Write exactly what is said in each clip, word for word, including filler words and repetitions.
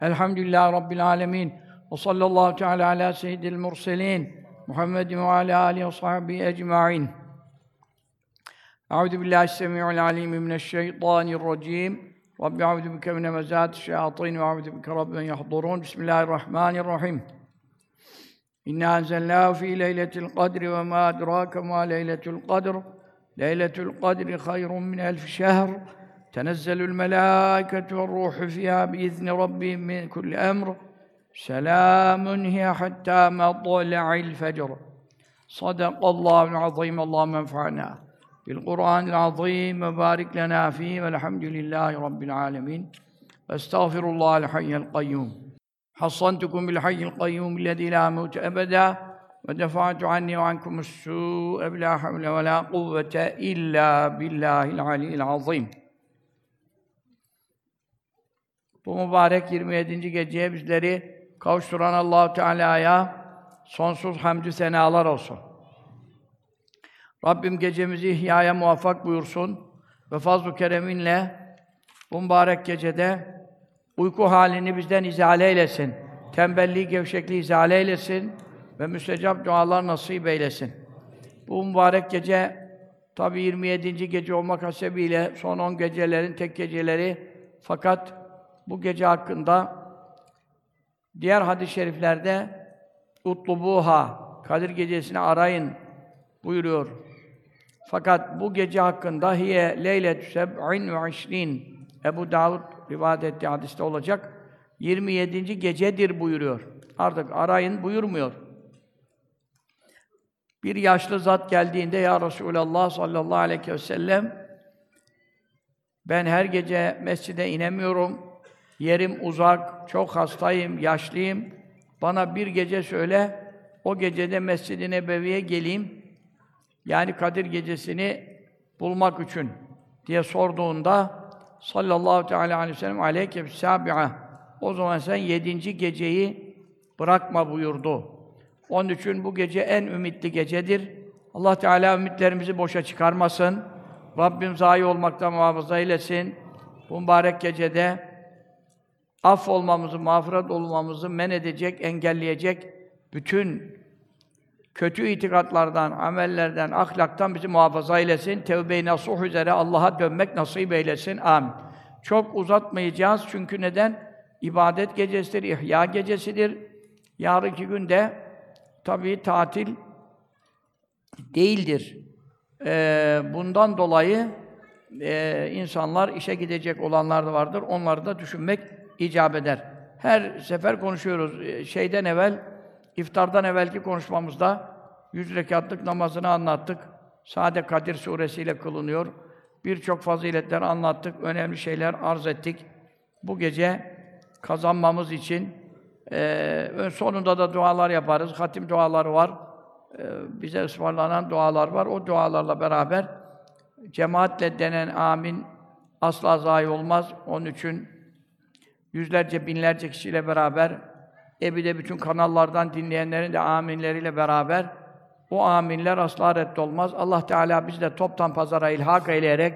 Elhamdülillahi Rabbil âlemin. Ve sallallahu teâlâ alâ seyyidil murselîn. Muhammedin ve alâ âlihi ve sahbihi ecma'in. Eûzu billahi s-semî'il alîm mineşşeytânirracîm. Rabbi eûzu bike min hemezâti'ş-şeyâtîn ve eûzu bike rabben yahdurûn. Bismillahirrahmanirrahim. İnna enzelnâhu fî leyletil kadri ve mâ edrâke mâ leyletul kadr. Leyletul kadri hayrun min elfi şehr. Tenezzelul melâiketu ve ruhu fîhâ biizni rabbihim min kulli emr. Selâmun hiye hattâ matla'il fecr. Sadakallâhul azîm. Allâhümme enfa'nâ bil Kur'ânil azîm ve bârik lenâ fîhî velhamdülillâhi rabbil âlemîn. Estağfirullâhel hayyel kayyûm. حصنتكم بالحي القيوم الذي لا موت أبدا ودفعت عني وعنكم السوء بلا حول ولا قوة إلا بالله العلي العظيم. Bu mübarek yirmi yedinci geceye bizleri kavuşturan Allah-u Teala'ya sonsuz hamdü senalar olsun. Rabbim gecemizi ihyaya muvaffak buyursun ve fazl-ı kereminle bu mübarek gecede uyku halini bizden izale eylesin. Tembelliği, gevşekliği izale eylesin ve müstecap dualar nasip eylesin. Bu mübarek gece tabii yirmi yedinci gece olmak hasebiyle son on gecelerin tek geceleri, fakat bu gece hakkında diğer hadis-i şeriflerde "Utlubuha, Kadir gecesini arayın." buyuruyor. Fakat bu gece hakkında "Hiye leyletü seb'in ve işrin." Ebu Davud rivayet ettiği hadiste olacak. yirmi yedinci gecedir buyuruyor. Artık arayın buyurmuyor. Bir yaşlı zat geldiğinde "Ya Resulallah sallallahu aleyhi ve sellem, ben her gece mescide inemiyorum. Yerim uzak, çok hastayım, yaşlıyım. Bana bir gece söyle, o gecede Mescid-i Nebevi'ye geleyim." Yani Kadir gecesini bulmak için diye sorduğunda sallallahu teâlâ aleyhi ve sellem aleyke bis-sâbi'a, o zaman sen yedinci geceyi bırakma buyurdu. Onun için bu gece en ümitli gecedir. Allah Teala ümitlerimizi boşa çıkarmasın. Rabbim zayi olmaktan muhafaza eylesin. Bu mübarek gecede aff olmamızı, mağfiret olmamızı men edecek, engelleyecek bütün kötü itikatlardan, amellerden, ahlaktan bizi muhafaza eylesin. Tevbe-i nasuh üzere Allah'a dönmek nasip eylesin. Amin. Çok uzatmayacağız. Çünkü neden? İbadet gecesidir, ihya gecesidir. Yarınki gün de tabii tatil değildir. Ee, bundan dolayı e, insanlar, işe gidecek olanlar da vardır. Onları da düşünmek icap eder. Her sefer konuşuyoruz. Şeyden evvel, İftardan evvelki konuşmamızda yüz rekatlık namazını anlattık. Sade Kadir suresiyle kılınıyor. Birçok faziletler anlattık, önemli şeyler arz ettik. Bu gece kazanmamız için e, sonunda da dualar yaparız. Hatim duaları var. E, bize ısmarlanan dualar var. O dualarla beraber cemaatle denen amin asla zayi olmaz. Onun için yüzlerce, binlerce kişiyle beraber, E bir de bütün kanallardan dinleyenlerin de aminleriyle beraber o aminler asla reddolmaz. Allah Teala bizi de toptan pazara ilhak eyleyerek,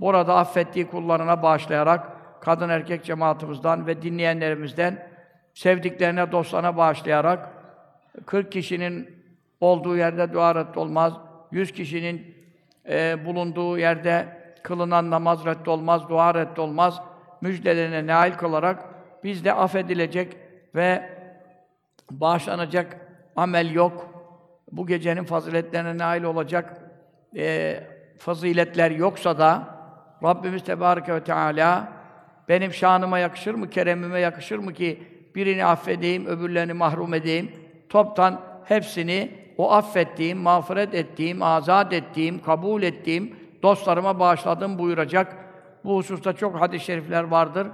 burada affettiği kullarına bağışlayarak, kadın erkek cemaatimizden ve dinleyenlerimizden sevdiklerine, dostlarına bağışlayarak, kırk kişinin olduğu yerde dua reddolmaz, yüz kişinin e, bulunduğu yerde kılınan namaz reddolmaz, dua reddolmaz, müjdelerine nail kılarak biz de affedilecek ve bağışlanacak amel yok. Bu gecenin faziletlerine nail olacak e, faziletler yoksa da Rabbimiz Tebareke ve Teala, benim şanıma yakışır mı, keremime yakışır mı ki birini affedeyim, öbürlerini mahrum edeyim? Toptan hepsini o affettiğim, mağfiret ettiğim, azat ettiğim, kabul ettiğim dostlarıma bağışladım buyuracak. Bu hususta çok hadis-i şerifler vardır.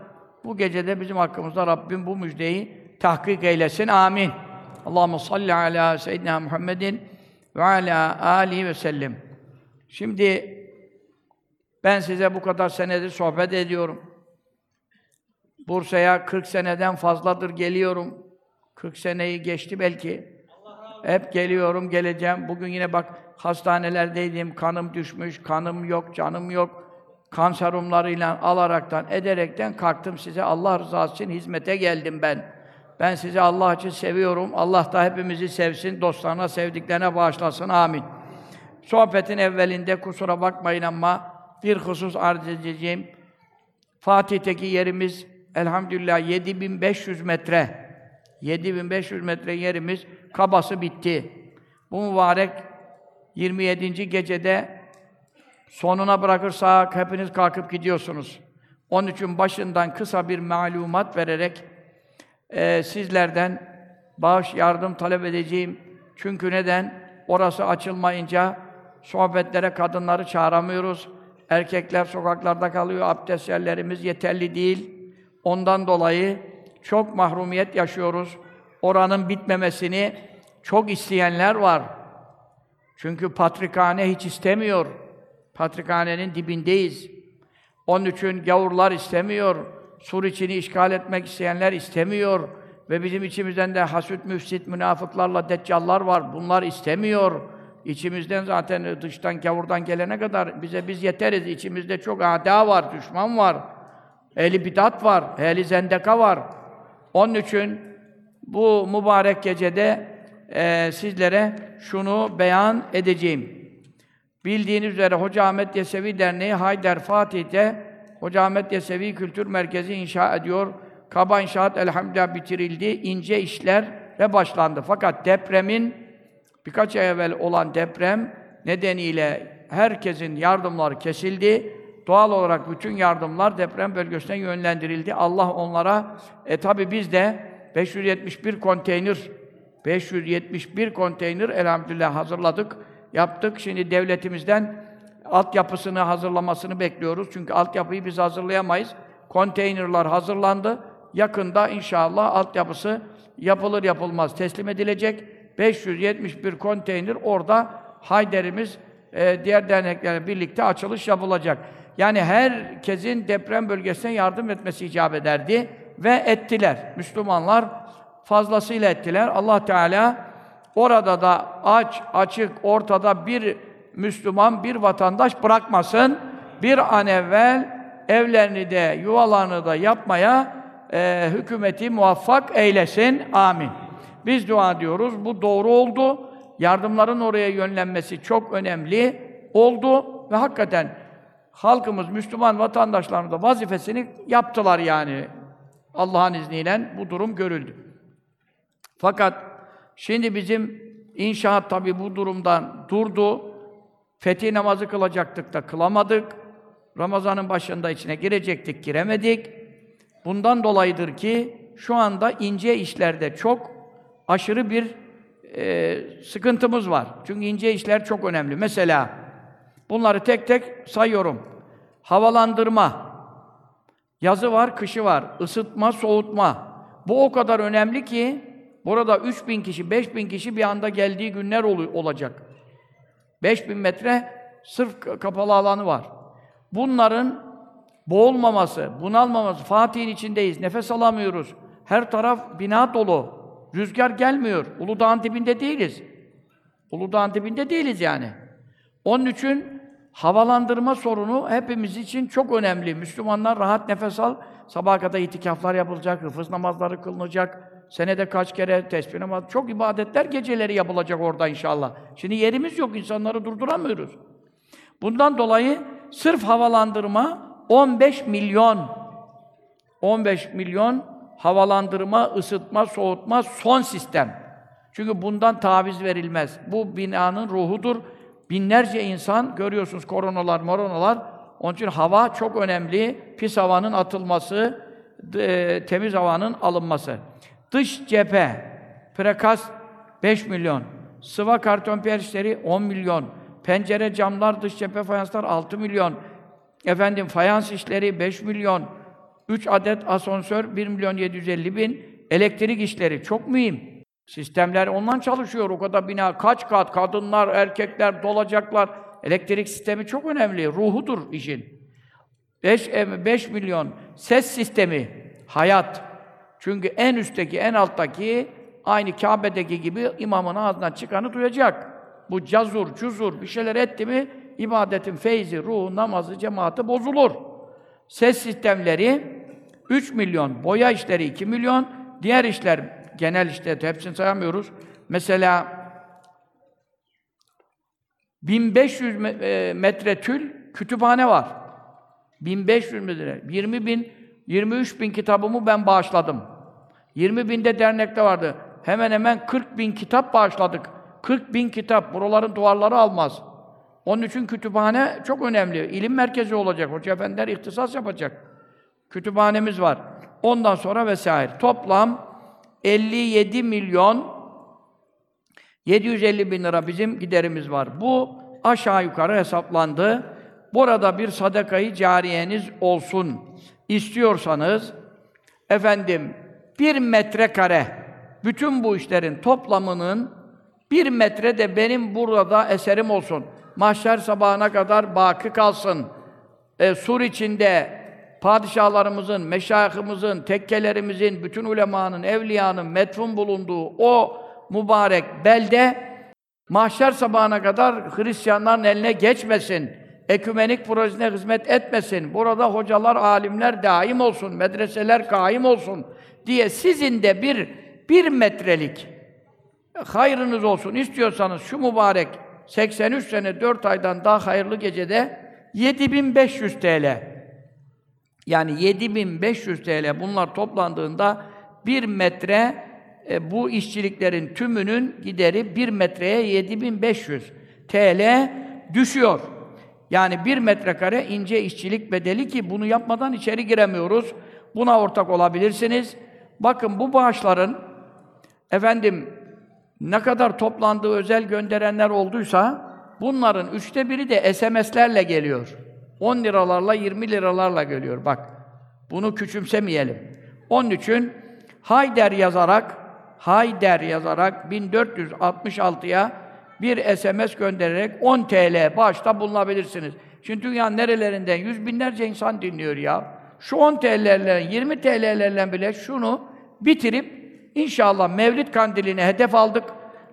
Bu gecede bizim hakkımızda Rabbim bu müjdeyi tahkik eylesin. Amin. Allahumme salli ala seyyidina Muhammedin ve ala alihi ve sellem. Şimdi ben size bu kadar senedir sohbet ediyorum. Bursa'ya kırk seneden fazladır geliyorum. kırk seneyi geçti belki. Hep geliyorum, geleceğim. Bugün yine bak hastanelerdeydim. Kanım düşmüş, kanım yok, canım yok. kan serumlarıyla alaraktan, ederekten kalktım size. Allah rızası için hizmete geldim ben. Ben sizi Allah için seviyorum. Allah da hepimizi sevsin, dostlarına, sevdiklerine bağışlasın. Amin. Sohbetin evvelinde kusura bakmayın ama bir husus arz edeceğim. Fatih'teki yerimiz elhamdülillah yedi bin beş yüz metre. yedi bin beş yüz metre yerimiz kabası bitti. Bu mübarek yirmi yedinci gecede sonuna bırakırsak hepiniz kalkıp gidiyorsunuz. Onun için başından kısa bir malumat vererek e, sizlerden bağış, yardım talep edeceğim. Çünkü neden? Orası açılmayınca sohbetlere kadınları çağıramıyoruz. Erkekler sokaklarda kalıyor, abdest yerlerimiz yeterli değil. Ondan dolayı çok mahrumiyet yaşıyoruz. Oranın bitmemesini çok isteyenler var. Çünkü patrikhane hiç istemiyor. Patrikhanenin dibindeyiz. Onun için gavurlar istemiyor. Suriçini işgal etmek isteyenler istemiyor. Ve bizim içimizden de hasüt, müfsit, münafıklarla deccallar var. Bunlar istemiyor. İçimizden zaten dıştan, gavurdan gelene kadar bize biz yeteriz. İçimizde çok âdâ var, düşman var. Ehli bidat var, ehli zendeka var. Onun için bu mübarek gecede e, sizlere şunu beyan edeceğim. Bildiğiniz üzere Hoca Ahmet Yesevi Derneği Haydar Fatih'te Hoca Ahmet Yesevi Kültür Merkezi inşa ediyor. Kaba inşaat elhamdülillah bitirildi. İnce işlerle başlandı. Fakat depremin, birkaç ay evvel olan deprem nedeniyle herkesin yardımları kesildi. Doğal olarak bütün yardımlar deprem bölgesine yönlendirildi. Allah onlara, e tabi biz de beş yüz yetmiş bir konteyner, beş yüz yetmiş bir konteyner elhamdülillah hazırladık, yaptık. Şimdi devletimizden altyapısını hazırlamasını bekliyoruz. Çünkü altyapıyı biz hazırlayamayız. Konteynerler hazırlandı. Yakında inşallah altyapısı yapılır yapılmaz teslim edilecek. beş yüz yetmiş bir konteyner orada Hayder'imiz, e, diğer derneklerle birlikte açılış yapılacak. Yani herkesin deprem bölgesine yardım etmesi icap ederdi ve ettiler. Müslümanlar fazlasıyla ettiler. Allah Teala orada da aç, açık, ortada bir Müslüman, bir vatandaş bırakmasın. Bir an evvel evlerini de, yuvalarını da yapmaya e, hükümeti muvaffak eylesin. Amin. Biz dua diyoruz. Bu doğru oldu. Yardımların oraya yönlenmesi çok önemli oldu ve hakikaten halkımız, Müslüman vatandaşlarımız da vazifesini yaptılar yani. Allah'ın izniyle bu durum görüldü. Fakat şimdi bizim inşaat tabii bu durumdan durdu. Fetih namazı kılacaktık da kılamadık. Ramazan'ın başında içine girecektik, giremedik. Bundan dolayıdır ki şu anda ince işlerde çok aşırı bir e, sıkıntımız var. Çünkü ince işler çok önemli. Mesela bunları tek tek sayıyorum. Havalandırma, yazı var, kışı var, ısıtma, soğutma. Bu o kadar önemli ki burada üç bin kişi, beş bin kişi bir anda geldiği günler ol- olacak. beş bin metre sırf kapalı alanı var. Bunların boğulmaması, bunalmaması, Fatih'in içindeyiz, nefes alamıyoruz. Her taraf bina dolu, rüzgar gelmiyor. Uludağ'ın dibinde değiliz. Uludağ'ın dibinde değiliz yani. Onun için havalandırma sorunu hepimiz için çok önemli. Müslümanlar rahat nefes al, sabaha kadar itikaflar yapılacak, hıfız namazları kılınacak, senede kaç kere tesbih namazı, çok ibadetler geceleri yapılacak orada inşallah. Şimdi yerimiz yok, insanları durduramıyoruz. Bundan dolayı sırf havalandırma on beş milyon, on beş milyon havalandırma, ısıtma, soğutma son sistem. Çünkü bundan taviz verilmez. Bu binanın ruhudur. Binlerce insan, görüyorsunuz koronalar, moronalar. Onun için hava çok önemli. Pis havanın atılması, d- temiz havanın alınması. Dış cephe, prekast beş milyon, sıva kartonpiyer işleri on milyon, pencere, camlar, dış cephe fayanslar altı milyon, efendim fayans işleri beş milyon, üç adet asansör bir milyon yedi yüz elli bin, elektrik işleri çok mühim. Sistemler ondan çalışıyor, o kadar bina, kaç kat, kadınlar, erkekler dolacaklar. Elektrik sistemi çok önemli, ruhudur işin. beş milyon, ses sistemi, hayat. Çünkü en üstteki, en alttaki, aynı Kâbe'deki gibi imamın ağzından çıkanı duyacak. Bu cazur, cuzur bir şeyler etti mi, ibadetin feyzi, ruhu, namazı, cemaati bozulur. Ses sistemleri üç milyon, boya işleri iki milyon, diğer işler, genel işte hepsini sayamıyoruz. Mesela bin beş yüz metre tül kütüphane var. bin beş yüz metre. yirmi bin, yirmi üç bin kitabımı ben bağışladım. yirmi binde dernekte vardı. Hemen hemen kırk bin kitap bağışladık. kırk bin kitap. Buraların duvarları almaz. Onun için kütüphane çok önemli. İlim merkezi olacak. Hoca efendiler ihtisas yapacak. Kütüphanemiz var. Ondan sonra vesaire. Toplam elli yedi milyon yedi yüz elli bin lira bizim giderimiz var. Bu aşağı yukarı hesaplandı. Burada bir sadakayı cariyeniz olsun. İstiyorsanız efendim bir metrekare, bütün bu işlerin toplamının bir metre de benim burada eserim olsun. Mahşer sabahına kadar baki kalsın. E, sur içinde padişahlarımızın, meşayihimizin, tekkelerimizin, bütün ulemanın, evliyanın metfun bulunduğu o mübarek belde mahşer sabahına kadar Hristiyanların eline geçmesin. Ekümenik projesine hizmet etmesin. Burada hocalar, alimler daim olsun, medreseler kaim olsun diye sizin de bir bir metrelik hayrınız olsun. İstiyorsanız şu mübarek seksen üç sene dört aydan daha hayırlı gecede yedi bin beş yüz TL. Yani yedi bin beş yüz TL bunlar toplandığında bir metre e, bu işçiliklerin tümünün gideri bir metreye yedi bin beş yüz TL düşüyor. Yani bir metrekare ince işçilik bedeli ki bunu yapmadan içeri giremiyoruz. Buna ortak olabilirsiniz. Bakın bu bağışların efendim ne kadar toplandığı özel gönderenler olduysa bunların üçte biri de S M S'lerle geliyor. on liralarla, yirmi liralarla geliyor. Bak, bunu küçümsemeyelim. Onun için Hayder yazarak, Hayder yazarak bin dört yüz altmış altıya bir S M S göndererek on TL bağışta bulunabilirsiniz. Şimdi dünyanın nerelerinden yüz binlerce insan dinliyor ya. Şu on TL'lerle, yirmi TL'lerle bile şunu bitirip inşallah Mevlid Kandili'ne hedef aldık.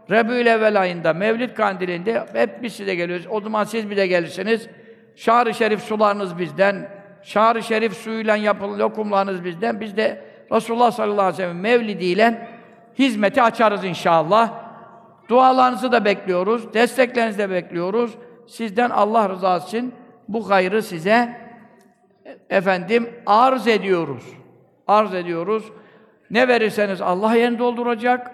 Rebü'l-Evvel ayında, Mevlid Kandili'nde hep biz size geliyoruz. O zaman siz bir de gelirsiniz. Şâr-ı şerif sularınız bizden, şâr-ı şerif suyuyla yapılan lokumlarınız bizden. Biz de Resulullah sallallahu aleyhi ve sellem mevlidiyle hizmeti açarız inşallah. Dualarınızı da bekliyoruz, desteklerinizi de bekliyoruz. Sizden Allah rızası için bu hayrı size efendim arz ediyoruz. Arz ediyoruz. Ne verirseniz Allah yerini dolduracak.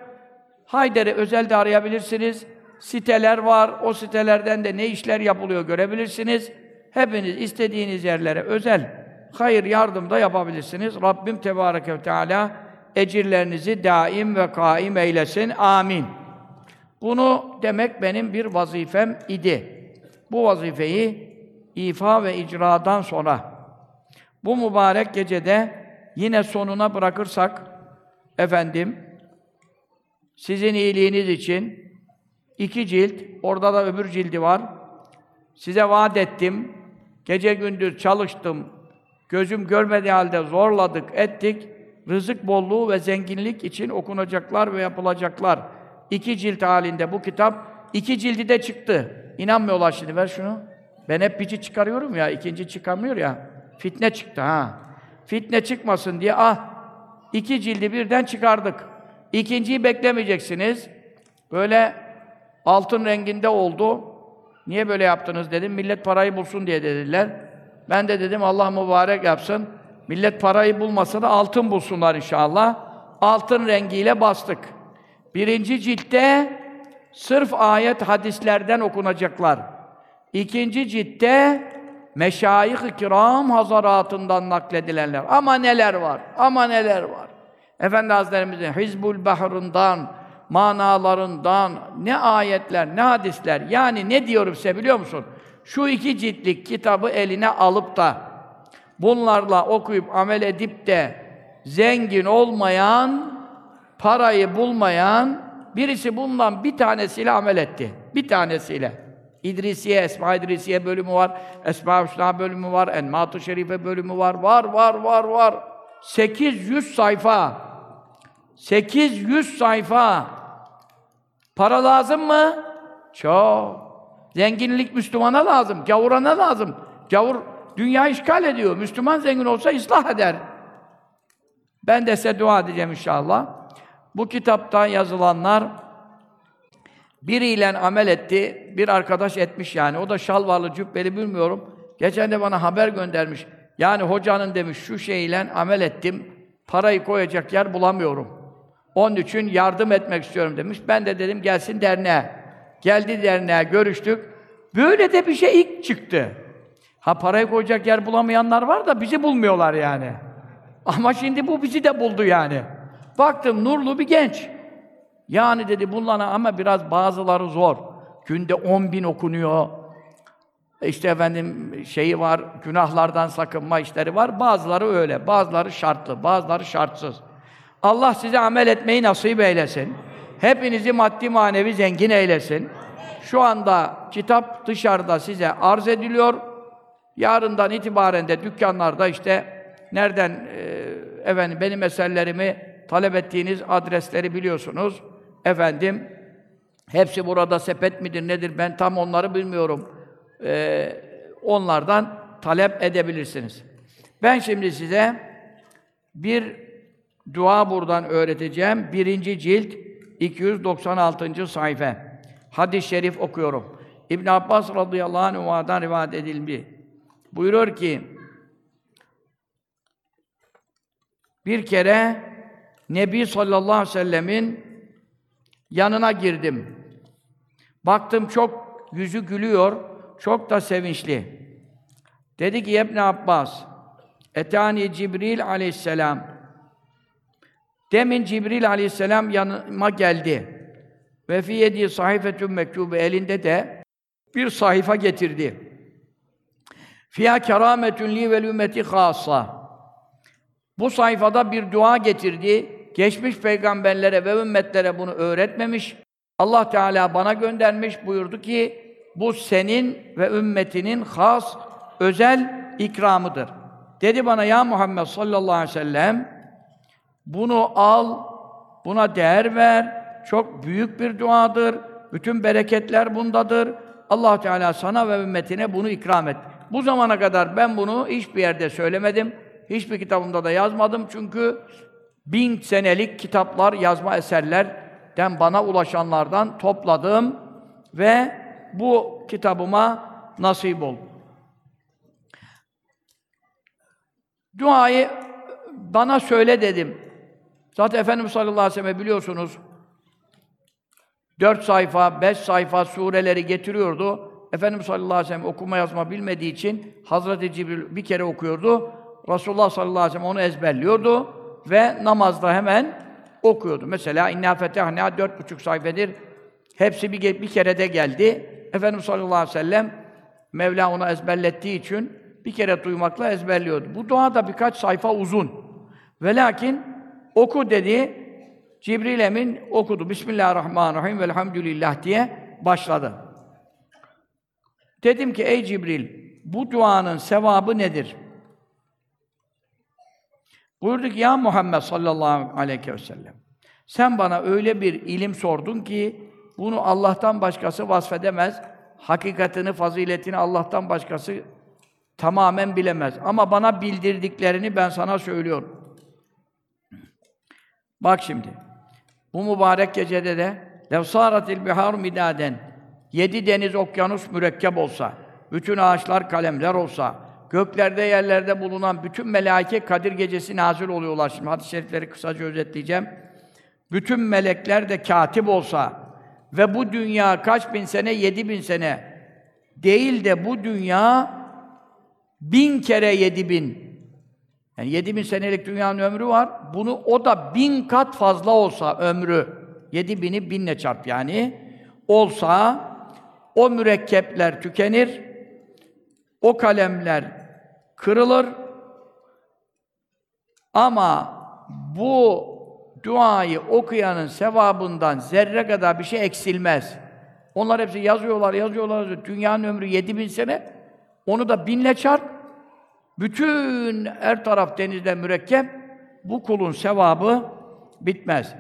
Hayder'i özel de arayabilirsiniz. Siteler var. O sitelerden de ne işler yapılıyor görebilirsiniz. Hepiniz istediğiniz yerlere özel hayır yardım da yapabilirsiniz. Rabbim Tebareke ve Teala ecirlerinizi daim ve kaim eylesin. Amin. Bunu demek benim bir vazifem idi. Bu vazifeyi ifa ve icradan sonra bu mübarek gecede yine sonuna bırakırsak efendim sizin iyiliğiniz için İki cilt, orada da öbür cildi var. Size vaat ettim, gece gündüz çalıştım, gözüm görmediği halde zorladık, ettik. Rızık bolluğu ve zenginlik için okunacaklar ve yapılacaklar. İki cilt halinde bu kitap, iki cildi de çıktı. İnanmıyorlar şimdi, ver şunu. Ben hep birinci çıkarıyorum ya, ikinci çıkamıyor ya. Fitne çıktı ha. Fitne çıkmasın diye ah, iki cildi birden çıkardık. İkinciyi beklemeyeceksiniz. Böyle altın renginde oldu. Niye böyle yaptınız dedim. Millet parayı bulsun diye dediler. Ben de dedim Allah mübarek yapsın. Millet parayı bulmasa da altın bulsunlar inşallah. Altın rengiyle bastık. Birinci ciltte sırf ayet hadislerden okunacaklar. İkinci ciltte meşayih-i kiram hazaratından nakledilenler. Ama neler var, ama neler var. Efendi Hazretlerimizin Hizbul Bahr'ından, manalarından, ne ayetler, ne hadisler, yani ne diyorum size biliyor musun? Şu iki ciltlik kitabı eline alıp da, bunlarla okuyup amel edip de, zengin olmayan, parayı bulmayan, birisi bundan bir tanesiyle amel etti. Bir tanesiyle. İdrisiye, Esma-i İdrisiye bölümü var, Esma-i Hüsna bölümü var, Enmat-ı Şerife bölümü var, var, var, var, var. sekiz yüz sayfa. sekiz yüz sayfa. Para lazım mı? Çok. Zenginlik Müslümana lazım, gavurana lazım. Gavur dünya işgal ediyor. Müslüman zengin olsa ıslah eder. Ben de size dua edeceğim inşallah. Bu kitapta yazılanlar biriyle amel etti, bir arkadaş etmiş yani. O da şalvarlı, cübbeli bilmiyorum. Geçen de bana haber göndermiş. Yani hocanın demiş, şu şeyle amel ettim, parayı koyacak yer bulamıyorum. Onun için yardım etmek istiyorum demiş. Ben de dedim gelsin derneğe. Geldi derneğe, görüştük. Böyle de bir şey ilk çıktı. Ha parayı koyacak yer bulamayanlar var da bizi bulmuyorlar yani. Ama şimdi bu bizi de buldu yani. Baktım nurlu bir genç. Yani dedi bunlara ama biraz bazıları zor. Günde on bin okunuyor. İşte efendim şeyi var, günahlardan sakınma işleri var. Bazıları öyle, bazıları şartlı, bazıları şartsız. Allah size amel etmeyi nasip eylesin. Hepinizi maddi manevi zengin eylesin. Şu anda kitap dışarıda size arz ediliyor. Yarından itibaren de dükkanlarda işte nereden e, efendim benim eserlerimi talep ettiğiniz adresleri biliyorsunuz. Efendim hepsi burada sepet midir nedir ben tam onları bilmiyorum. Ee, onlardan talep edebilirsiniz. Ben şimdi size bir dua buradan öğreteceğim. Birinci cilt iki yüz doksan altıncı sayfa. Hadis-i şerif okuyorum. İbn Abbas radıyallahu anh'dan rivayet edildi. Buyurur ki bir kere Nebi sallallahu aleyhi ve sellemin yanına girdim. Baktım çok yüzü gülüyor. Çok da sevinçli. Dedi ki İbn Abbas, Etani Cibril aleyhisselam. Demin Cibril aleyhisselam yanıma geldi. Ve fi yedi sahifetun mektube, elinde de bir sayfa getirdi. Fiha kerametun li vel ümmeti hassa. Bu sayfada bir dua getirdi. Geçmiş peygamberlere ve ümmetlere bunu öğretmemiş. Allah Teala bana göndermiş. Buyurdu ki bu senin ve ümmetinin has, özel ikramıdır. Dedi bana, ya Muhammed sallallahu aleyhi ve sellem, bunu al, buna değer ver, çok büyük bir duadır, bütün bereketler bundadır, Allah Teala sana ve ümmetine bunu ikram et. Bu zamana kadar ben bunu hiçbir yerde söylemedim, hiçbir kitabımda da yazmadım çünkü bin senelik kitaplar, yazma eserlerden bana ulaşanlardan topladım ve bu kitabıma nasip ol. Duayı bana söyle dedim. Zaten Efendimiz sallallahu aleyhi ve sellem biliyorsunuz dört sayfa, beş sayfa sureleri getiriyordu. Efendimiz sallallahu aleyhi ve sellem okuma yazma bilmediği için Hazreti Cibril bir kere okuyordu. Resulullah sallallahu aleyhi ve sellem onu ezberliyordu ve namazda hemen okuyordu. Mesela İnna Fetehna dört buçuk sayfadır. Hepsi bir, bir kere de geldi. Efendimiz sallallahu aleyhi ve sellem, Mevla ona ezberlettiği için bir kere duymakla ezberliyordu. Bu dua da birkaç sayfa uzun. Velakin oku dedi, Cibril Emin okudu. Bismillahirrahmanirrahim velhamdülillah diye başladı. Dedim ki, ey Cibril, bu duanın sevabı nedir? Buyurdu ki, ya Muhammed sallallahu aleyhi ve sellem, sen bana öyle bir ilim sordun ki, bunu Allah'tan başkası vasfedemez. Hakikatini, faziletini Allah'tan başkası tamamen bilemez. Ama bana bildirdiklerini ben sana söylüyorum. Bak şimdi. Bu mübarek gecede de لَوْسَارَتِ الْبِحَارُ مِدَادًا yedi deniz, okyanus mürekkep olsa, bütün ağaçlar kalemler olsa, göklerde, yerlerde bulunan bütün melaike Kadir gecesi nazil oluyorlar. Şimdi hadis-i şerifleri kısaca özetleyeceğim. Bütün melekler de katip olsa, ve bu dünya kaç bin sene? Yedi bin sene. Değil de bu dünya bin kere yedi bin. Yani yedi bin senelik dünyanın ömrü var. Bunu o da bin kat fazla olsa ömrü, yedi bini binle çarp yani, olsa o mürekkepler tükenir, o kalemler kırılır ama bu duayı okuyanın sevabından zerre kadar bir şey eksilmez. Onlar hepsi yazıyorlar, yazıyorlar, yazıyorlar. Dünyanın ömrü yedi bin sene, onu da binle çarp. Bütün her taraf denizle mürekkep, bu kulun sevabı bitmez.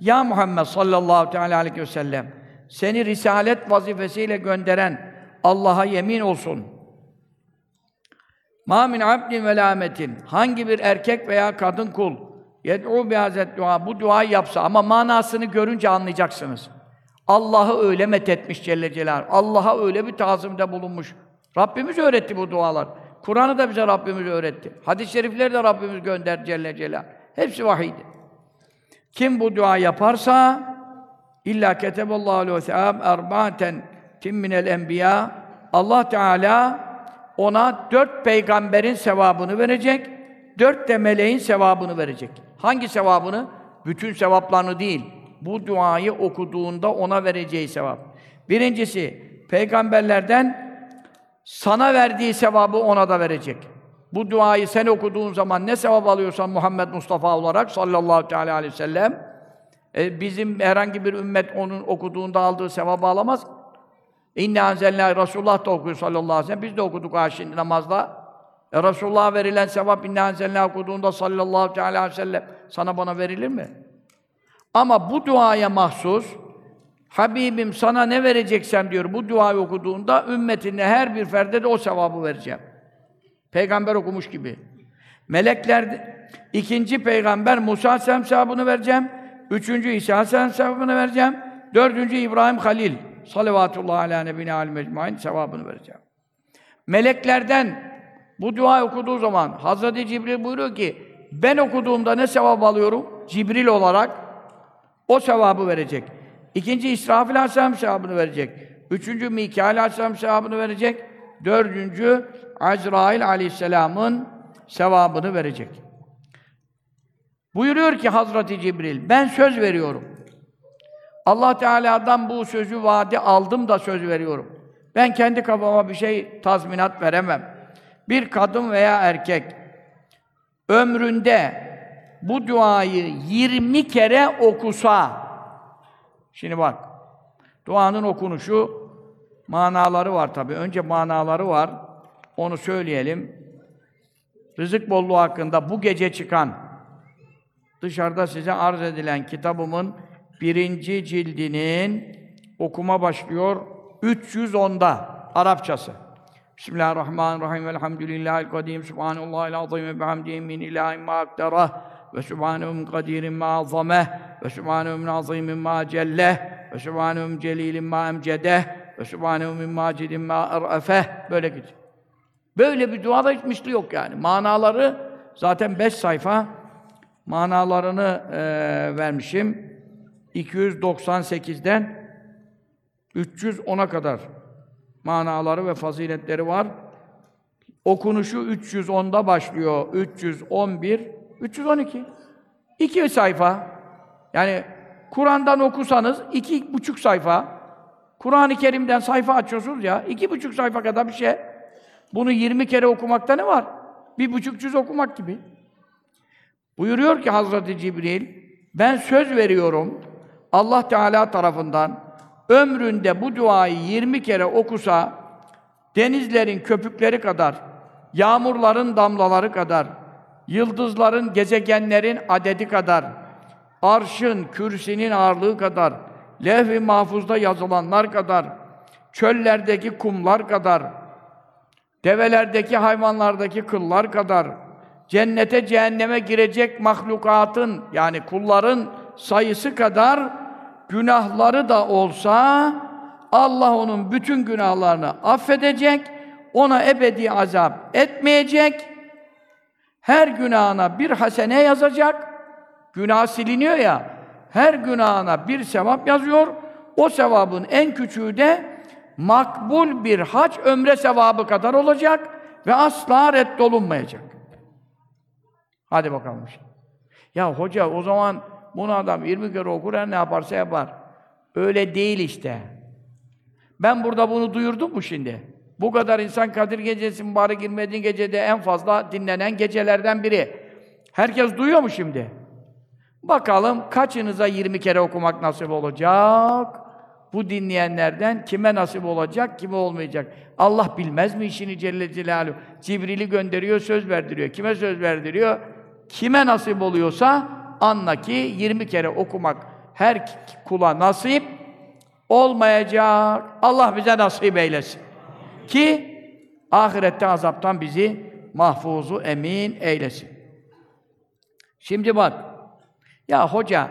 Ya Muhammed sallallahu aleyhi ve sellem, seni risalet vazifesiyle gönderen Allah'a yemin olsun. Mâ min abdin ve lâmetin. Hangi bir erkek veya kadın kul yed'û bihâzet dua, bu duayı yapsa, ama manasını görünce anlayacaksınız. Allah'ı öyle methetmiş Celle Celaluhu. Allah'a öyle bir tazimde bulunmuş. Rabbimiz öğretti bu dualar. Kur'an'ı da bize Rabbimiz öğretti. Hadis-i şerifleri de Rabbimiz gönderdi Celle Celaluhu. Hepsi vahiydi. Kim bu dua yaparsa illa keteballahu aleyhi selam erba'ten tim minel enbiya, Allah Teala ona dört peygamberin sevabını verecek, dört de meleğin sevabını verecek. Hangi sevabını? Bütün sevaplarını değil, bu duayı okuduğunda ona vereceği sevap. Birincisi, peygamberlerden sana verdiği sevabı ona da verecek. Bu duayı sen okuduğun zaman ne sevap alıyorsan Muhammed Mustafa olarak sallallahu teala aleyhi ve sellem, e, bizim herhangi bir ümmet onun okuduğunda aldığı sevabı alamaz. İnne anzellâ, Resulullah da okuyor sallallahu aleyhi ve sellem, biz de okuduk ha şimdi namazda. E, Resulullah'a verilen sevap inne anzellâ okuduğunda sallallahu teala aleyhi ve sellem sana bana verilir mi? Ama bu duaya mahsus, Habibim sana ne vereceksem diyor, bu duayı okuduğunda ümmetine her bir ferde de o sevabı vereceğim. Peygamber okumuş gibi. Melekler, ikinci peygamber Musa Aleyhisselam sevabını vereceğim. Üçüncü İsa Aleyhisselam sevabını vereceğim. Dördüncü İbrahim Halil salavatullah ala nebine alim ecmaîn sevabını vereceğim. Meleklerden bu dua okuduğu zaman Hazreti Cibril buyuruyor ki ben okuduğumda ne sevap alıyorum? Cibril olarak o sevabı verecek. İkinci İsrafil Aleyhisselam sevabını verecek. Üçüncü Mikail Aleyhisselam sevabını verecek. Dördüncü Azrail Aleyhisselam'ın sevabını verecek. Buyuruyor ki Hazreti Cibril, ben söz veriyorum. Allah Teala'dan bu sözü vaadi aldım da söz veriyorum. Ben kendi kafama bir şey tazminat veremem. Bir kadın veya erkek ömründe bu duayı yirmi kere okusa, şimdi bak, duanın okunuşu, manaları var tabii. Önce manaları var. Onu söyleyelim. Rızık bolluğu hakkında bu gece çıkan, dışarıda size arz edilen kitabımın birinci cildinin okuma başlıyor üç yüz onda Arapçası. Bismillahirrahmanirrahim. Elhamdülillahi'l kadim. Subhanallahil azim ve bihamdihi min ilahin ma akterah ve subhanehu min kadirin ma azameh ve subhanehu min azimin ma celleh ve subhanehu min celilin ma emcedeh ve subhanehu min macidin ma erefeh. Böyle gidiyor. Böyle bir duada hiç misli yok yani. Manaları zaten beş sayfa manalarını e, vermişim. iki yüz doksan sekizden üç yüz ona kadar manaları ve faziletleri var. Okunuşu üç yüz onda başlıyor. üç yüz on bir, üç yüz on iki. İki sayfa. Yani Kur'an'dan okusanız iki buçuk sayfa. Kur'an-ı Kerim'den sayfa açıyorsunuz ya, iki buçuk sayfa kadar bir şey. Bunu yirmi kere okumakta ne var? Bir buçuk cüz okumak gibi. Buyuruyor ki Hazreti Cibril, ben söz veriyorum Allah Teala tarafından ömründe bu duayı yirmi kere okusa denizlerin köpükleri kadar, yağmurların damlaları kadar, yıldızların, gezegenlerin adedi kadar, arşın, kürsinin ağırlığı kadar, levh-i mahfuzda yazılanlar kadar, çöllerdeki kumlar kadar, develerdeki, hayvanlardaki kıllar kadar, cennete, cehenneme girecek mahlukatın, yani kulların sayısı kadar günahları da olsa, Allah onun bütün günahlarını affedecek, ona ebedi azap etmeyecek, her günahına bir hasene yazacak, günah siliniyor ya, her günahına bir sevap yazıyor, o sevabın en küçüğü de makbul bir hac ömre sevabı kadar olacak ve asla reddolunmayacak. Hadi bakalım. Ya hoca o zaman bunu adam yirmi kere okur, her ne yaparsa yapar. Öyle değil işte. Ben burada bunu duyurdum mu şimdi? Bu kadar insan Kadir Gecesi mübarek girmediğin gecede en fazla dinlenen gecelerden biri. Herkes duyuyor mu şimdi? Bakalım kaçınıza yirmi kere okumak nasip olacak? Bu dinleyenlerden kime nasip olacak, kime olmayacak? Allah bilmez mi işini Celle Celaluhu? Cibril'i gönderiyor, söz verdiriyor. Kime söz verdiriyor? Kime nasip oluyorsa anla ki yirmi kere okumak her kula nasip olmayacak. Allah bize nasip eylesin. ki ahirette azaptan bizi mahfuzu emin eylesin. Şimdi bak, ya hoca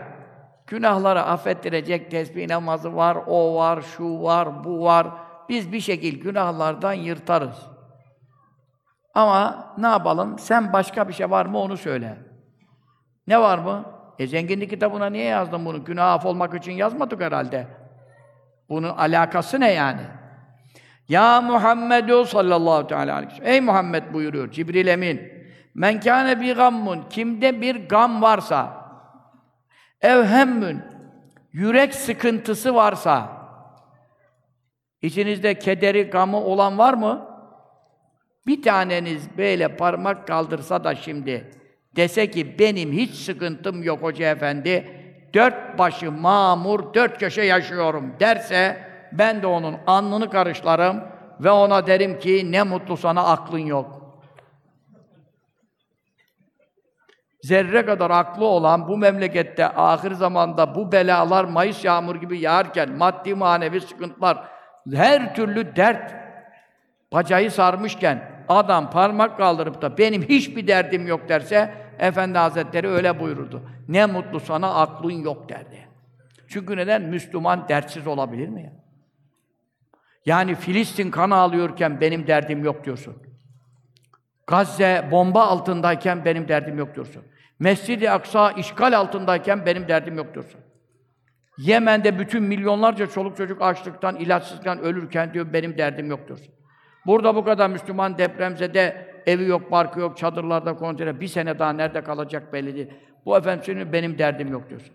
günahları affettirecek tesbih namazı var, o var, şu var, bu var. Biz bir şekil günahlardan yırtarız. Ama ne yapalım? Sen başka bir şey var mı onu söyle. Ne var mı? E zenginlik kitabına niye yazdın bunu? Günah af olmak için yazmadık herhalde. Bunun alakası ne yani? Ya Muhammedu sallallahu teala aleyhi ve sellem. Ey Muhammed buyuruyor Cibril Emin. Men kâne bi gammun. Kimde bir gam varsa, evhemmün, yürek sıkıntısı varsa, içinizde kederi, gamı olan var mı? Bir taneniz böyle parmak kaldırsa da şimdi, dese ki benim hiç sıkıntım yok hoca efendi, dört başı mamur, dört köşe yaşıyorum derse, ben de onun alnını karışlarım ve ona derim ki ne mutlu sana aklın yok. Zerre kadar aklı olan bu memlekette ahir zamanda bu belalar Mayıs yağmur gibi yağarken maddi manevi sıkıntılar, her türlü dert bacayı sarmışken adam parmak kaldırıp da benim hiçbir derdim yok derse Efendi Hazretleri öyle buyururdu. Ne mutlu sana aklın yok derdi. Çünkü neden? Müslüman dertsiz olabilir mi ya? Yani Filistin kan ağlıyorken benim derdim yok diyorsun. Gazze bomba altındayken benim derdim yok diyorsun. Mescid-i Aksa işgal altındayken benim derdim yok diyorsun. Yemen'de bütün milyonlarca çoluk çocuk açlıktan, ilaçsızlıktan ölürken diyor benim derdim yok diyorsun. Burada bu kadar Müslüman depremzede evi yok, barkı yok, çadırlarda konteyner, bir sene daha nerede kalacak belli değil. Bu efendim senin benim derdim yok diyorsun.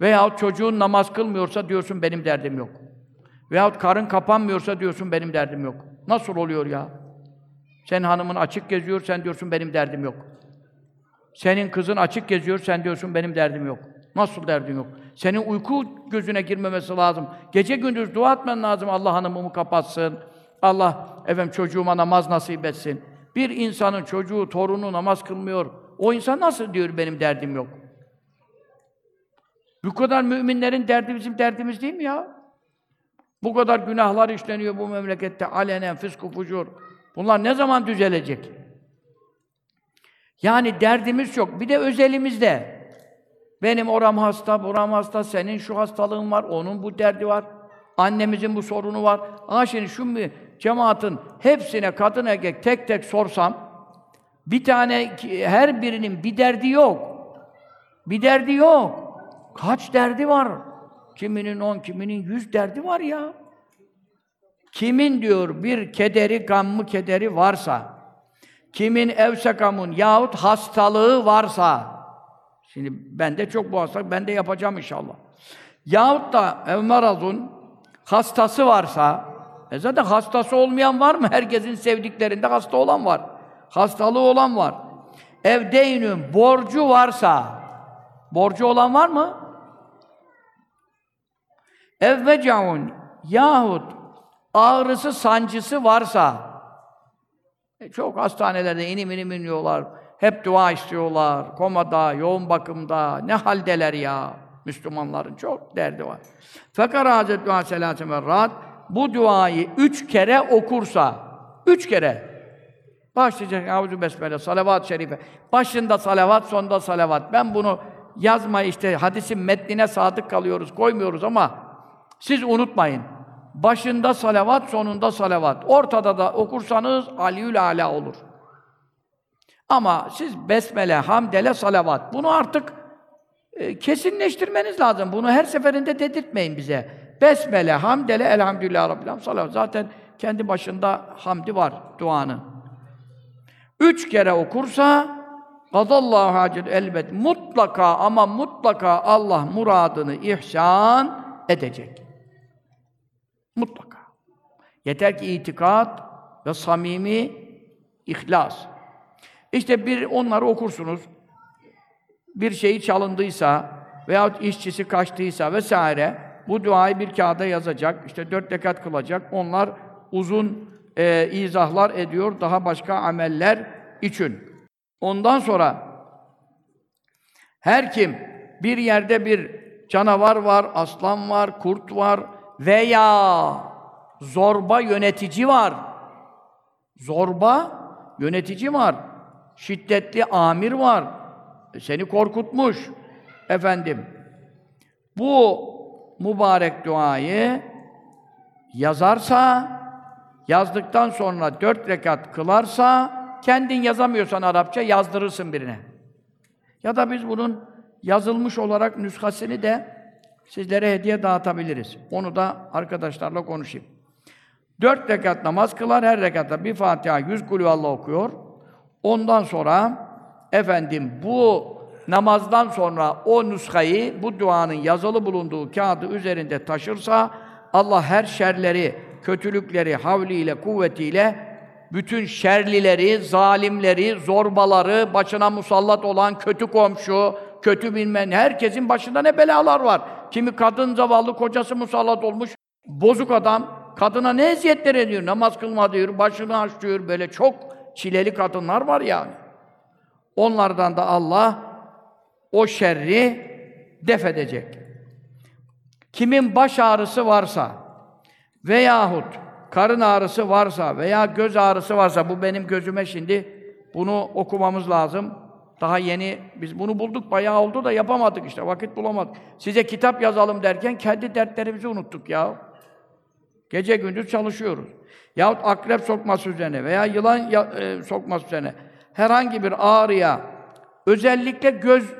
Veyahut çocuğun namaz kılmıyorsa diyorsun benim derdim yok. Veyahut karın kapanmıyorsa diyorsun benim derdim yok. Nasıl oluyor ya? Sen hanımın açık geziyor, sen diyorsun benim derdim yok. Senin kızın açık geziyor, sen diyorsun benim derdim yok. Nasıl derdin yok? Senin uyku gözüne girmemesi lazım. Gece gündüz dua etmen lazım. Allah hanımımı kapatsın. Allah efendim çocuğuma namaz nasip etsin. Bir insanın çocuğu, torunu namaz kılmıyor. O insan nasıl diyor benim derdim yok? Bu kadar müminlerin derdi bizim derdimiz değil mi ya? Bu kadar günahlar işleniyor bu memlekette. Alenen, fısk-ı fucur. Bunlar ne zaman düzelecek? Yani derdimiz yok. Bir de özelimizde. Benim oram hasta, buram hasta, senin şu hastalığın var, onun bu derdi var. Annemizin bu sorunu var. Aa şimdi şu cemaatin hepsine kadın erkek tek tek sorsam, bir tane, her birinin bir derdi yok. Bir derdi yok. Kaç derdi var? Kiminin on, kiminin yüz derdi var ya. Kimin diyor bir kederi, gammı kederi varsa, kimin evsekamun yahut hastalığı varsa, şimdi ben de çok bu hastalık, ben de yapacağım inşallah. Yahut da evmarazun hastası varsa, e zaten hastası olmayan var mı? Herkesin sevdiklerinde hasta olan var, hastalığı olan var. Evdeynün borcu varsa, borcu olan var mı? Evvecaun yahut ağrısı, sancısı varsa, çok hastanelerde inim inim inliyorlar, hep dua istiyorlar, komada, yoğun bakımda, ne haldeler ya? Müslümanların çok derdi var. Fekara Hazreti Dua Selatü Merrat, bu duayı üç kere okursa, üç kere, başlayacak, Avzu Besmele, salavat-ı şerife, başında salavat, sonunda salavat. Ben bunu yazma işte, hadisin metnine sadık kalıyoruz, koymuyoruz ama siz unutmayın. Başında salavat, sonunda salavat. Ortada da okursanız Aliül Ala olur. Ama siz besmele, hamdele, salavat. Bunu artık e, kesinleştirmeniz lazım. Bunu her seferinde dedirtmeyin bize. Besmele, hamdele, elhamdülillah rabbil alamin, salavat. Zaten kendi başında hamdi var duanın. Üç kere okursa gadallahu hacet elbet mutlaka ama mutlaka Allah muradını ihsan edecek. Mutlaka. Yeter ki itikad ve samimi ihlas. İşte bir onları okursunuz. Bir şeyi çalındıysa veyahut işçisi kaçtıysa vesaire bu duayı bir kağıda yazacak. İşte dört rekat kılacak. Onlar uzun e, izahlar ediyor daha başka ameller için. Ondan sonra her kim bir yerde bir canavar var, aslan var, kurt var veya zorba yönetici var. Zorba yönetici var. Şiddetli amir var. Seni korkutmuş. Efendim, bu mübarek duayı yazarsa, yazdıktan sonra dört rekat kılarsa, kendin yazamıyorsan Arapça, yazdırırsın birine. Ya da biz bunun yazılmış olarak nüshasını de sizlere hediye dağıtabiliriz. Onu da arkadaşlarla konuşayım. Dört rekat namaz kılar, her rekatta bir Fatiha, yüz kulüvallah okuyor. Ondan sonra efendim bu namazdan sonra o nüshayı, bu duanın yazılı bulunduğu kağıdı üzerinde taşırsa, Allah her şerleri, kötülükleri havliyle, kuvvetiyle bütün şerlileri, zalimleri, zorbaları, başına musallat olan kötü komşu, kötü bilmem ne, herkesin başında ne belalar var. Kimi kadın zavallı, kocası musallat olmuş, bozuk adam, kadına ne eziyetler ediyor, namaz kılma diyor, başını aç diyor, böyle çok çileli kadınlar var yani. Onlardan da Allah o şerri def edecek. Kimin baş ağrısı varsa veyahut karın ağrısı varsa veya göz ağrısı varsa, bu benim gözüme şimdi, bunu okumamız lazım. Daha yeni, biz bunu bulduk, bayağı oldu da yapamadık işte, vakit bulamadık. Size kitap yazalım derken kendi dertlerimizi unuttuk ya. Gece gündüz çalışıyoruz. Yahut akrep sokması üzerine veya yılan ya, e, sokması üzerine herhangi bir ağrıya, özellikle göz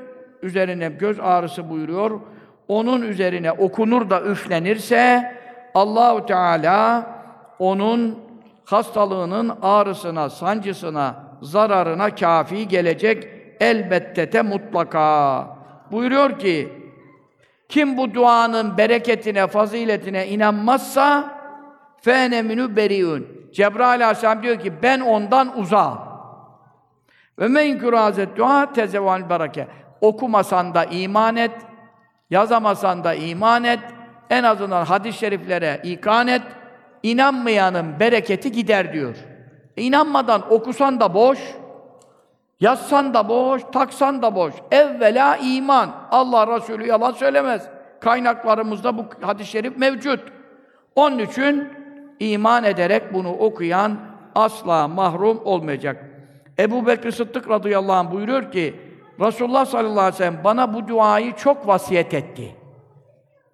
üzerine, göz ağrısı buyuruyor, onun üzerine okunur da üflenirse, Allah-u Teala onun hastalığının ağrısına, sancısına, zararına kâfi gelecek elbette de mutlaka. Buyuruyor ki, kim bu duanın bereketine, faziletine inanmazsa fene minü beriun. Cebrail Aleyhisselam diyor ki, ben ondan uzağım. Ve men kurazet dua tezeval bereke. Okumasan da iman et, yazamasan da iman et, en azından hadis-i şeriflere ikan et. İnanmayanın bereketi gider diyor. E inanmadan okusan da boş, yazsan da boş, taksan da boş. Evvela iman. Allah Resulü yalan söylemez. Kaynaklarımızda bu hadis-i şerif mevcut. Onun için iman ederek bunu okuyan asla mahrum olmayacak. Ebu Bekr Sıddık radıyallahu anh buyuruyor ki, Resulullah sallallahu aleyhi ve sellem bana bu duayı çok vasiyet etti.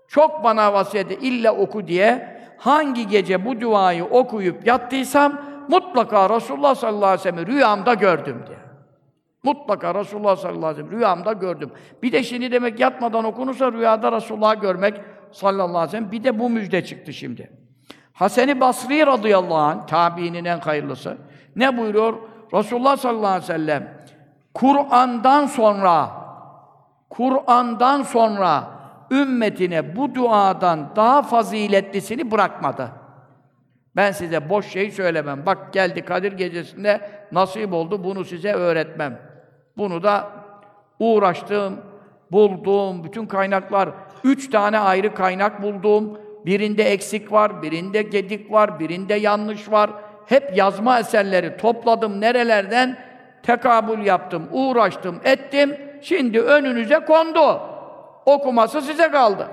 Çok bana vasiyet etti. İlla oku diye. Hangi gece bu duayı okuyup yattıysam mutlaka Resulullah sallallahu aleyhi ve sellem'i rüyamda gördüm diye. Mutlaka Resulullah sallallahu aleyhi ve sellem'i rüyamda gördüm. Bir de şimdi demek yatmadan okunursa rüyada Resulullah'ı görmek sallallahu aleyhi ve sellem. Bir de bu müjde çıktı şimdi. Hasen-i Basri radıyallahu anh, tabiinin en hayırlısı. Ne buyuruyor? Resulullah sallallahu aleyhi ve sellem Kur'an'dan sonra Kur'an'dan sonra ümmetine bu duadan daha faziletlisini bırakmadı. Ben size boş şey söylemem. Bak geldi Kadir gecesinde nasip oldu, bunu size öğretmem. Bunu da uğraştım, buldum, bütün kaynaklar, üç tane ayrı kaynak buldum. Birinde eksik var, birinde gedik var, birinde yanlış var. Hep yazma eserleri topladım nerelerden, tekabül yaptım, uğraştım, ettim. Şimdi önünüze kondu. Okuması size kaldı.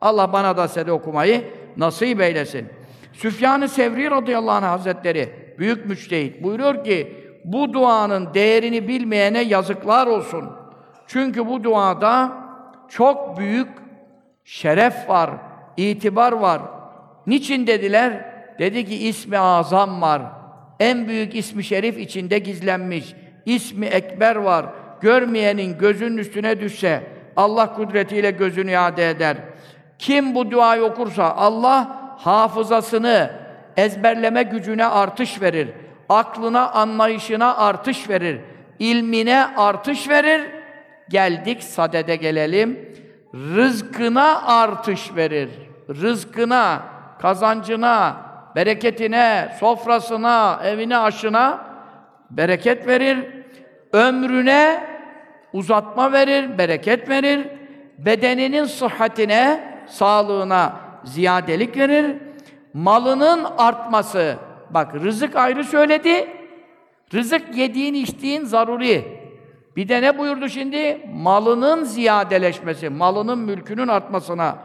Allah bana da size okumayı nasip eylesin. Süfyan-ı Sevri radıyallahu anh hazretleri, büyük müçtehit, buyuruyor ki, bu duanın değerini bilmeyene yazıklar olsun. Çünkü bu duada çok büyük şeref var, itibar var. Niçin dediler? Dedi ki, ismi azam var. En büyük ismi şerif içinde gizlenmiş. İsmi ekber var. Görmeyenin gözünün üstüne düşse, Allah kudretiyle gözünü iade eder. Kim bu duayı okursa Allah hafızasını, ezberleme gücüne artış verir. Aklına, anlayışına artış verir. İlmine artış verir. Geldik sadede gelelim. Rızkına artış verir. Rızkına, kazancına, bereketine, sofrasına, evine, aşına bereket verir. Ömrüne uzatma verir, bereket verir, bedeninin sıhhatine, sağlığına ziyadelik verir, malının artması. Bak rızık ayrı söyledi, rızık yediğin, içtiğin zaruri. Bir de ne buyurdu şimdi? Malının ziyadeleşmesi, malının, mülkünün artmasına.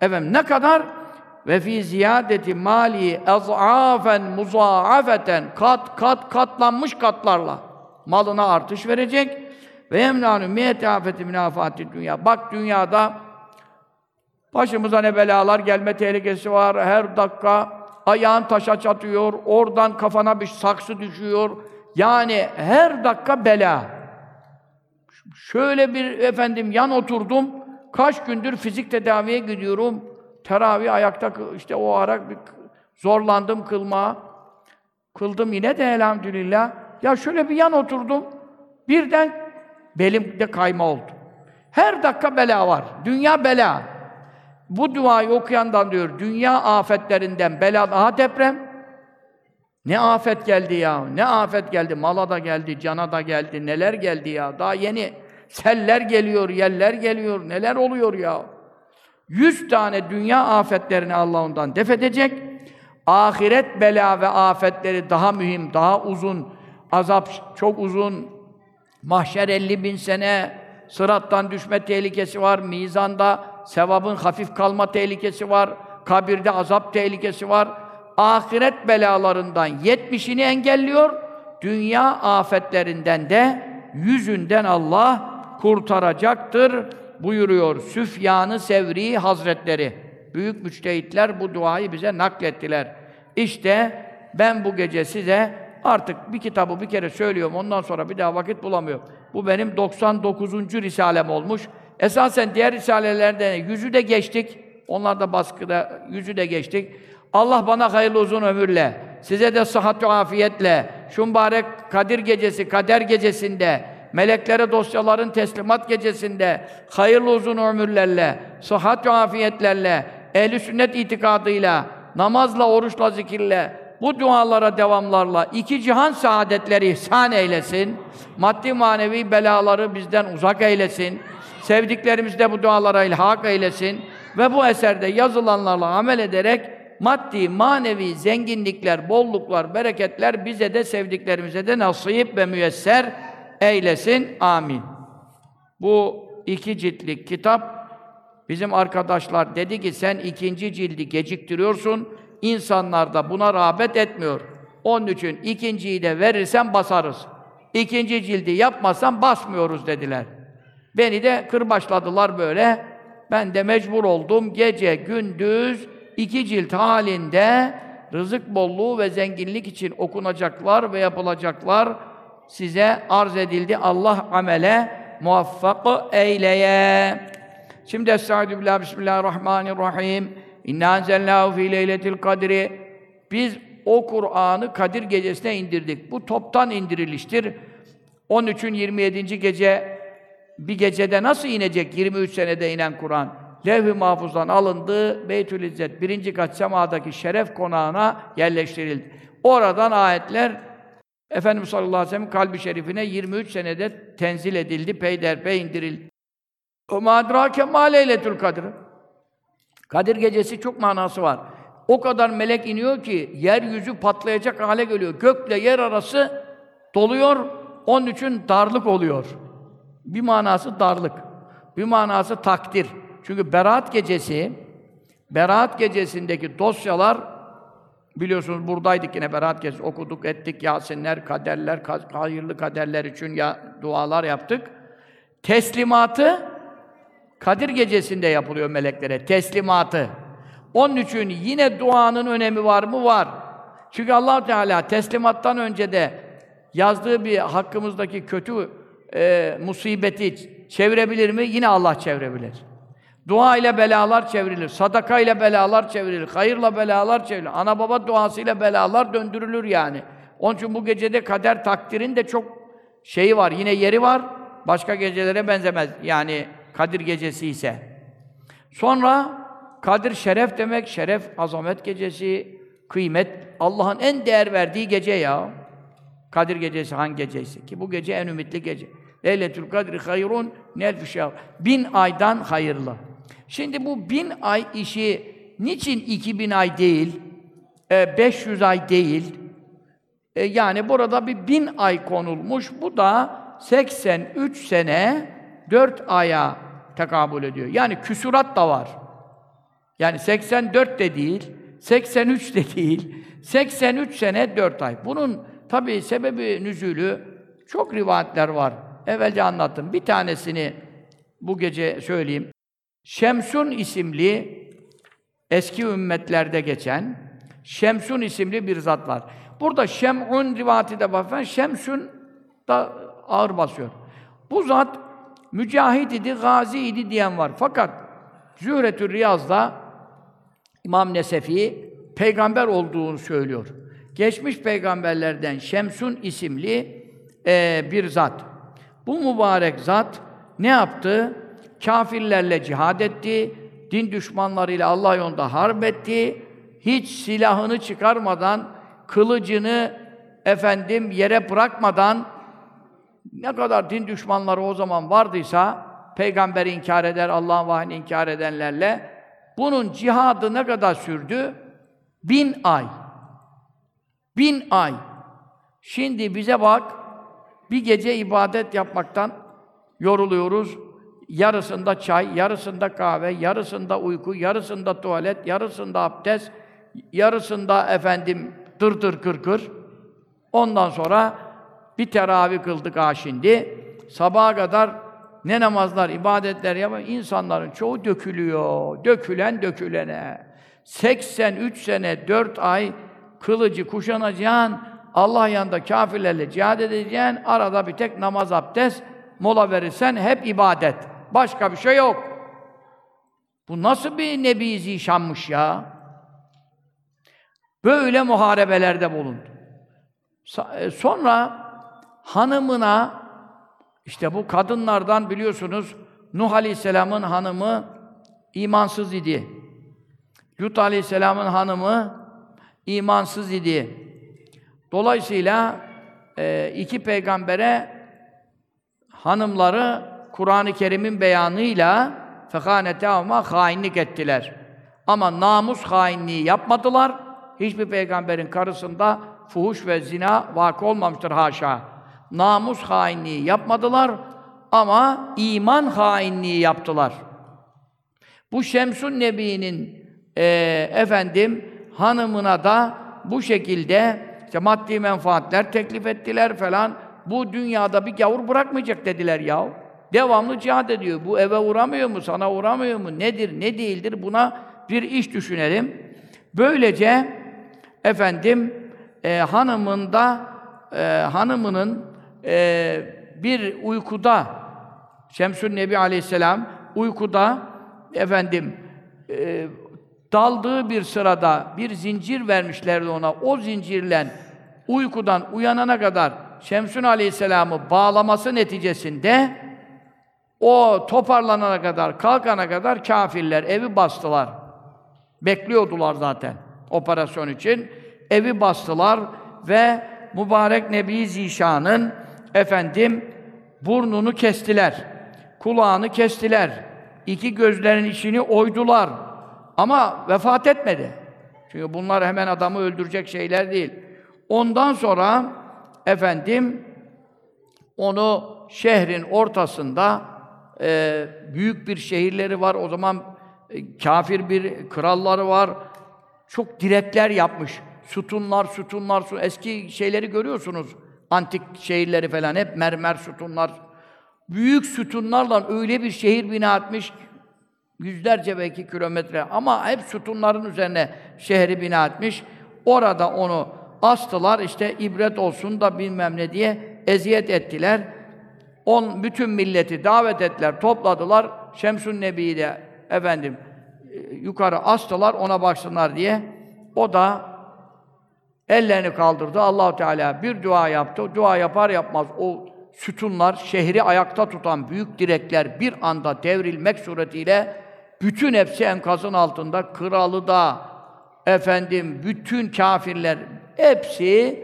Efendim ne kadar? ve fi ziyadeti mali az'afen muzaafeten kat kat katlanmış katlarla malına artış verecek ve emnanu miyete afeti minafati dünya. Bak dünyada başımıza ne belalar gelme tehlikesi var. Her dakika ayağın taşa çatıyor, oradan kafana bir saksı düşüyor. Yani her dakika bela. Şöyle bir efendim yan oturdum, kaç gündür fizik tedaviye gidiyorum. Teravih ayakta işte o ara bir zorlandım kılmaya. Kıldım yine de elhamdülillah. Ya şöyle bir yan oturdum, birden belimde kayma oldu. Her dakika bela var. Dünya bela. Bu duayı okuyandan diyor, dünya afetlerinden bela, aha deprem. Ne afet geldi ya, ne afet geldi, mala da geldi, cana da geldi, neler geldi ya, daha yeni seller geliyor, yeller geliyor, neler oluyor ya. Yüz tane dünya afetlerini Allah ondan def edecek. Ahiret bela ve afetleri daha mühim, daha uzun, azap çok uzun, mahşer elli bin sene, sırattan düşme tehlikesi var, mizanda sevabın hafif kalma tehlikesi var, kabirde azap tehlikesi var. Ahiret belalarından yetmişini engelliyor, dünya afetlerinden de yüzünden Allah kurtaracaktır buyuruyor Süfyan-ı Sevri Hazretleri. Büyük müçtehitler bu duayı bize naklettiler. İşte ben bu gece size artık bir kitabı bir kere söylüyorum, ondan sonra bir daha vakit bulamıyorum. Bu benim doksan dokuzuncu risalem olmuş. Esasen diğer risalelerden yüzü de geçtik, onlar da baskıda yüzü de geçtik. Allah bana hayırlı uzun ömürle, size de sıhhat ve afiyetle, şu mübarek Kadir Gecesi, Kader Gecesi'nde, meleklere dosyaların teslimat gecesinde, hayırlı uzun ömürlerle, sıhhat ve afiyetlerle, ehl-i sünnet itikadıyla, namazla, oruçla, zikirle, bu dualara devamlarla iki cihan saadetleri ihsan eylesin, maddi manevi belaları bizden uzak eylesin, sevdiklerimiz de bu dualara ilhak eylesin ve bu eserde yazılanlarla amel ederek maddi, manevi zenginlikler, bolluklar, bereketler bize de sevdiklerimize de nasip ve müyesser eylesin. Amin. Bu iki ciltlik kitap, bizim arkadaşlar dedi ki sen ikinci cildi geciktiriyorsun, insanlar da buna rağbet etmiyor. Onun için ikinciyi de verirsen basarız. İkinci cildi yapmazsan basmıyoruz dediler. Beni de kırbaçladılar böyle. Ben de mecbur oldum. Gece, gündüz, iki cilt halinde rızık bolluğu ve zenginlik için okunacaklar ve yapılacaklar size arz edildi. Allah amele muvaffak eyleye. Şimdi Estaizu billah, bismillahirrahmanirrahim. İnna enzelnâhu fî leyletil kadri. Biz o Kur'an'ı Kadir Gecesi'ne indirdik. Bu toptan indiriliştir. on üçün yirmi yedinci gece, bir gecede nasıl inecek yirmi üç senede inen Kur'an? Levh-i Mahfuz'dan alındı, Beytül İzzet birinci kat semadaki şeref konağına yerleştirildi. Oradan ayetler Efendimiz sallallahu aleyhi ve sellem kalbi şerifine yirmi üç senede tenzil edildi, peyderpey indirildi. O madrake ma leyletül kadr. Kadir Gecesi çok manası var. O kadar melek iniyor ki yeryüzü patlayacak hale geliyor. Gökle yer arası doluyor. Onun için darlık oluyor. Bir manası darlık. Bir manası takdir. Çünkü Berat Gecesi, Berat Gecesi'ndeki dosyalar, biliyorsunuz buradaydık yine Berat Gecesi, okuduk, ettik, Yasinler, kaderler, hayırlı kaderler için ya, dualar yaptık. Teslimatı Kadir Gecesi'nde yapılıyor meleklere, teslimatı. Onun için yine duanın önemi var mı? Var. Çünkü Allah Teala teslimattan önce de yazdığı bir hakkımızdaki kötü e, musibeti çevirebilir mi? Yine Allah çevirebilir. Dua ile belalar çevrilir, sadaka ile belalar çevrilir, hayırla belalar çevrilir, ana baba duasıyla belalar döndürülür yani. Onun için bu gecede kader takdirin de çok şeyi var, yine yeri var, başka gecelere benzemez yani Kadir Gecesi ise. Sonra Kadir şeref demek, şeref, azamet gecesi, kıymet, Allah'ın en değer verdiği gece ya. Kadir Gecesi hangi geceyse ki bu gece en ümitli gece. Leyletül kadri hayrun nelfü şehr. Bin aydan hayırlı. Şimdi bu bin ay işi niçin iki bin ay değil, beş yüz ay değil? Yani burada bir bin ay konulmuş. Bu da seksen üç sene dört aya tekabül ediyor. Yani küsurat da var. Yani seksen dört de değil, seksen üç de değil, seksen üç sene dört ay. Bunun tabii sebebi nüzülü çok rivayetler var. Evvelce anlattım. Bir tanesini bu gece söyleyeyim. Şemsun isimli eski ümmetlerde geçen Şemsun isimli bir zat var. Burada Şem'un rivayeti de var. Şemsun da ağır basıyor. Bu zat mücahid idi, gazi idi diyen var. Fakat Zühretül Riyaz'da İmam Nesefi peygamber olduğunu söylüyor. Geçmiş peygamberlerden Şemsun isimli e, bir zat. Bu mübarek zat ne yaptı? Kafirlerle cihad etti, din düşmanlarıyla Allah yolunda harp etti. Hiç silahını çıkarmadan, kılıcını efendim yere bırakmadan ne kadar din düşmanları o zaman vardıysa, peygamberi inkar eder, Allah'ın vahyini inkar edenlerle bunun cihadı ne kadar sürdü? Bin ay. Bin ay. Şimdi bize bak, bir gece ibadet yapmaktan yoruluyoruz. Yarısında çay, yarısında kahve, yarısında uyku, yarısında tuvalet, yarısında abdest, yarısında efendim dırdır kırkır. Ondan sonra bir teravih kıldık ha şimdi. Sabaha kadar ne namazlar, ibadetler yapıyor. İnsanların çoğu dökülüyor. Dökülen dökülene. seksen üç sene, dört ay kılıcı kuşanacaksın, Allah yanında kafirlerle cihad edeceksin, arada bir tek namaz, abdest, mola verirsen hep ibadet. Başka bir şey yok. Bu nasıl bir nebi zişanmış ya? Böyle muharebelerde bulundu. Sonra hanımına, işte bu kadınlardan biliyorsunuz, Nuh Aleyhisselam'ın hanımı imansız idi. Lut Aleyhisselam'ın hanımı imansız idi. Dolayısıyla iki peygambere hanımları Kur'an-ı Kerim'in beyanıyla فَخَانَتَهُمَا hainlik ettiler. Ama namus hainliği yapmadılar. Hiçbir peygamberin karısında fuhuş ve zina vakı olmamıştır haşa. Namus hainliği yapmadılar ama iman hainliği yaptılar. Bu Şemsun Nebi'nin e, efendim hanımına da bu şekilde işte maddi menfaatler teklif ettiler falan. Bu dünyada bir gavur bırakmayacak dediler yahu. Devamlı cihad ediyor. Bu eve uğramıyor mu, sana uğramıyor mu, nedir, ne değildir, buna bir iş düşünelim. Böylece efendim e, hanımında e, hanımının e, bir uykuda Şemsun Nebi Aleyhisselam uykuda efendim e, daldığı bir sırada bir zincir vermişlerdi ona. O zincirle uykudan uyanana kadar Şemsun Aleyhisselam'ı bağlaması neticesinde o toparlanana kadar, kalkana kadar kafirler evi bastılar. Bekliyordular zaten operasyon için. Evi bastılar ve mübarek Nebi Zişan'ın efendim burnunu kestiler. Kulağını kestiler. İki gözlerin içini oydular. Ama vefat etmedi. Çünkü bunlar hemen adamı öldürecek şeyler değil. Ondan sonra efendim onu şehrin ortasında e, büyük bir şehirleri var. O zaman e, kafir bir kralları var. Çok direkler yapmış. Sütunlar, sütunlar, sütunlar. Eski şeyleri görüyorsunuz. Antik şehirleri falan. Hep mermer sütunlar. Büyük sütunlarla öyle bir şehir bina etmiş. Yüzlerce belki kilometre. Ama hep sütunların üzerine şehri bina etmiş. Orada onu astılar. İşte ibret olsun da bilmem ne diye eziyet ettiler. On, bütün milleti davet ettiler, topladılar. Şemsun Nebi'yi de efendim yukarı astılar, ona baksınlar diye. O da ellerini kaldırdı. Allah Teala bir dua yaptı. Dua yapar yapmaz o sütunlar, şehri ayakta tutan büyük direkler bir anda devrilmek suretiyle bütün hepsi enkazın altında, kralı da efendim bütün kafirler hepsi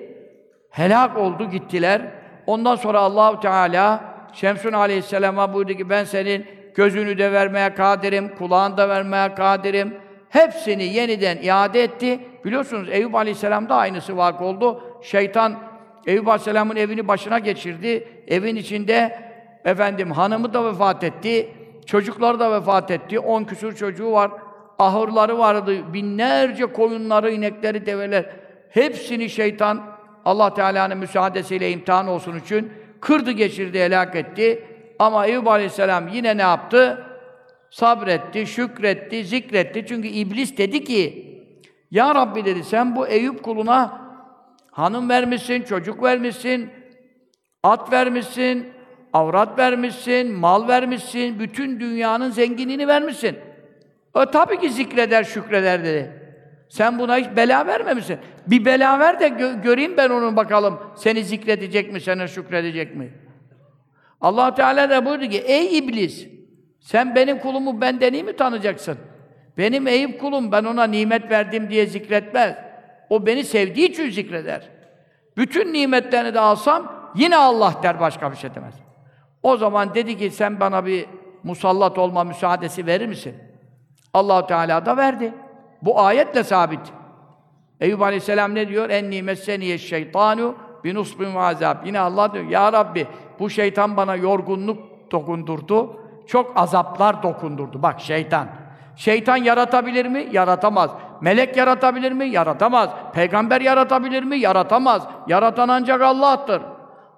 helak oldu, gittiler. Ondan sonra Allah Teala Şemsun Aleyhisselam'a buyurdu ki ben senin gözünü de vermeye kadirim, kulağını da vermeye kadirim. Hepsini yeniden iade etti. Biliyorsunuz Eyüp Aleyhisselam'da aynısı vakı oldu. Şeytan Eyüp Aleyhisselam'ın evini başına geçirdi. Evin içinde efendim hanımı da vefat etti. Çocukları da vefat etti. On küsur çocuğu var. ahırları vardı, binlerce koyunları, inekleri, develer, hepsini şeytan, Allah Teala'nın müsaadesiyle imtihan olsun için kırdı, geçirdi, helak etti. Ama Eyüp Aleyhisselam yine ne yaptı? Sabretti, şükretti, zikretti. Çünkü iblis dedi ki, ya Rabbi dedi, sen bu Eyüp kuluna hanım vermişsin, çocuk vermişsin, at vermişsin, avrat vermişsin, mal vermişsin, bütün dünyanın zenginliğini vermişsin. O tabii ki zikreder, şükreder dedi. Sen buna hiç bela vermemişsin. Bir bela ver de gö- göreyim ben onun bakalım. Seni zikredecek mi, seni şükredecek mi? Allah Teala da buyurdu ki, ey iblis! Sen benim kulumu benden iyi mi tanıyacaksın? Benim Eyüp kulum, ben ona nimet verdim diye zikretmez. O beni sevdiği için zikreder. Bütün nimetlerini de alsam, yine Allah der, başka bir şey demez. O zaman dedi ki, sen bana bir musallat olma müsaadesi verir misin? Allah Teala da verdi. Bu ayetle sabit. Eyüp Aleyhisselam ne diyor? En nimetseniye şeytanu bi nusbin ve azab. Yine Allah diyor, ya Rabbi, bu şeytan bana yorgunluk dokundurdu, çok azaplar dokundurdu. Bak şeytan. Şeytan yaratabilir mi? Yaratamaz. Melek yaratabilir mi? Yaratamaz. Peygamber yaratabilir mi? Yaratamaz. Yaratan ancak Allah'tır.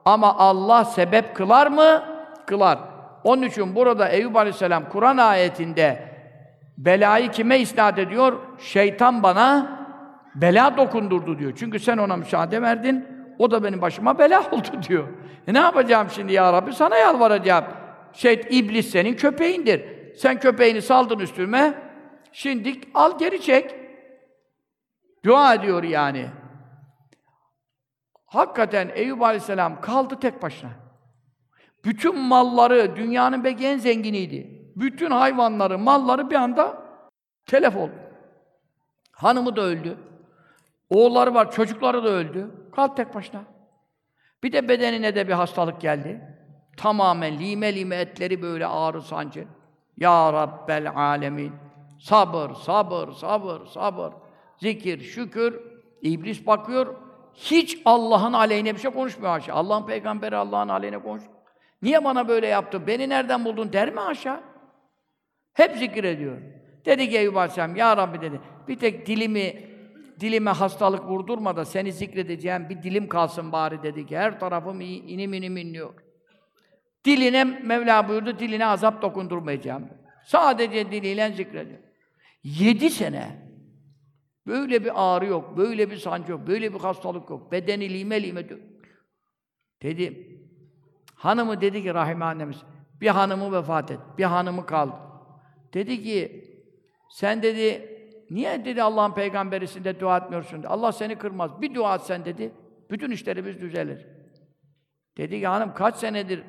Ama Allah sebep kılar mı? Kılar. Onun için burada Eyüp Aleyhisselam Kur'an ayetinde belayı kime isnat ediyor? Şeytan bana bela dokundurdu diyor. Çünkü sen ona müsaade verdin, o da benim başıma bela oldu diyor. E ne yapacağım şimdi ya Rabbi? Sana yalvaracağım. Şey, iblis senin köpeğindir. Sen köpeğini saldın üstüme, şimdi al geri çek. Dua ediyor yani. Hakikaten Eyüp Aleyhisselam kaldı tek başına. Bütün malları, dünyanın belki en zenginiydi. Bütün hayvanları, malları bir anda telef oldu. Hanımı da öldü. Oğulları var, çocukları da öldü. Kaldı tek başına. Bir de bedenine de bir hastalık geldi. Tamamen lime lime etleri böyle ağrı sancı. Ya Rabbel âlemin. Sabır, sabır, sabır, sabır. Zikir, şükür. İblis bakıyor. Hiç Allah'ın aleyhine bir şey konuşmuyor haşa. Allah'ın peygamberi Allah'ın aleyhine konuşuyor. Niye bana böyle yaptın? Beni nereden buldun der mi haşa? Hep zikir ediyor. Dedi ki Eyüp Aleyhisselam, ya Rabbi dedi, bir tek dilimi, dilime hastalık vurdurma da seni zikredeceğim bir dilim kalsın bari dedi ki, her tarafım inim inim inliyor. Diline, Mevla buyurdu, diline azap dokundurmayacağım. Sadece diliyle zikrediyor. Yedi sene. Böyle bir ağrı yok, böyle bir sancı yok, böyle bir hastalık yok. Bedeni lime lime dök. Dedi, hanımı dedi ki Rahime annemiz, bir hanımı vefat et, bir hanımı kaldı. Dedi ki, sen dedi, niye dedi Allah'ın peygamberisinde dua etmiyorsun dedi. Allah seni kırmaz, bir dua etsen dedi, bütün işlerimiz düzelir. Dedi ki hanım kaç senedir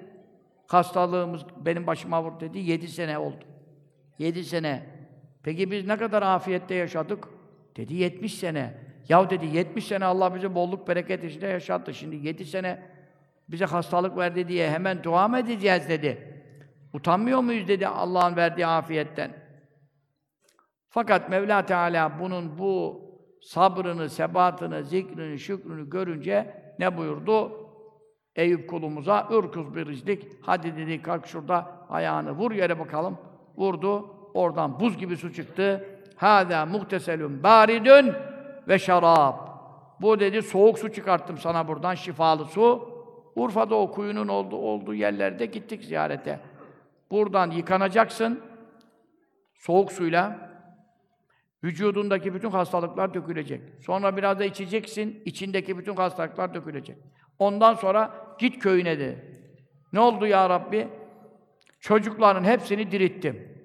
hastalığımız benim başıma vurdu dedi, yedi sene oldu. Yedi sene. Peki biz ne kadar afiyette yaşadık? Dedi yetmiş sene. Yahu dedi yetmiş sene Allah bize bolluk bereket içinde yaşattı. Şimdi yedi sene bize hastalık verdi diye hemen dua mı edeceğiz dedi. Utanmıyor muyuz dedi Allah'ın verdiği afiyetten. Fakat Mevla Teala bunun bu sabrını, sebatını, zikrini, şükrünü görünce ne buyurdu? Eyüp kulumuza ürküz bir rizlik. Hadi dedi kalk şurada ayağını vur yere bakalım. Vurdu. Oradan buz gibi su çıktı. Hâzâ muhteselun bâridun ve şarab. Bu dedi soğuk su çıkarttım sana buradan, şifalı su. Urfa'da o kuyunun olduğu, olduğu yerlerde gittik ziyarete. Buradan yıkanacaksın soğuk suyla. Vücudundaki bütün hastalıklar dökülecek. Sonra biraz da içeceksin, içindeki bütün hastalıklar dökülecek. Ondan sonra git köyüne dedi. Ne oldu ya Rabbi? Çocukların hepsini dirilttim.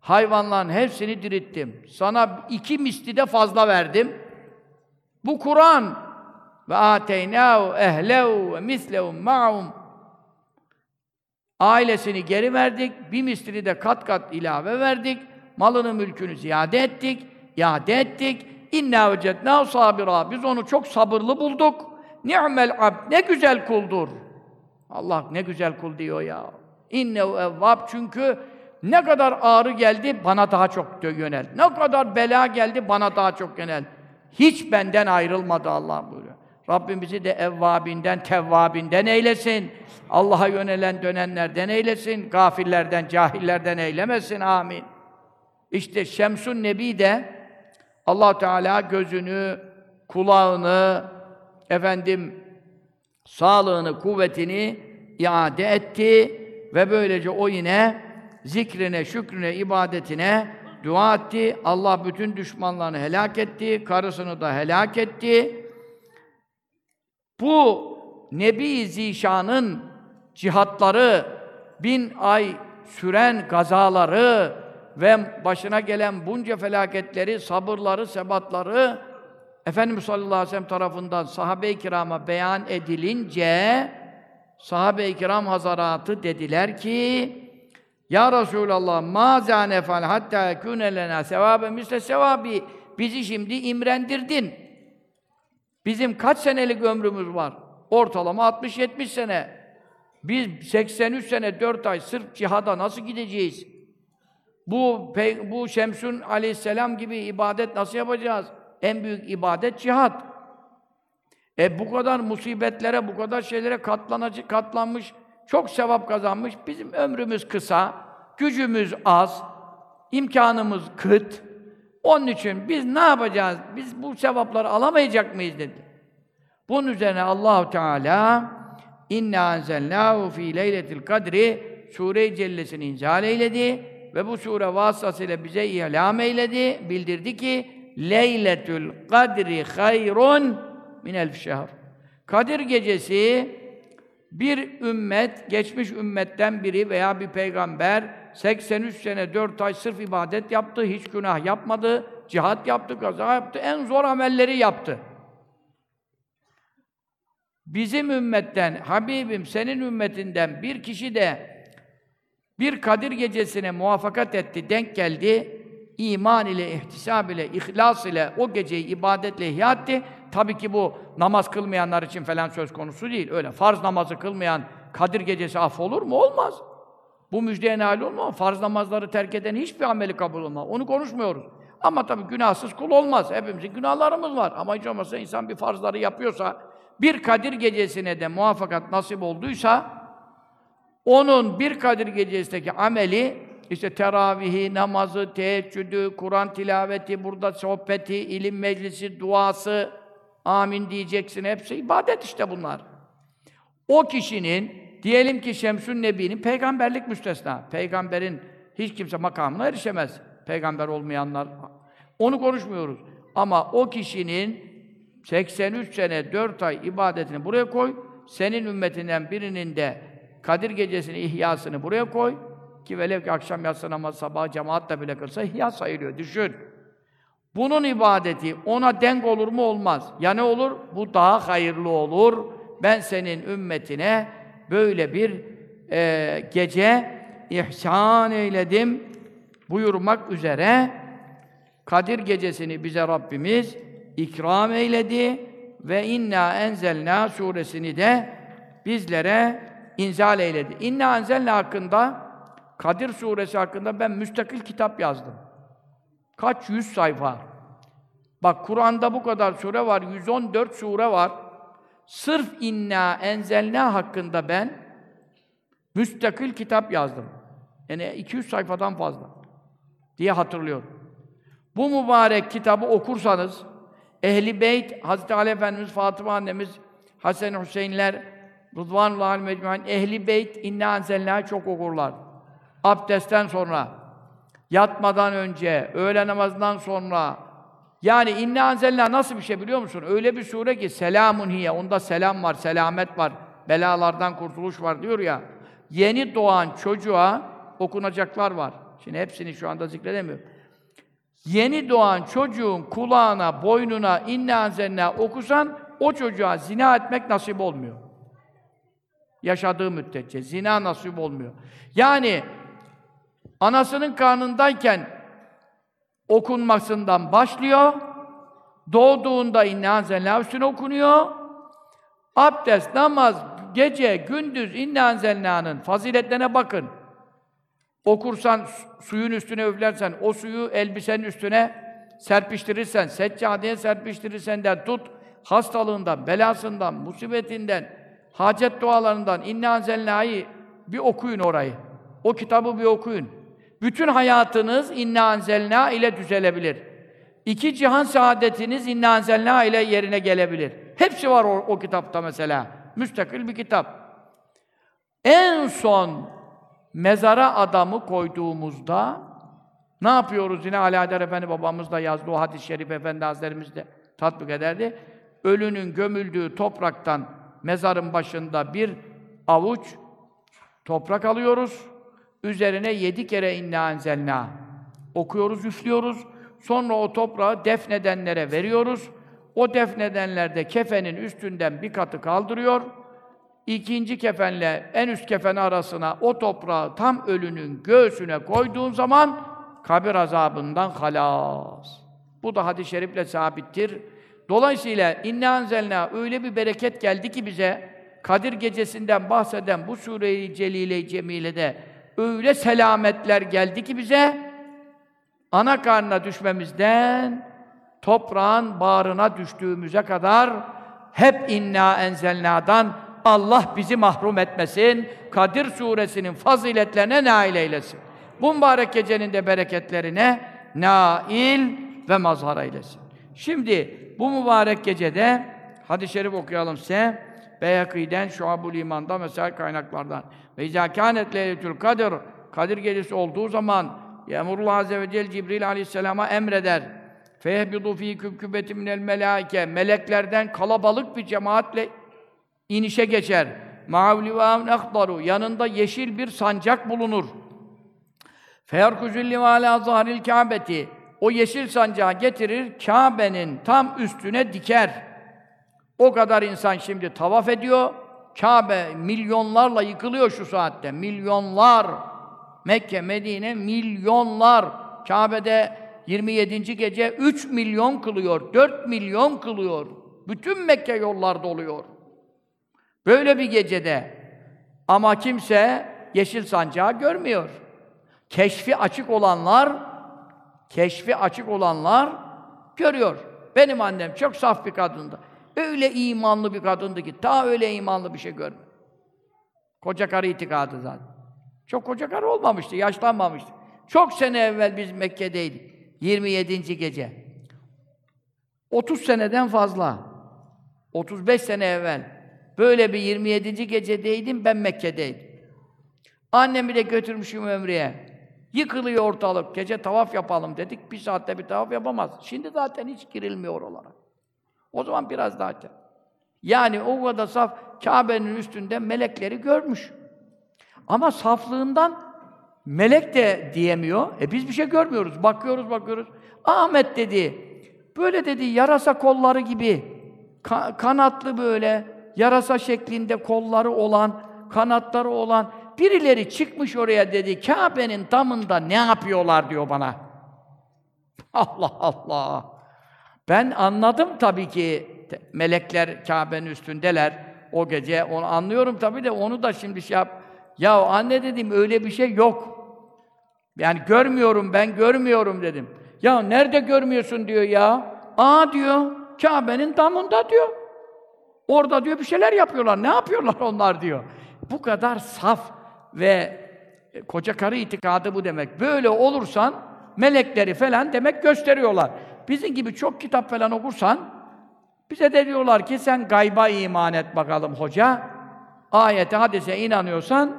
Hayvanların hepsini dirilttim. Sana iki misli de fazla verdim. Bu Kur'an. Ve âteynâhu ehlehu ve mislehum ma'hum. Ailesini geri verdik. Bir misli de kat kat ilave verdik. Malını mülkünü ziyade ettik. İade ettik. İnnâ vecednâhu sabirâ. Biz onu çok sabırlı bulduk. Ni'mel abd, ne güzel kuldur. Allah ne güzel kul diyor ya. İnnehu evvab, çünkü ne kadar ağrı geldi bana daha çok yönel. Ne kadar bela geldi bana daha çok yönel. Hiç benden ayrılmadı Allah buyuruyor. Rabbim bizi de evvabinden, tevvabinden eylesin. Allah'a yönelen dönenlerden eylesin. Gafillerden, cahillerden eylemesin. Amin. İşte Şemsun Nebi de Allah Teala gözünü, kulağını, efendim sağlığını, kuvvetini iade etti ve böylece o yine zikrine, şükrüne, ibadetine dua etti. Allah bütün düşmanlarını helak etti, karısını da helak etti. Bu Nebi Zişan'ın cihatları, bin ay süren gazaları ve başına gelen bunca felaketleri, sabırları, sebatları Efendimiz sallallahu aleyhi ve sellem tarafından sahabe-i kirama beyan edilince sahabe-i kiram hazaratı dediler ki ya Resulallah ma zâne fel hattâ yekûne lenâ sevâbe misle sevâbi, bizi şimdi imrendirdin. Bizim kaç senelik ömrümüz var? Ortalama altmış yetmiş sene. Biz seksen üç sene dört ay sırf cihada nasıl gideceğiz? Bu bu Şemsun aleyhisselam gibi ibadet nasıl yapacağız? En büyük ibadet cihat. E bu kadar musibetlere, bu kadar şeylere katlanacak, katlanmış, çok sevap kazanmış. Bizim ömrümüz kısa, gücümüz az, imkanımız kıt. Onun için biz ne yapacağız? Biz bu sevapları alamayacak mıyız dedi. Bunun üzerine Allahu Teala İnna enzelnâhu fî leyletil kadri Sûre-i Cellesini inzal eyledi ve bu sure vasıtasıyla bize ilham eyledi, bildirdi ki Leyletül kadri hayrun min elf şehr. Kadir gecesi bir ümmet, geçmiş ümmetten biri veya bir peygamber seksen üç sene dört ay sırf ibadet yaptı, hiç günah yapmadı, cihat yaptı, kaza yaptı, en zor amelleri yaptı. Bizim ümmetten, Habibim senin ümmetinden bir kişi de bir Kadir gecesine muvaffakat etti, denk geldi, iman ile, ihtisab ile, ihlas ile o geceyi ibadetle ihya etti. Tabii ki bu namaz kılmayanlar için falan söz konusu değil. Öyle farz namazı kılmayan Kadir gecesi affolur mu? Olmaz. Bu müjdeye nail olmaz. Farz namazları terk eden hiçbir ameli kabul olmaz. Onu konuşmuyoruz. Ama tabii günahsız kul olmaz. Hepimizin günahlarımız var. Ama hiç olmazsa insan bir farzları yapıyorsa, bir Kadir gecesine de muvaffakat nasip olduysa, onun bir Kadir gecesindeki ameli, işte teravihi, namazı, teheccüdü, Kur'an tilaveti, burada sohbeti, ilim meclisi, duası, amin diyeceksin, hepsi ibadet işte bunlar. O kişinin, diyelim ki Şemsun Nebi'nin, peygamberlik müstesna, peygamberin hiç kimse makamına erişemez, peygamber olmayanlar, onu konuşmuyoruz. Ama o kişinin seksen üç sene, dört ay ibadetini buraya koy, senin ümmetinden birinin de Kadir gecesinin ihyasını buraya koy, ki velev ki akşam yatsı namazı sabah cemaatle bile kılsa ihya sayılıyor, düşün. Bunun ibadeti ona denk olur mu? Olmaz. Ya ne olur? Bu daha hayırlı olur. Ben senin ümmetine böyle bir e, gece ihsan eyledim buyurmak üzere Kadir gecesini bize Rabbimiz ikram eyledi ve inna enzelna suresini de bizlere inzal eyledi. İnna enzelna hakkında, Kadir suresi hakkında ben müstakil kitap yazdım. Kaç yüz sayfa. Bak Kur'an'da bu kadar sure var, yüz on dört sure var. Sırf inna enzelna hakkında ben müstakil kitap yazdım. Yani iki yüz sayfadan fazla diye hatırlıyorum. Bu mübarek kitabı okursanız Ehl-i Beyt, Hazreti Ali Efendimiz, Fatıma annemiz, Hasan Hüseyinler, Rıdvanullahil aleyhim ecmaîn, Ehl-i Beyt inna enzelnâ'yı çok okurlar. Abdestten sonra, yatmadan önce, öğle namazından sonra. Yani inna enzelnâ nasıl bir şey biliyor musun? Öyle bir sure ki selamun hiye, onda selam var, selamet var, belalardan kurtuluş var diyor ya. Yeni doğan çocuğa okunacaklar var. Şimdi hepsini şu anda zikredemiyorum. Yeni doğan çocuğun kulağına, boynuna inna enzelnâ okusan o çocuğa zina etmek nasip olmuyor. Yaşadığı müddetçe zina nasip olmuyor. Yani anasının karnındayken okunmasından başlıyor. Doğduğunda inna enzelnâ üstüne okunuyor. Abdest, namaz, gece, gündüz inna enzelnâ'nın faziletlerine bakın. Okursan, suyun üstüne üflersen, o suyu elbisenin üstüne serpiştirirsen, seccadeye serpiştirirsen de tut, hastalığından, belasından, musibetinden, hacet dualarından inna enzelnâ'yı bir okuyun orayı. O kitabı bir okuyun. bütün hayatınız inna anzelna ile düzelebilir. İki cihan saadetiniz inna anzelna ile yerine gelebilir. Hepsi var o, o kitapta mesela. Müstakil bir kitap. En son mezara adamı koyduğumuzda ne yapıyoruz? Yine Ali Adar Efendi babamız da yazdı, o hadis-i şerif Efendi Hazretlerimiz de tatbik ederdi. Ölünün gömüldüğü topraktan mezarın başında bir avuç toprak alıyoruz. Üzerine yedi kere inna enzelna okuyoruz, üflüyoruz. Sonra o toprağı defnedenlere veriyoruz. O defnedenler de kefenin üstünden bir katı kaldırıyor. İkinci kefenle en üst kefen arasına o toprağı tam ölünün göğsüne koyduğun zaman kabir azabından halas. Bu da hadis-i şerifle sabittir. Dolayısıyla inna enzelna öyle bir bereket geldi ki bize, Kadir gecesinden bahseden bu sure-i celile-i cemile'de öyle selametler geldi ki bize, ana karnına düşmemizden toprağın bağrına düştüğümüze kadar hep inna enzelna'dan Allah bizi mahrum etmesin, Kadir suresinin faziletlerine nail eylesin. Bu mübarek gecenin de bereketlerine nail ve mazhar eylesin. Şimdi bu mübarek gecede hadis-i şerif okuyalım size. Beyhakî'den, Şuab-ül İman'da mesela kaynaklardan. Ve izâ kânet leyletül kadir, Kadir gecesi olduğu zaman Emrullah Azze ve Celle Cibril Aleyhisselam'a emreder. Feyehbidu fî kübkübetin minel melâike, meleklerden kalabalık bir cemaatle inişe geçer. Ma'avlivâun ehdaru, yanında yeşil bir sancak bulunur. Feyerkuzül livâle azâhril kâbeti, o yeşil sancağı getirir, Kâbe'nin tam üstüne diker. O kadar insan şimdi tavaf ediyor. Kâbe milyonlarla yıkılıyor şu saatte. Milyonlar. Mekke, Medine milyonlar. Kâbe'de yirmi yedinci gece üç milyon kılıyor, dört milyon kılıyor. Bütün Mekke yollar doluyor. Böyle bir gecede. Ama kimse yeşil sancağı görmüyor. Keşfi açık olanlar, keşfi açık olanlar görüyor. Benim annem çok saf bir kadındı. Öyle imanlı bir kadındı ki, daha öyle imanlı bir şey görmedim. Koca karı itikadı zaten. Çok koca karı olmamıştı, yaşlanmamıştı. Çok sene evvel biz Mekke'deydik, yirmi yedinci gece. otuz seneden fazla, otuz beş sene evvel. Böyle bir yirmi yedinci gecedeydim, ben Mekke'deydim. Annemi de götürmüşüm Ömre'ye. Yıkılıyor ortalık, gece tavaf yapalım dedik, bir saatte bir tavaf yapamaz. Şimdi zaten hiç girilmiyor oralara. O zaman biraz daha açar. Yani o kadar saf, Kâbe'nin üstünde melekleri görmüş. Ama saflığından melek de diyemiyor. E biz bir şey görmüyoruz, bakıyoruz bakıyoruz. Ahmet dedi, böyle dedi yarasa kolları gibi, ka- kanatlı böyle, yarasa şeklinde kolları olan, kanatları olan, birileri çıkmış oraya dedi, Kâbe'nin damında ne yapıyorlar diyor bana. Allah Allah! Ben anladım tabii ki, melekler Kâbe'nin üstündeler o gece, onu anlıyorum tabii de onu da şimdi şey yap. Ya anne dedim, öyle bir şey yok. Yani görmüyorum, ben görmüyorum dedim. Ya nerede görmüyorsun diyor ya. Aa diyor, Kâbe'nin damında diyor. Orada diyor bir şeyler yapıyorlar, ne yapıyorlar onlar diyor. Bu kadar saf ve koca karı itikadı bu demek. Böyle olursan melekleri falan demek gösteriyorlar. Bizim gibi çok kitap falan okursan, bize de diyorlar ki sen gayba iman et bakalım hoca. Ayete, hadise inanıyorsan,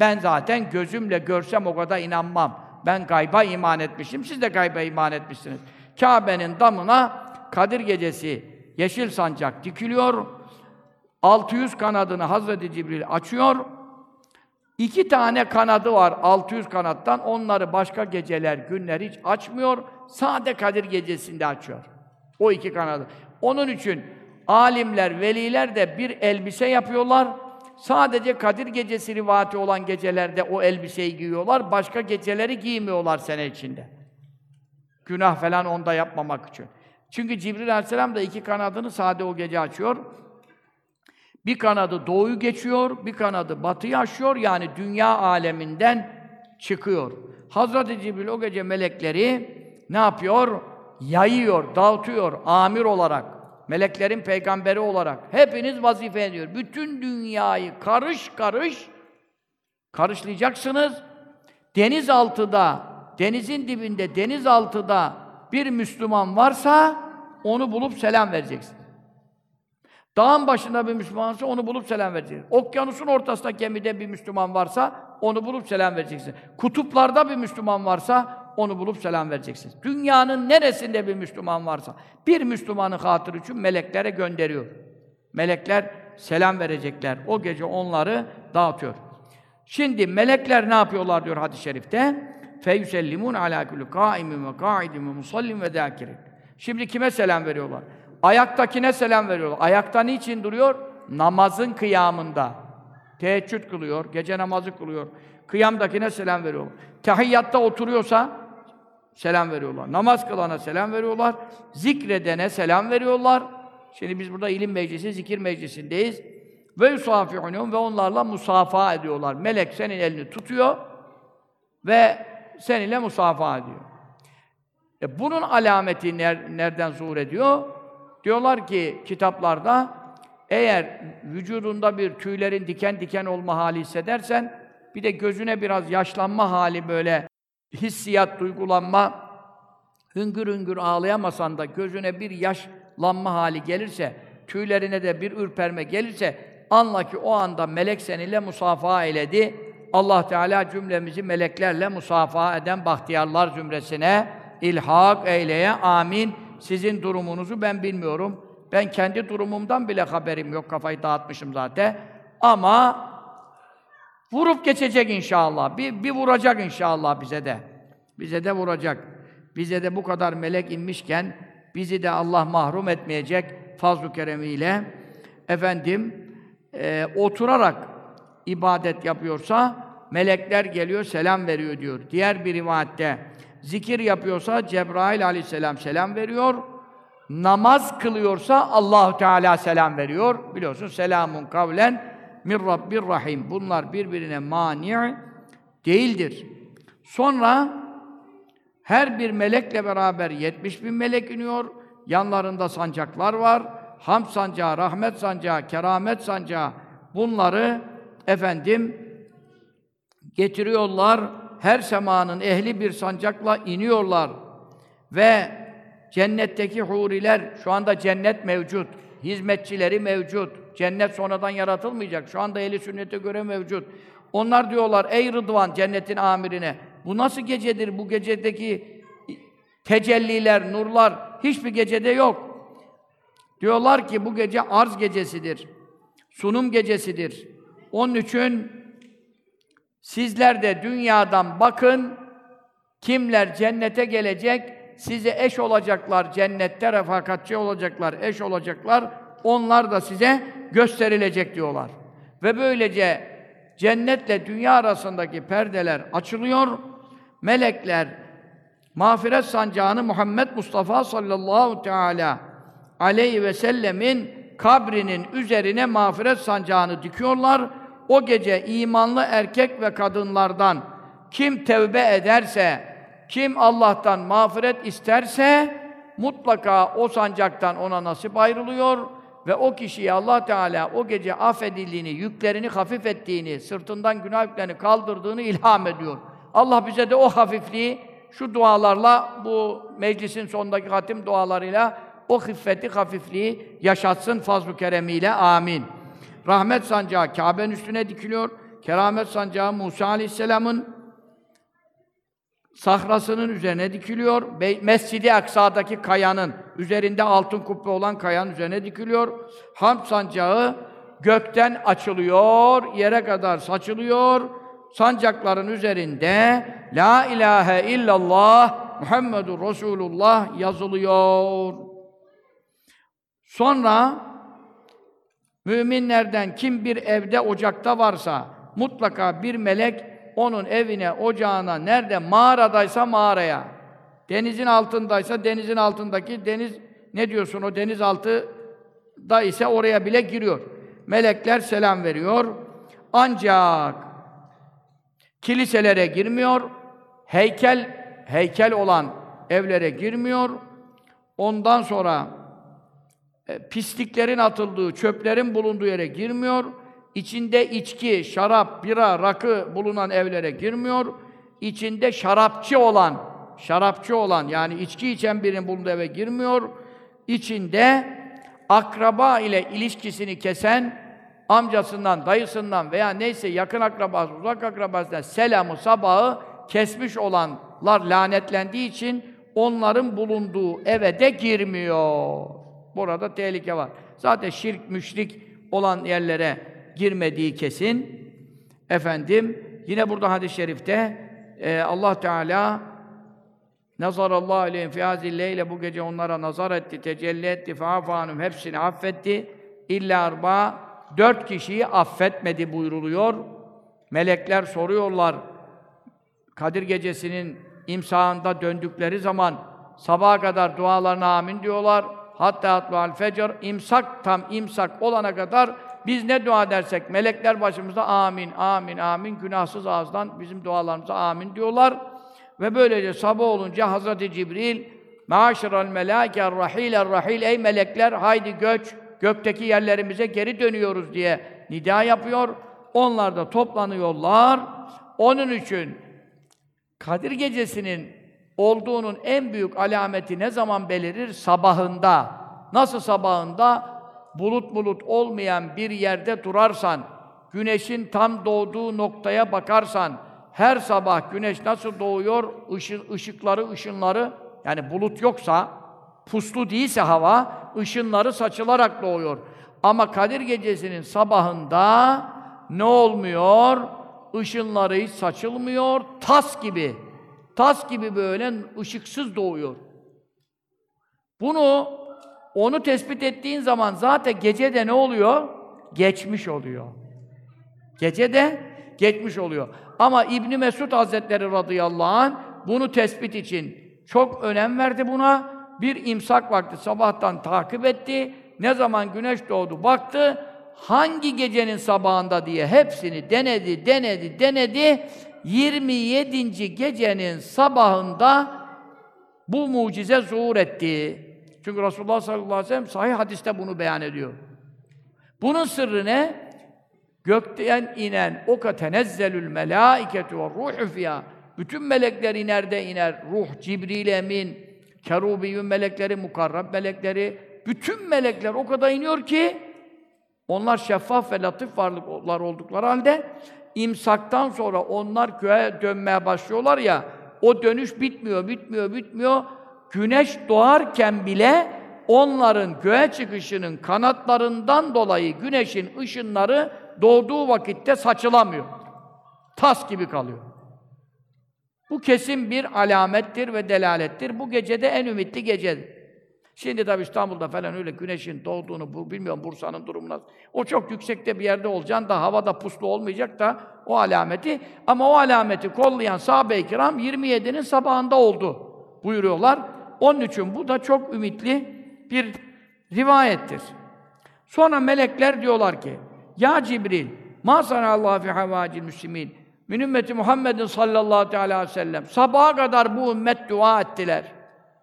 ben zaten gözümle görsem o kadar inanmam. Ben gayba iman etmişim, siz de gayba iman etmişsiniz. Kâbe'nin damına Kadir gecesi yeşil sancak dikiliyor. altı yüz kanadını Hazreti Cibril açıyor. İki tane kanadı var altı yüz kanattan, onları başka geceler, günler hiç açmıyor. Sade Kadir gecesinde açıyor. O iki kanadı. Onun için alimler, veliler de bir elbise yapıyorlar. Sadece Kadir gecesi rivati olan gecelerde o elbiseyi giyiyorlar. Başka geceleri giymiyorlar sene içinde. Günah falan onda yapmamak için. Çünkü Cibril Aleyhisselam da iki kanadını sade o gece açıyor. Bir kanadı doğuyu geçiyor, bir kanadı batıyı aşıyor, yani dünya aleminden çıkıyor. Hazreti Cibril o gece melekleri ne yapıyor? Yayıyor, dağıtıyor, amir olarak, meleklerin peygamberi olarak. Hepiniz vazife ediyor. Bütün dünyayı karış karış karışlayacaksınız. denizaltıda, denizin dibinde, denizaltıda bir Müslüman varsa onu bulup selam vereceksin. Dağın başında bir Müslüman varsa onu bulup selam vereceksin. Okyanusun ortasında gemide bir Müslüman varsa onu bulup selam vereceksin. Kutuplarda bir Müslüman varsa onu bulup selam vereceksin. Dünyanın neresinde bir Müslüman varsa bir Müslümanın hatırı için meleklere gönderiyor. Melekler selam verecekler. O gece onları dağıtıyor. Şimdi melekler ne yapıyorlar diyor hadis-i şerifte? Feyusellimun ala kulli kaimin ve kaidin ve musallin ve zakirin. Şimdi kime selam veriyorlar? Ayaktakine selam veriyorlar. Ayakta niçin duruyor? Namazın kıyamında. Teheccüd kılıyor, gece namazı kılıyor. Kıyamdakine selam veriyorlar. Tahiyyatta oturuyorsa selam veriyorlar. Namaz kılana selam veriyorlar. Zikredene selam veriyorlar. Şimdi biz burada ilim meclisi, zikir meclisindeyiz. Ve yusafi'unum ve onlarla musafaha ediyorlar. Melek senin elini tutuyor ve seninle musafaha ediyor. E bunun alameti ner, nereden zuhur ediyor? Diyorlar ki kitaplarda eğer vücudunda bir tüylerin diken diken olma hali hissedersen, bir de gözüne biraz yaşlanma hali, böyle hissiyat, duygulanma, hüngür hüngür ağlayamasan da gözüne bir yaşlanma hali gelirse, tüylerine de bir ürperme gelirse, anla ki o anda melek seninle musafaha eyledi. Allah Teala cümlemizi meleklerle musafaha eden bahtiyarlar zümresine ilhak eyleye. Amin. Sizin durumunuzu ben bilmiyorum. Ben kendi durumumdan bile haberim yok. Kafayı dağıtmışım zaten. Ama vurup geçecek inşallah. Bir, bir vuracak inşallah bize de. Bize de vuracak. Bize de bu kadar melek inmişken bizi de Allah mahrum etmeyecek fazl-ı keremiyle. Efendim, E, oturarak ibadet yapıyorsa melekler geliyor, selam veriyor diyor. Diğer bir rivayette zikir yapıyorsa Cebrail aleyhisselam selam veriyor. Namaz kılıyorsa Allahu Teala selam veriyor. Biliyorsun, selamun kavlen min rabbir rahim. Bunlar birbirine mani değildir. Sonra her bir melekle beraber yetmiş bin melek iniyor. Yanlarında sancaklar var. Hamd sancağı, rahmet sancağı, keramet sancağı, bunları efendim getiriyorlar. Her semanın ehli bir sancakla iniyorlar. Ve cennetteki huriler, şu anda cennet mevcut, hizmetçileri mevcut. Cennet sonradan yaratılmayacak. Şu anda ehli sünnete göre mevcut. Onlar diyorlar, ey Rıdvan, cennetin amirine, bu nasıl gecedir? Bu gecedeki tecelliler, nurlar hiçbir gecede yok. Diyorlar ki bu gece arz gecesidir, sunum gecesidir. Onun için sizler de dünyadan bakın, kimler cennete gelecek, size eş olacaklar, cennette refakatçi olacaklar, eş olacaklar, onlar da size gösterilecek diyorlar. Ve böylece cennetle dünya arasındaki perdeler açılıyor, melekler mağfiret sancağını Muhammed Mustafa sallallahu teala aleyhi ve sellemin kabrinin üzerine mağfiret sancağını dikiyorlar. O gece imanlı erkek ve kadınlardan kim tevbe ederse, kim Allah'tan mağfiret isterse mutlaka o sancaktan ona nasip ayrılıyor ve o kişiye Allah Teala o gece affedildiğini, yüklerini hafif ettiğini, sırtından günah yüklerini kaldırdığını ilham ediyor. Allah bize de o hafifliği şu dualarla, bu meclisin sondaki hatim dualarıyla o hıffeti, hafifliği yaşatsın fazl-ı keremiyle. Amin. Rahmet sancağı Kâbe'nin üstüne dikiliyor. Keramet sancağı Musa aleyhisselamın sahrasının üzerine dikiliyor. Mescid-i Aksa'daki kayanın, üzerinde altın kubbe olan kayanın üzerine dikiliyor. Hamd sancağı gökten açılıyor, yere kadar saçılıyor. Sancakların üzerinde La ilahe illallah Muhammedur Resulullah yazılıyor. Sonra müminlerden kim bir evde, ocakta varsa mutlaka bir melek onun evine, ocağına, nerede mağaradaysa mağaraya, denizin altındaysa denizin altındaki deniz, ne diyorsun o denizaltıda ise oraya bile giriyor. Melekler selam veriyor. Ancak kiliselere girmiyor. Heykel heykel olan evlere girmiyor. Ondan sonra pisliklerin atıldığı, çöplerin bulunduğu yere girmiyor. İçinde içki, şarap, bira, rakı bulunan evlere girmiyor. içinde şarapçı olan, şarapçı olan yani içki içen birinin bulunduğu eve girmiyor, içinde akraba ile ilişkisini kesen, amcasından, dayısından veya neyse yakın akrabası, uzak akrabasından selamı sabahı kesmiş olanlar lanetlendiği için onların bulunduğu eve de girmiyor. Burada tehlike var. Zaten şirk, müşrik olan yerlere girmediği kesin. Efendim, yine burada hadis-i şerifte e, Allah Teala nazarallahu aleyhim fi hazil leyle, bu gece onlara nazar etti, tecelli etti, fe'afanum, hepsini affetti. İlla arba, dört kişiyi affetmedi buyruluyor. Melekler soruyorlar, Kadir Gecesi'nin imsağında döndükleri zaman sabaha kadar dualarına amin diyorlar. Hatta atlu'al fecr, imsak, tam imsak olana kadar biz ne dua edersek melekler başımızda amin, amin, amin, günahsız ağızdan bizim dualarımıza amin diyorlar. Ve böylece sabah olunca Hazreti Cibril "Maşral melâker rahîler rahîl", ey melekler haydi göç, gökteki yerlerimize geri dönüyoruz diye nida yapıyor. Onlar da toplanıyorlar. Onun için Kadir Gecesi'nin olduğunun en büyük alameti ne zaman belirir? Sabahında. Nasıl sabahında? Bulut bulut olmayan bir yerde durarsan, güneşin tam doğduğu noktaya bakarsan, her sabah güneş nasıl doğuyor? Işı, ışıkları, ışınları, yani bulut yoksa, puslu değilse hava, ışınları saçılarak doğuyor. Ama Kadir Gecesi'nin sabahında ne olmuyor? Işınları hiç saçılmıyor, tas gibi. Tas gibi böyle ışıksız doğuyor. Bunu, onu tespit ettiğin zaman zaten gecede ne oluyor? Geçmiş oluyor. Gecede geçmiş oluyor. Ama İbn Mesud Hazretleri radıyallahu anh bunu tespit için çok önem verdi buna. Bir imsak vakti sabahtan takip etti. Ne zaman güneş doğdu baktı. Hangi gecenin sabahında diye hepsini denedi, denedi, denedi. yirmi yedinci gecenin sabahında bu mucize zuhur etti. Çünkü Resulullah sallallahu aleyhi ve sellem sahih hadiste bunu beyan ediyor. Bunun sırrı ne? Gökten inen oka tenezzelül melâiketu ve ruhu fiyâ. Bütün melekler inerde iner. Ruh, Cibril, Emin, Kerubiyyün melekleri, mukarrab melekleri, bütün melekler o kadar iniyor ki onlar şeffaf ve latif varlıklar oldukları halde imsaktan sonra onlar köye dönmeye başlıyorlar ya, o dönüş bitmiyor, bitmiyor, bitmiyor. Güneş doğarken bile onların göğe çıkışının kanatlarından dolayı güneşin ışınları doğduğu vakitte saçılamıyor. Tas gibi kalıyor. Bu kesin bir alamettir ve delalettir. Bu gece de en ümitli gecedir. Şimdi tabii İstanbul'da falan öyle güneşin doğduğunu, bilmiyorum Bursa'nın durumuna, o çok yüksekte bir yerde olacaksın da havada puslu olmayacak da o alameti, ama o alameti kollayan sahabe-i kiram yirmi yedinin sabahında oldu buyuruyorlar. Onun için bu da çok ümitli bir rivayettir. Sonra melekler diyorlar ki, ya Cibril, ma sanallahu fi havacil müslimin, min ümmeti Muhammedin sallallahu aleyhi ve sellem, sabaha kadar bu ümmet dua ettiler.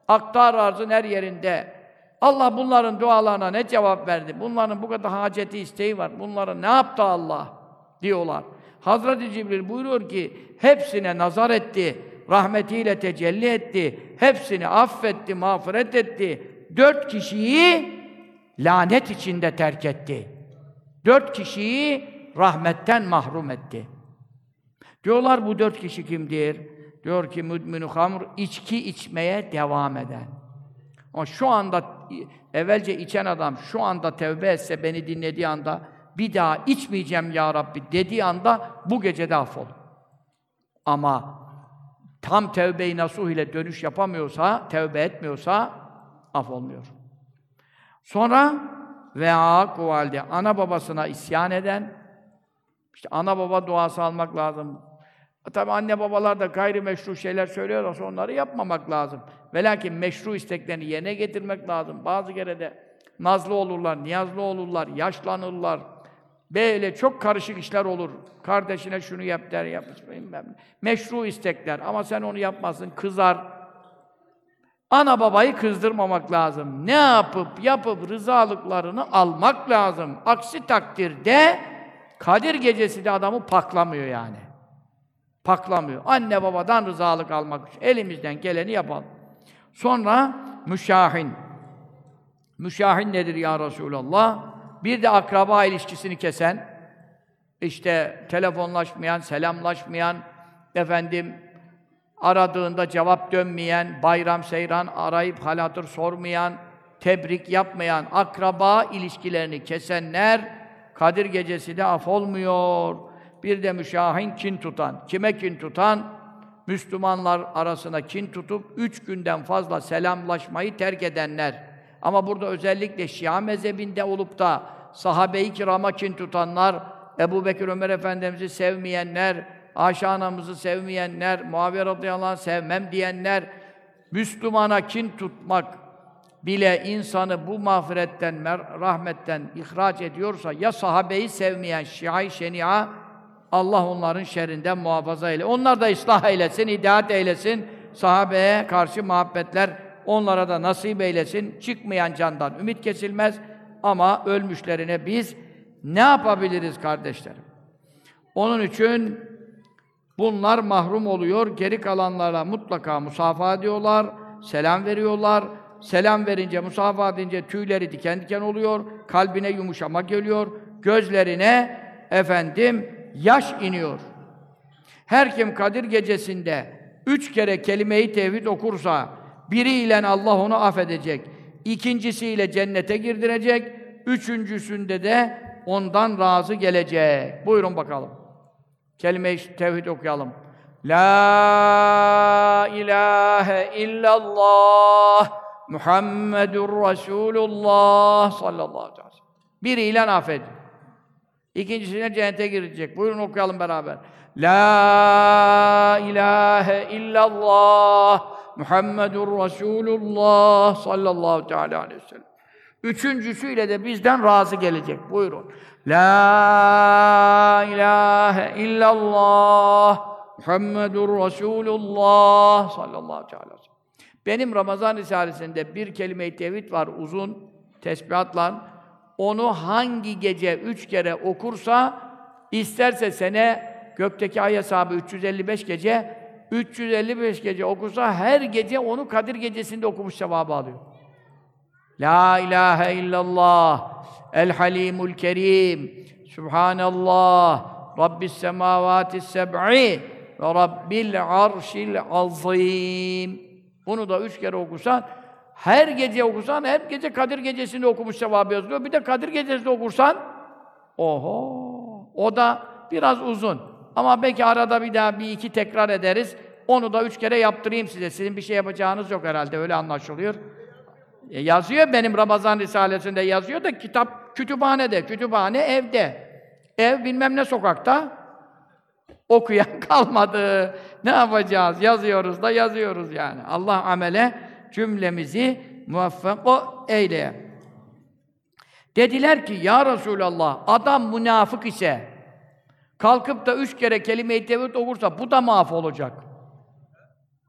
Aktar arzın her yerinde. Allah bunların dualarına ne cevap verdi? Bunların bu kadar haceti, isteği var. Bunlara ne yaptı Allah? Diyorlar. Hazreti Cibril buyuruyor ki, hepsine nazar etti, rahmetiyle tecelli etti, hepsini affetti, mağfiret etti. Dört kişiyi lanet içinde terk etti. Dört kişiyi rahmetten mahrum etti. Diyorlar, bu dört kişi kimdir? Diyor ki, müdminu hamr, içki içmeye devam eden. Ama şu anda, evvelce içen adam şu anda tevbe etse, beni dinlediği anda, bir daha içmeyeceğim ya Rabbi dediği anda, bu gece de affolur. Ama tam tevbe-i nasuh ile dönüş yapamıyorsa, tevbe etmiyorsa, affolmuyor. Sonra, ve'a kuvalde, ana babasına isyan eden, işte ana baba duası almak lazım. Tabi anne babalar da gayri meşru şeyler söylüyorlarsa onları yapmamak lazım. Velakin meşru isteklerini yerine getirmek lazım. Bazı kere de nazlı olurlar, niyazlı olurlar, yaşlanırlar. Böyle çok karışık işler olur. Kardeşine şunu yap der, yapmayayım ben. Meşru istekler ama sen onu yapmasın, kızar. Ana babayı kızdırmamak lazım. Ne yapıp yapıp rızalıklarını almak lazım. Aksi takdirde Kadir Gecesi de adamı paklamıyor yani. paklamıyor. Anne babadan rızalık almak için elimizden geleni yapalım. Sonra müşahin. Müşahin nedir ya Resulallah? Bir de akraba ilişkisini kesen, işte telefonlaşmayan, selamlaşmayan, efendim aradığında cevap dönmeyen, bayram seyran arayıp hal hatır sormayan, tebrik yapmayan, akraba ilişkilerini kesenler Kadir Gecesi de af olmuyor. Bir de müşahin, kin tutan. Kime kin tutan? Müslümanlar arasına kin tutup üç günden fazla selamlaşmayı terk edenler. Ama burada özellikle Şia mezhebinde olup da sahabe-i kirama kin tutanlar, Ebu Bekir Ömer Efendimiz'i sevmeyenler, Ayşe anamızı sevmeyenler, Muaviye radıyallahu anh sevmem diyenler, Müslümana kin tutmak bile insanı bu mağfiretten, rahmetten ihraç ediyorsa, ya sahabeyi sevmeyen Şia-i Şenia, Allah onların şerrinden muhafaza eyle. Onlar da ıslah eylesin, hidayet eylesin, sahabeye karşı muhabbetler onlara da nasip eylesin. Çıkmayan candan ümit kesilmez ama ölmüşlerine biz ne yapabiliriz kardeşlerim? Onun için bunlar mahrum oluyor. Geri kalanlara mutlaka musafaha ediyorlar, selam veriyorlar. Selam verince, musafaha edince tüyleri diken diken oluyor, kalbine yumuşama geliyor, gözlerine efendim yaş iniyor. Her kim Kadir Gecesi'nde üç kere kelime-i tevhid okursa, biriyle Allah onu affedecek, ikincisiyle cennete girdirecek, üçüncüsünde de ondan razı gelecek. Buyurun bakalım. Kelime-i tevhid okuyalım. La ilahe illallah Muhammedur Resulullah sallallahu aleyhi ve sellem. Biriyle affedecek. İkincisine cennete girecek. Buyurun okuyalım beraber. La ilahe illallah Muhammedur Resulullah sallallahu teala aleyhi ve sellem. Üçüncüsüyle de bizden razı gelecek. Buyurun. La ilahe illallah Muhammedur Resulullah sallallahu teala aleyhi ve sellem. Benim Ramazan Risalesi'nde bir kelime-i tevhid var uzun tesbihatla. Onu hangi gece üç kere okursa, isterse sene gökteki ay hesabı üç yüz elli beş gece, üç yüz elli beş gece okursa her gece onu Kadir Gecesi'nde okumuş sevabı alıyor. La ilahe illallah el halimul kerim Subhanallah Rabbis semavati seb'i ve Rabbil arşil azim. Bunu da üç kere okursan, her gece okursan, hep gece Kadir Gecesi'nde okumuş sevabı yazılıyor. Bir de Kadir Gecesi'nde okursan, oho, o da biraz uzun. Ama belki arada bir daha bir iki tekrar ederiz. Onu da üç kere yaptırayım size. Sizin bir şey yapacağınız yok herhalde, öyle anlaşılıyor. E yazıyor, benim Ramazan Risalesi'nde yazıyor da kitap kütüphanede, kütüphane evde. Ev bilmem ne sokakta. Okuyan kalmadı. Ne yapacağız? Yazıyoruz da yazıyoruz yani. Allah amele cümlemizi muvaffak eyle. Dediler ki, ya Resulallah, adam münafık ise, kalkıp da üç kere kelime-i tevhid okursa, bu da muaf olacak.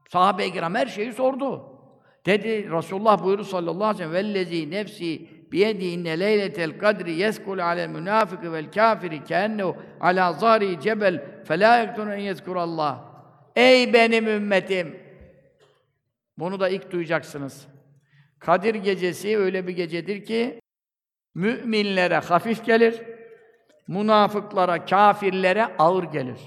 Sahabe-i kiram her şeyi sordu. Dedi, Resulullah buyurdu sallallahu aleyhi ve sellem, vellezî nefsî biyedî inne leyletel kadri yeskul alel münafıkı vel kâfiri keennehu alâ zâri cebel felâ yektun en yezkurallah. Ey benim ümmetim! Bunu da ilk duyacaksınız. Kadir Gecesi öyle bir gecedir ki müminlere hafif gelir, münafıklara, kafirlere ağır gelir.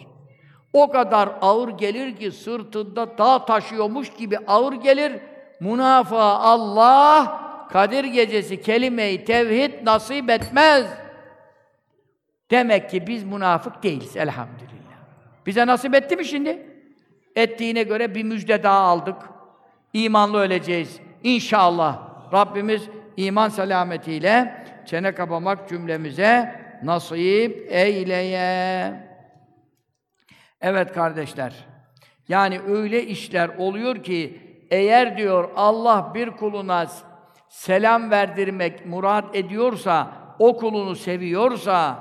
O kadar ağır gelir ki sırtında dağ taşıyormuş gibi ağır gelir. Münafığa Allah Kadir Gecesi kelime-i tevhid nasip etmez. Demek ki biz münafık değiliz elhamdülillah. Bize nasip etti mi şimdi? Ettiğine göre bir müjde daha aldık. İmanlı öleceğiz. İnşallah Rabbimiz iman selametiyle çene kapamak cümlemize nasip eyleye. Evet kardeşler, yani öyle işler oluyor ki eğer diyor Allah bir kuluna selam verdirmek murat ediyorsa, o kulunu seviyorsa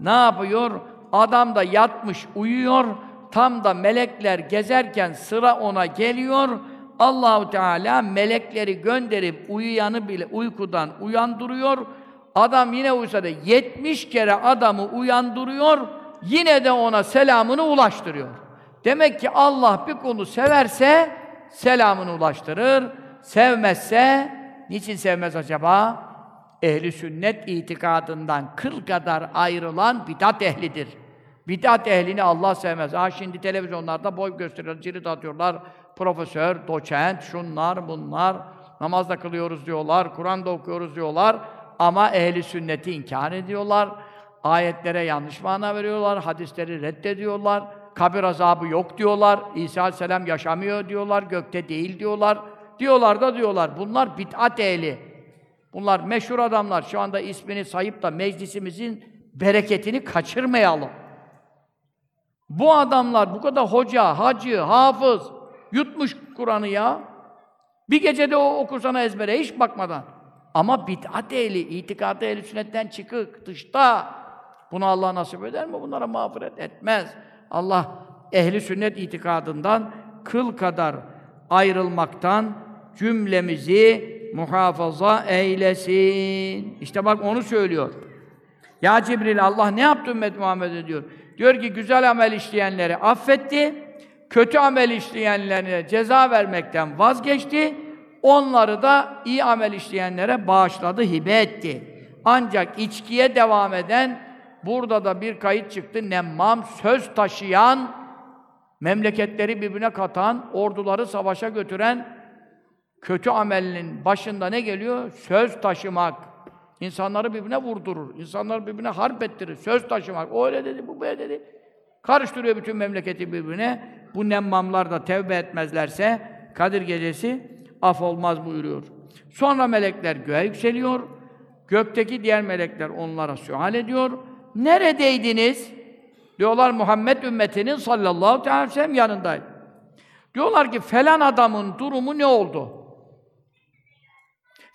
ne yapıyor? Adam da yatmış uyuyor, tam da melekler gezerken sıra ona geliyor. Allah-u Teala melekleri gönderip uyuyanı bile uykudan uyandırıyor. Adam yine uysa da yetmiş kere adamı uyandırıyor. Yine de ona selamını ulaştırıyor. Demek ki Allah bir kulu severse selamını ulaştırır, sevmezse, niçin sevmez acaba? Ehli sünnet itikadından kıl kadar ayrılan bidat ehlidir. Bidat ehlini Allah sevmez. Ha şimdi televizyonlarda boy gösteriyorlar, cirit atıyorlar, profesör, doçent, şunlar, bunlar, namaz da kılıyoruz diyorlar, Kur'an da okuyoruz diyorlar ama ehli sünneti inkar ediyorlar, ayetlere yanlış mana veriyorlar, hadisleri reddediyorlar, kabir azabı yok diyorlar, İsa Aleyhisselam yaşamıyor diyorlar, gökte değil diyorlar, diyorlar da diyorlar. Bunlar bid'at ehli. Bunlar meşhur adamlar. Şu anda ismini sayıp da meclisimizin bereketini kaçırmayalım. Bu adamlar, bu kadar hoca, hacı, hafız, yutmuş Kur'an'ı ya. Bir gecede o okursana ezbere, hiç bakmadan. Ama bid'at ehli, itikadı ehli sünnetten çıkık, dışta. Bunu Allah nasip eder mi? Bunlara mağfiret etmez. Allah ehli sünnet itikadından kıl kadar ayrılmaktan cümlemizi muhafaza eylesin. İşte bak onu söylüyor. Ya Cibril, Allah ne yaptı ümmet Muhammed'e diyor. Diyor ki güzel amel işleyenleri affetti, kötü amel işleyenlerine ceza vermekten vazgeçti, onları da iyi amel işleyenlere bağışladı, hibe etti. Ancak içkiye devam eden, burada da bir kayıt çıktı, nemmam, söz taşıyan, memleketleri birbirine katan, orduları savaşa götüren kötü amelin başında ne geliyor? Söz taşımak. İnsanları birbirine vurdurur, insanları birbirine harp ettirir, söz taşımak. O öyle dedi, bu böyle dedi. Karıştırıyor bütün memleketi birbirine. Bu nemmamlar da tevbe etmezlerse Kadir Gecesi af olmaz buyuruyor. Sonra melekler göğe yükseliyor. Gökteki diğer melekler onlara sual ediyor. Neredeydiniz? Diyorlar Muhammed ümmetinin sallallahu aleyhi ve sellem yanındaydı. Diyorlar ki falan adamın durumu ne oldu?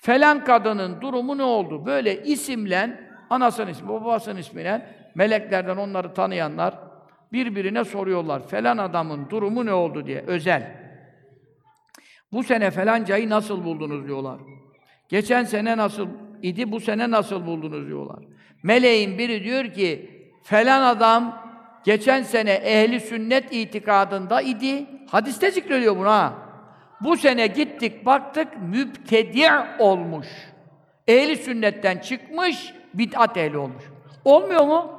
Falan kadının durumu ne oldu? Böyle isimlen, anasının ismi, babasının ismiyle meleklerden onları tanıyanlar birbirine soruyorlar. Falan adamın durumu ne oldu diye, özel. Bu sene falancayı nasıl buldunuz diyorlar. Geçen sene nasıl idi, bu sene nasıl buldunuz diyorlar. Meleğin biri diyor ki, falan adam geçen sene ehli sünnet itikadında idi. Hadiste zikrediyor bunu ha. Bu sene gittik baktık mübtedi' olmuş. Ehli sünnetten çıkmış, bid'at ehli olmuş. Olmuyor mu?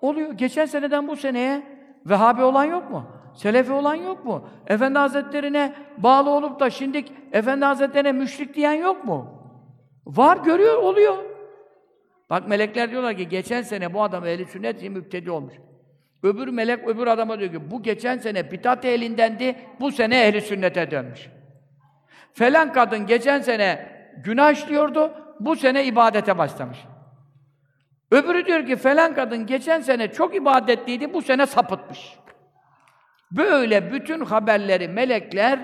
Oluyor. Geçen seneden bu seneye Vehhabi olan yok mu? Selefi olan yok mu? Efendi Hazretlerine bağlı olup da şimdi Efendi Hazretlerine müşrik diyen yok mu? Var, görüyor, oluyor. Bak melekler diyorlar ki geçen sene bu adam ehl-i sünnet mübtedi olmuş. Öbür melek öbür adama diyor ki bu geçen sene bidat ehlindendi, bu sene ehl-i sünnete dönmüş. Falan kadın geçen sene günah işliyordu, bu sene ibadete başlamış. Öbürü diyor ki falan kadın geçen sene çok ibadetliydi, bu sene sapıtmış. Böyle bütün haberleri melekler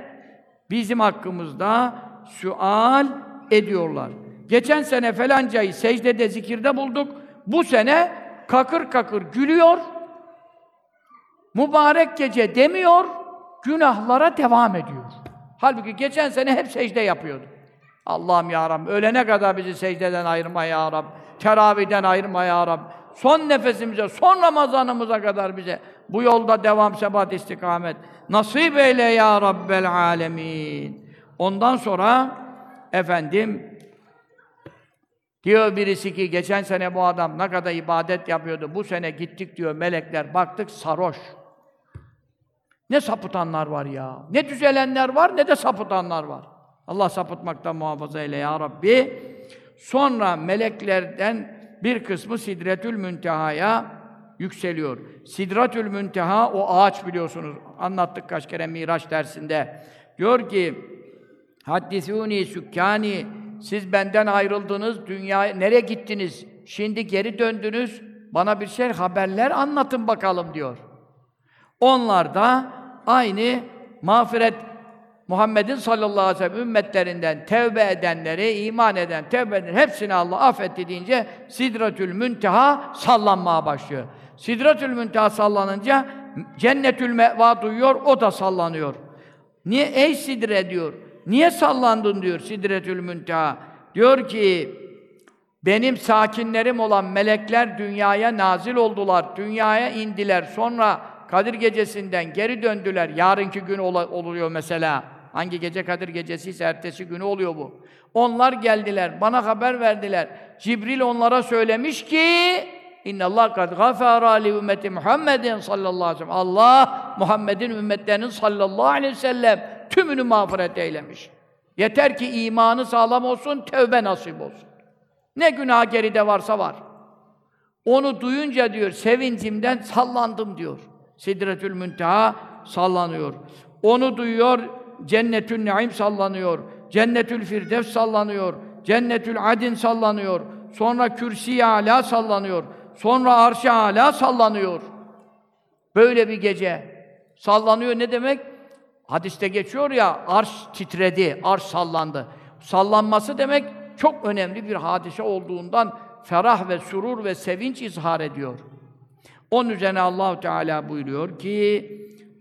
bizim hakkımızda sual ediyorlar. Geçen sene felancayı secdede, zikirde bulduk. Bu sene kakır kakır gülüyor. Mübarek gece demiyor. Günahlara devam ediyor. Halbuki geçen sene hep secde yapıyordu. Allah'ım ya Rabbim, ölene kadar bizi secdeden ayırma ya Rabbim. Teravihden ayırma ya Rabbim. Son nefesimize, son Ramazanımıza kadar bize bu yolda devam, sebat, istikamet nasip eyle ya Rabbel alemin. Ondan sonra efendim diyor birisi ki geçen sene bu adam ne kadar ibadet yapıyordu, bu sene gittik diyor melekler, baktık sarhoş. Ne sapıtanlar var ya, ne düzelenler var, ne de sapıtanlar var. Allah sapıtmaktan muhafaza eyle ya Rabbi. Sonra meleklerden bir kısmı Sidretül Münteha'ya yükseliyor. Sidretül Münteha o ağaç, biliyorsunuz, anlattık kaç kere Miraç dersinde. Diyor ki Haddisûni sükkâni, siz benden ayrıldınız, dünyaya nereye gittiniz? Şimdi geri döndünüz, bana bir şey, haberler anlatın bakalım diyor. Onlar da aynı mağfiret, Muhammed'in sallallahu aleyhi ve sellem ümmetlerinden tevbe edenleri, iman eden, tevbe eden, hepsini Allah affetti deyince Sidretül Münteha sallanmaya başlıyor. Sidretül Münteha sallanınca Cennetül Meva duyuyor, o da sallanıyor. Niye? Ey Sidre diyor. Niye sallandın diyor Sidretül Münteha. Diyor ki benim sakinlerim olan melekler dünyaya nazil oldular, dünyaya indiler. Sonra Kadir gecesinden geri döndüler. Yarınki gün ola, oluyor mesela. Hangi gece Kadir gecesiyse ertesi günü oluyor bu. Onlar geldiler, bana haber verdiler. Cibril onlara söylemiş ki İnnallâh kad gafara li ümmeti Muhammedin sallallahu aleyhi ve sellem. Allah Muhammed'in ümmetlerinin sallallahu aleyhi ve sellem tümünü mağfiret eylemiş. Yeter ki imanı sağlam olsun, tövbe nasip olsun. Ne günah geride varsa var. Onu duyunca diyor, sevincimden sallandım diyor. Sidretül Münteha sallanıyor. Onu duyuyor, Cennetün Naim sallanıyor. Cennetül Firdevs sallanıyor. Cennetül Adin sallanıyor. Sonra Kürsi-i Âlâ sallanıyor. Sonra Arş-ı Âlâ sallanıyor. Böyle bir gece. Sallanıyor ne demek? Hadiste geçiyor ya, arş titredi, arş sallandı. Sallanması demek çok önemli bir hadise olduğundan ferah ve surur ve sevinç izhar ediyor. Onun üzerine Allah Teala buyuruyor ki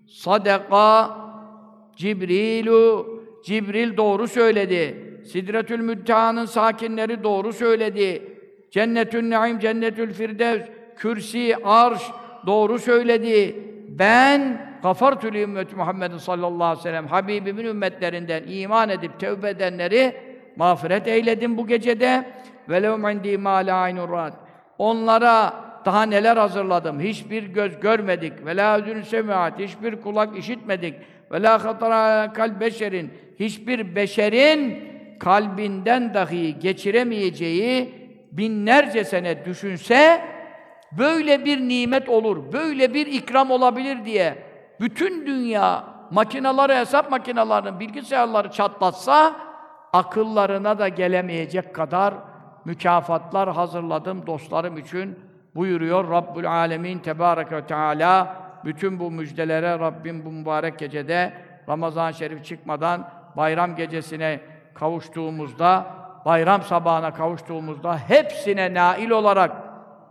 Sadaka Cibrilu, Cibril doğru söyledi. Sidretül Münteha'nın sakinleri doğru söyledi. Cennetün Naim, Cennetül Firdevs, Kürsi, Arş doğru söyledi. Ben Gafartül Ümmet Muhammed'in sallallahu aleyhi ve sellem Habibimin ümmetlerinden iman edip tevbe edenleri mağfiret eyledim bu gecede. Velevm indi ma la aynur rad. Onlara daha neler hazırladım? Hiçbir göz görmedik. Ve la üzün semaat. Hiçbir kulak işitmedik. Ve la hatara kalb beşerin. Hiçbir beşerin kalbinden dahi geçiremeyeceği binlerce sene düşünse böyle bir nimet olur, böyle bir ikram olabilir diye bütün dünya makinaları, hesap makinalarını, bilgisayarları çatlatsa akıllarına da gelemeyecek kadar mükafatlar hazırladım dostlarım için buyuruyor Rabbül Alemin Tebarek ve Teala. Bütün bu müjdelere Rabbim bu mübarek gecede Ramazan-ı Şerif çıkmadan bayram gecesine kavuştuğumuzda, bayram sabahına kavuştuğumuzda hepsine nail olarak,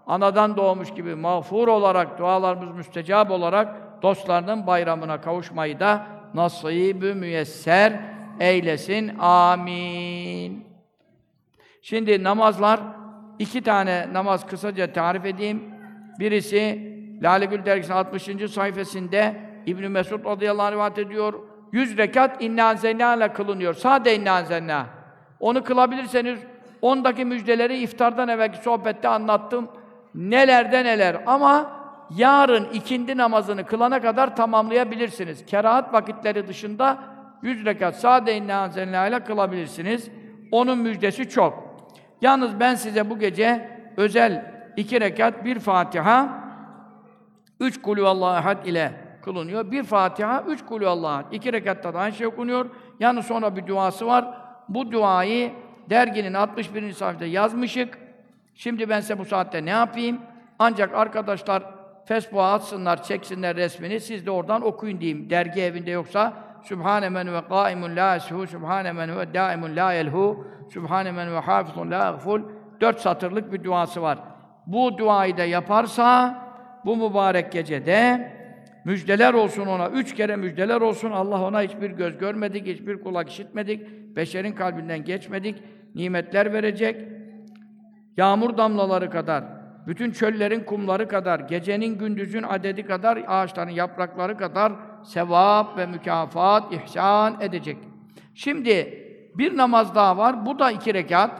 anadan doğmuş gibi mağfur olarak, dualarımız müstecab olarak dostlarının bayramına kavuşmayı da nasib-i müyesser eylesin. Amin. Şimdi namazlar, iki tane namaz kısaca tarif edeyim. Birisi, Lale Gül dergisinin altmışıncı sayfasında İbn-i Mesud radıyallahu anh rivayet ediyor. Yüz rekat inna enzelna ile kılınıyor. Sade inna enzelna. Onu kılabilirseniz, ondaki müjdeleri iftardan evvelki sohbette anlattım. Nelerde neler. Ama yarın ikindi namazını kılana kadar tamamlayabilirsiniz. Kerahat vakitleri dışında yüz rekat sade inna enzelna ile kılabilirsiniz. Onun müjdesi çok. Yalnız ben size bu gece özel iki rekat, bir Fatiha, üç kulüvallahu ehad ile kılınıyor. Bir Fatiha, üç kulüvallahu ehad. İki rekatta da aynı şey okunuyor. Yalnız sonra bir duası var. Bu duayı derginin altmış birinci sayfada yazmışık. Şimdi ben size bu saatte ne yapayım? Ancak arkadaşlar Facebook'a atsınlar, çeksinler resmini. Siz de oradan okuyun diyeyim. Dergi evinde yoksa Sübhane men ve kaimun la eshu, Sübhane men ve daimun la elhu, Sübhane men ve hafizun la agful. Dört satırlık bir duası var. Bu duayı da yaparsa bu mübarek gecede müjdeler olsun ona, üç kere müjdeler olsun. Allah ona hiçbir göz görmedik, hiçbir kulak işitmedik, beşerin kalbinden geçmedik, nimetler verecek. Yağmur damlaları kadar, bütün çöllerin kumları kadar, gecenin gündüzün adedi kadar, ağaçların yaprakları kadar sevap ve mükafat ihsan edecek. Şimdi bir namaz daha var, bu da iki rekat.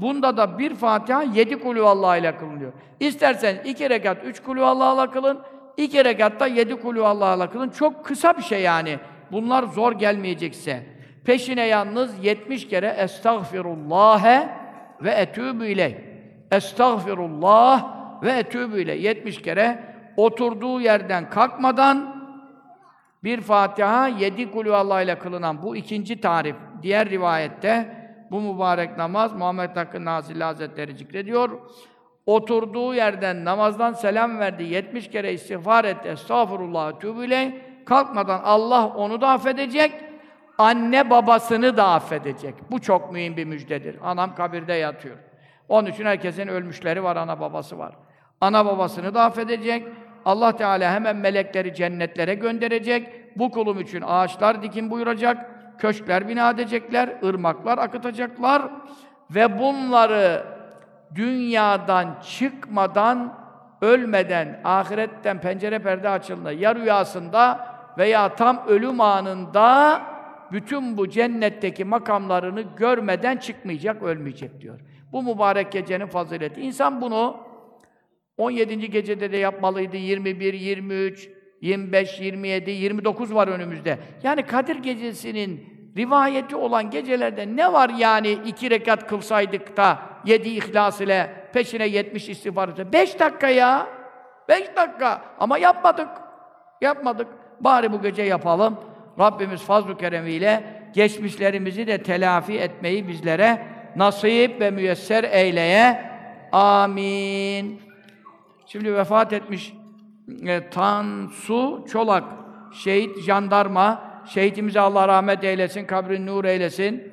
Bunda da bir Fatiha, yedi kulüvallah ile kılınıyor. İsterseniz iki rekat, üç kulüvallah ile kılın, iki rekatta yedi kulüvallah ile kılın. Çok kısa bir şey yani. Bunlar zor gelmeyecekse. Peşine yalnız yetmiş kere Estağfirullâhe ve etûbü ileyh. Estağfirullah ve etûbü ileyh. yetmiş kere oturduğu yerden kalkmadan bir Fatiha, yedi kulüvallah ile kılınan bu ikinci tarif. Diğer rivayette bu mübarek namaz, Muhammed Hakkı Nazilli Hazretleri zikrediyor. Oturduğu yerden, namazdan selam verdi, yetmiş kere istiğfar etti, estağfurullah, tübüley, kalkmadan Allah onu da affedecek, anne babasını da affedecek. Bu çok mühim bir müjdedir. Anam kabirde yatıyor. Onun için herkesin ölmüşleri var, ana babası var. Ana babasını da affedecek, Allah Teala hemen melekleri cennetlere gönderecek, bu kulum için ağaçlar dikin buyuracak, köşkler bina edecekler, ırmaklar akıtacaklar ve bunları dünyadan çıkmadan ölmeden ahiretten pencere perde açılığında ya rüyasında veya tam ölüm anında bütün bu cennetteki makamlarını görmeden çıkmayacak, ölmeyecek diyor. Bu mübarek gecenin fazileti. İnsan bunu on yedinci gecede de yapmalıydı. yirmi bir, yirmi üç, yirmi beş, yirmi yedi, yirmi dokuz var önümüzde. Yani Kadir Gecesi'nin rivayeti olan gecelerde ne var yani iki rekat kılsaydık da yedi ihlas ile peşine yetmiş istiğfar ile. Beş dakika ya! Beş dakika! Ama yapmadık. Yapmadık. Bari bu gece yapalım. Rabbimiz fazl-ı keremiyle geçmişlerimizi de telafi etmeyi bizlere nasip ve müyesser eyleye. Amin. Şimdi vefat etmiş e, Tansu Çolak, şehit jandarma. Şehitimize Allah rahmet eylesin, kabrin nur eylesin,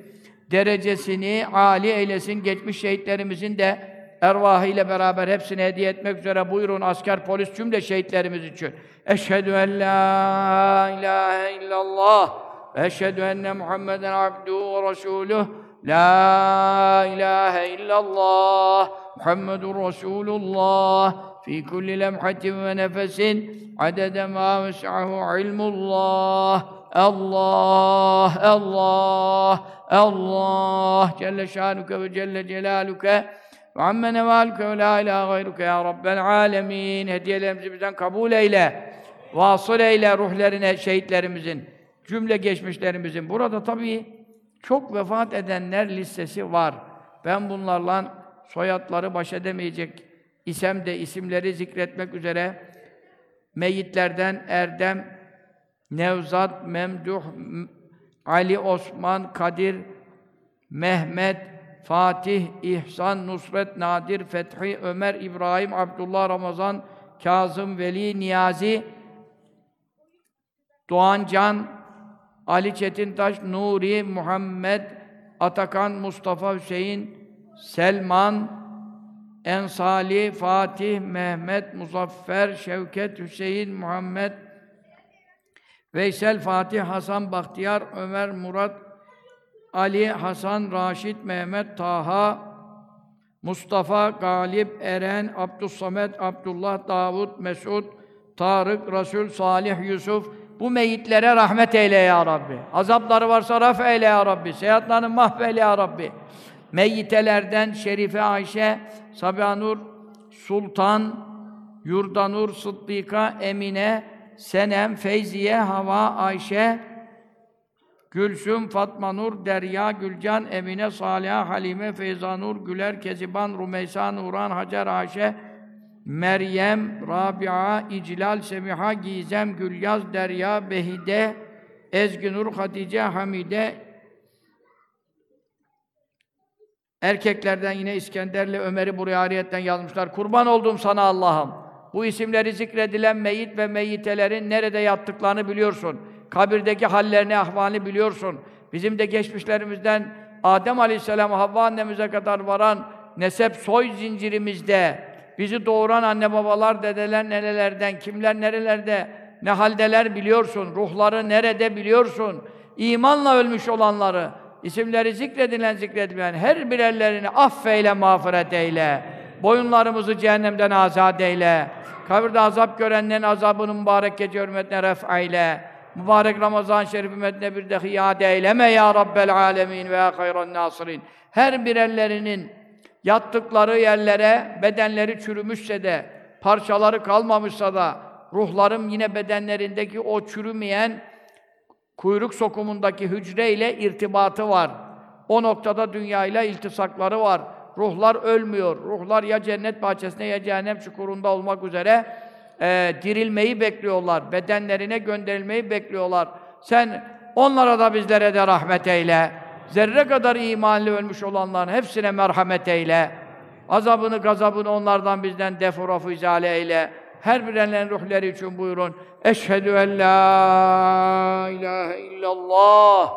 derecesini âli eylesin. Geçmiş şehitlerimizin de ervahıyla beraber hepsini hediye etmek üzere buyurun asker, polis, cümle şehitlerimiz için. Eşhedü en la ilahe illallah ve eşhedü enne Muhammeden abduhu ve resûluh. La ilahe illallah Muhammedun Resulullah. Fi kulli lemhatin ve nefesin adede ma vesahu ilmullah. Allah, Allah, Allah Celle şanuke ve Celle celaluke ve amme nevaluke ve la ilahe gayruke ya Rabbel alemin. Hediyelerimizi bizden kabul eyle, vasıl eyle ruhlerine şehitlerimizin, cümle geçmişlerimizin. Burada tabii çok vefat edenler listesi var. Ben bunlarla soyadları baş edemeyecek İsem de isimleri zikretmek üzere meyyitlerden Erdem, Nevzat, Memduh, Ali, Osman, Kadir, Mehmet, Fatih, İhsan, Nusret, Nadir, Fethi, Ömer, İbrahim, Abdullah, Ramazan, Kazım, Veli, Niyazi, Doğancan, Ali Çetintaş, Nuri, Muhammed, Atakan, Mustafa, Hüseyin, Selman, Ensali, Fatih, Mehmet, Muzaffer, Şevket, Hüseyin, Muhammed, Veysel, Fatih, Hasan, Bahtiyar, Ömer, Murat, Ali, Hasan, Raşit, Mehmet, Taha, Mustafa, Galip, Eren, Abdüssamet, Abdullah, Davud, Mesud, Tarık, Resul, Salih, Yusuf. Bu meyitlere rahmet eyle ya Rabbi. Azapları varsa raf eyle ya Rabbi. Seyahatlerini mahveyle ya Rabbi. Meyyitelerden Şerife Ayşe, Sabiha Nur, Sultan, Yurdanur, Sıddika, Emine, Senem, Feyziye, Hava, Ayşe, Gülsüm, Fatma Nur, Derya, Gülcan, Emine, Saliha, Halime, Feyzanur, Güler, Keziban, Rumeysa, Nuran, Hacer, Ayşe, Meryem, Rabia, İclal, Semiha, Gizem, Gülyaz, Derya, Behide, Ezginur, Hatice, Hamide. Erkeklerden yine İskender'le Ömer'i buraya ariyetten yazmışlar. Kurban olduğum sana Allah'ım. Bu isimleri zikredilen meyyit ve meyyitelerin nerede yattıklarını biliyorsun. Kabirdeki hallerini, ahvalini biliyorsun. Bizim de geçmişlerimizden Adem Aleyhisselam'a, Havva annemize kadar varan nesep soy zincirimizde bizi doğuran anne babalar, dedeler, nenelerden, kimler nerelerde, ne haldeler biliyorsun. Ruhları nerede biliyorsun. İmanla ölmüş olanları, İsimleri zikredilen, zikredilmeyen her birerlerini affeyle, mağfiret eyle. Boyunlarımızı cehennemden azad eyle. Kabirde azap görenlerin azabını mübarek gece hürmetine ref eyle. Mübarek Ramazan-ı Şerif hürmetine bir de hiyade eyleme ya Rabbel âlemin ve ya hayran nâsirîn. Her birerlerinin yattıkları yerlere bedenleri çürümüşse de, parçaları kalmamışsa da, ruhlarım yine bedenlerindeki o çürümeyen kuyruk sokumundaki hücre ile irtibatı var. O noktada dünyayla iltisakları var. Ruhlar ölmüyor. Ruhlar ya cennet bahçesine ya cehennem çukurunda olmak üzere e, dirilmeyi bekliyorlar. Bedenlerine gönderilmeyi bekliyorlar. Sen onlara da bizlere de rahmet eyle. Zerre kadar imanlı ölmüş olanların hepsine merhamet eyle. Azabını, gazabını onlardan bizden defurafı izale eyle. Her birenlerin ruhları için buyurun. Eşhedü en la ilahe illallah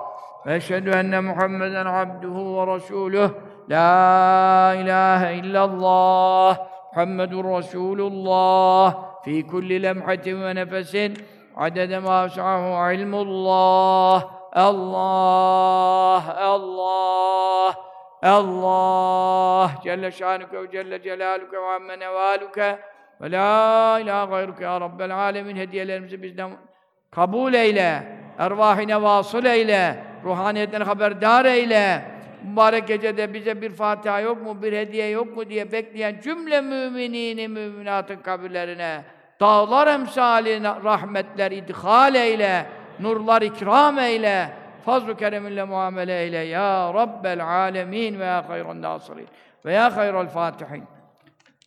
ve eşhedü enne Muhammeden abduhu ve resûluh. La ilahe illallah Muhammedun Resûlullah. Fî kulli lemhatin ve nefesin adede mâ vesahu ilmullah. Allah, Allah, Allah Celle şânuke ve Celle celâluke ve amme nevâluke Ve la ilahe gayruk ya Rabbel alemin. Hediyelerimizi bizden kabul eyle. Ervahine vasıl eyle. Ruhaniyetten haberdar eyle. Mübarek gecede bize bir Fatiha yok mu, bir hediye yok mu diye bekleyen cümle müminini, müminatın kabirlerine dağlar emsaline rahmetler idhal eyle, nurlar ikram eyle, fazl-ı kereminle muamele eyle. Ya Rabbel alemin ve ya hayrun nasirin ve ya hayrul fatihin.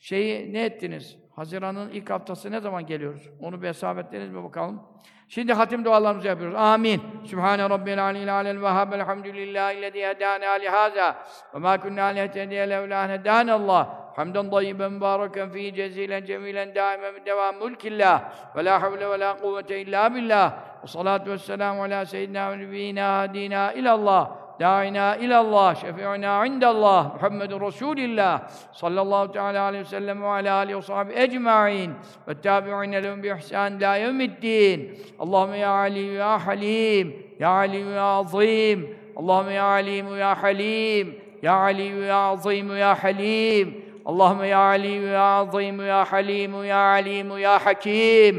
Şeyi ne ettiniz? Haziran'ın ilk haftası ne zaman geliyoruz? Onu bir hesap ettiniz mi bakalım? Şimdi hatim dualarımızı yapıyoruz. Amin. Sübhane Rabbil alil alel vehhab elhamdülillahi lezî hedâne alihâzâ ve mâ künnâ lehtedîye levlâ hedânallâh hamden dayyiben mübâreken fîhî cezîlen cemîlen dâimen min devâm mülkillâh ve lâ havle ve lâ kuvvete illâ billâh ve salâtu vesselâmu alâ seyyidinâ ve nebiyyinâ hâdînâ ilallâh داعنا إلى الله شفيعنا عند الله محمد رسول الله صلى الله تعالى عليه وسلم وعلى آله وصحبه أجمعين والتابعين لهم بإحسان لا يوم الدين اللهم يا عليم يا حليم يا عليم يا عظيم اللهم يا عليم يا حليم يا عليم يا عظيم يا حليم اللهم يا عليم يا عظيم يا حليم يا عليم يا حكيم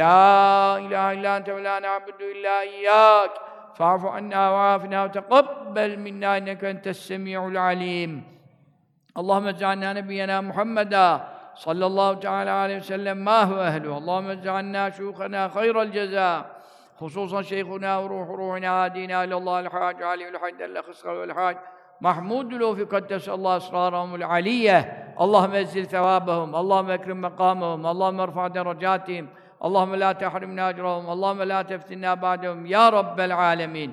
لا إله إلا أنت ولا نعبد إلا إياك فاعف عنا وعافنا وتقبل منا إنك أنت السميع العليم اللهم اجعلنا نبينا محمدا صلى الله تعالى عليه وسلم ما هو أهله اللهم اجعلنا شيوخنا خير الجزاء خصوصا شيخنا وروح روحنا هادينا إلى الله الحاج علي الحمد لله خسر والحاج محمود له في قدس الله أسرارهم العلية اللهم أزل ثوابهم اللهم أكرم مقامهم اللهم ارفع درجاتهم اللهم لا تحرمنا أجرهم اللهم لا تفتنا بعدهم يا رب العالمين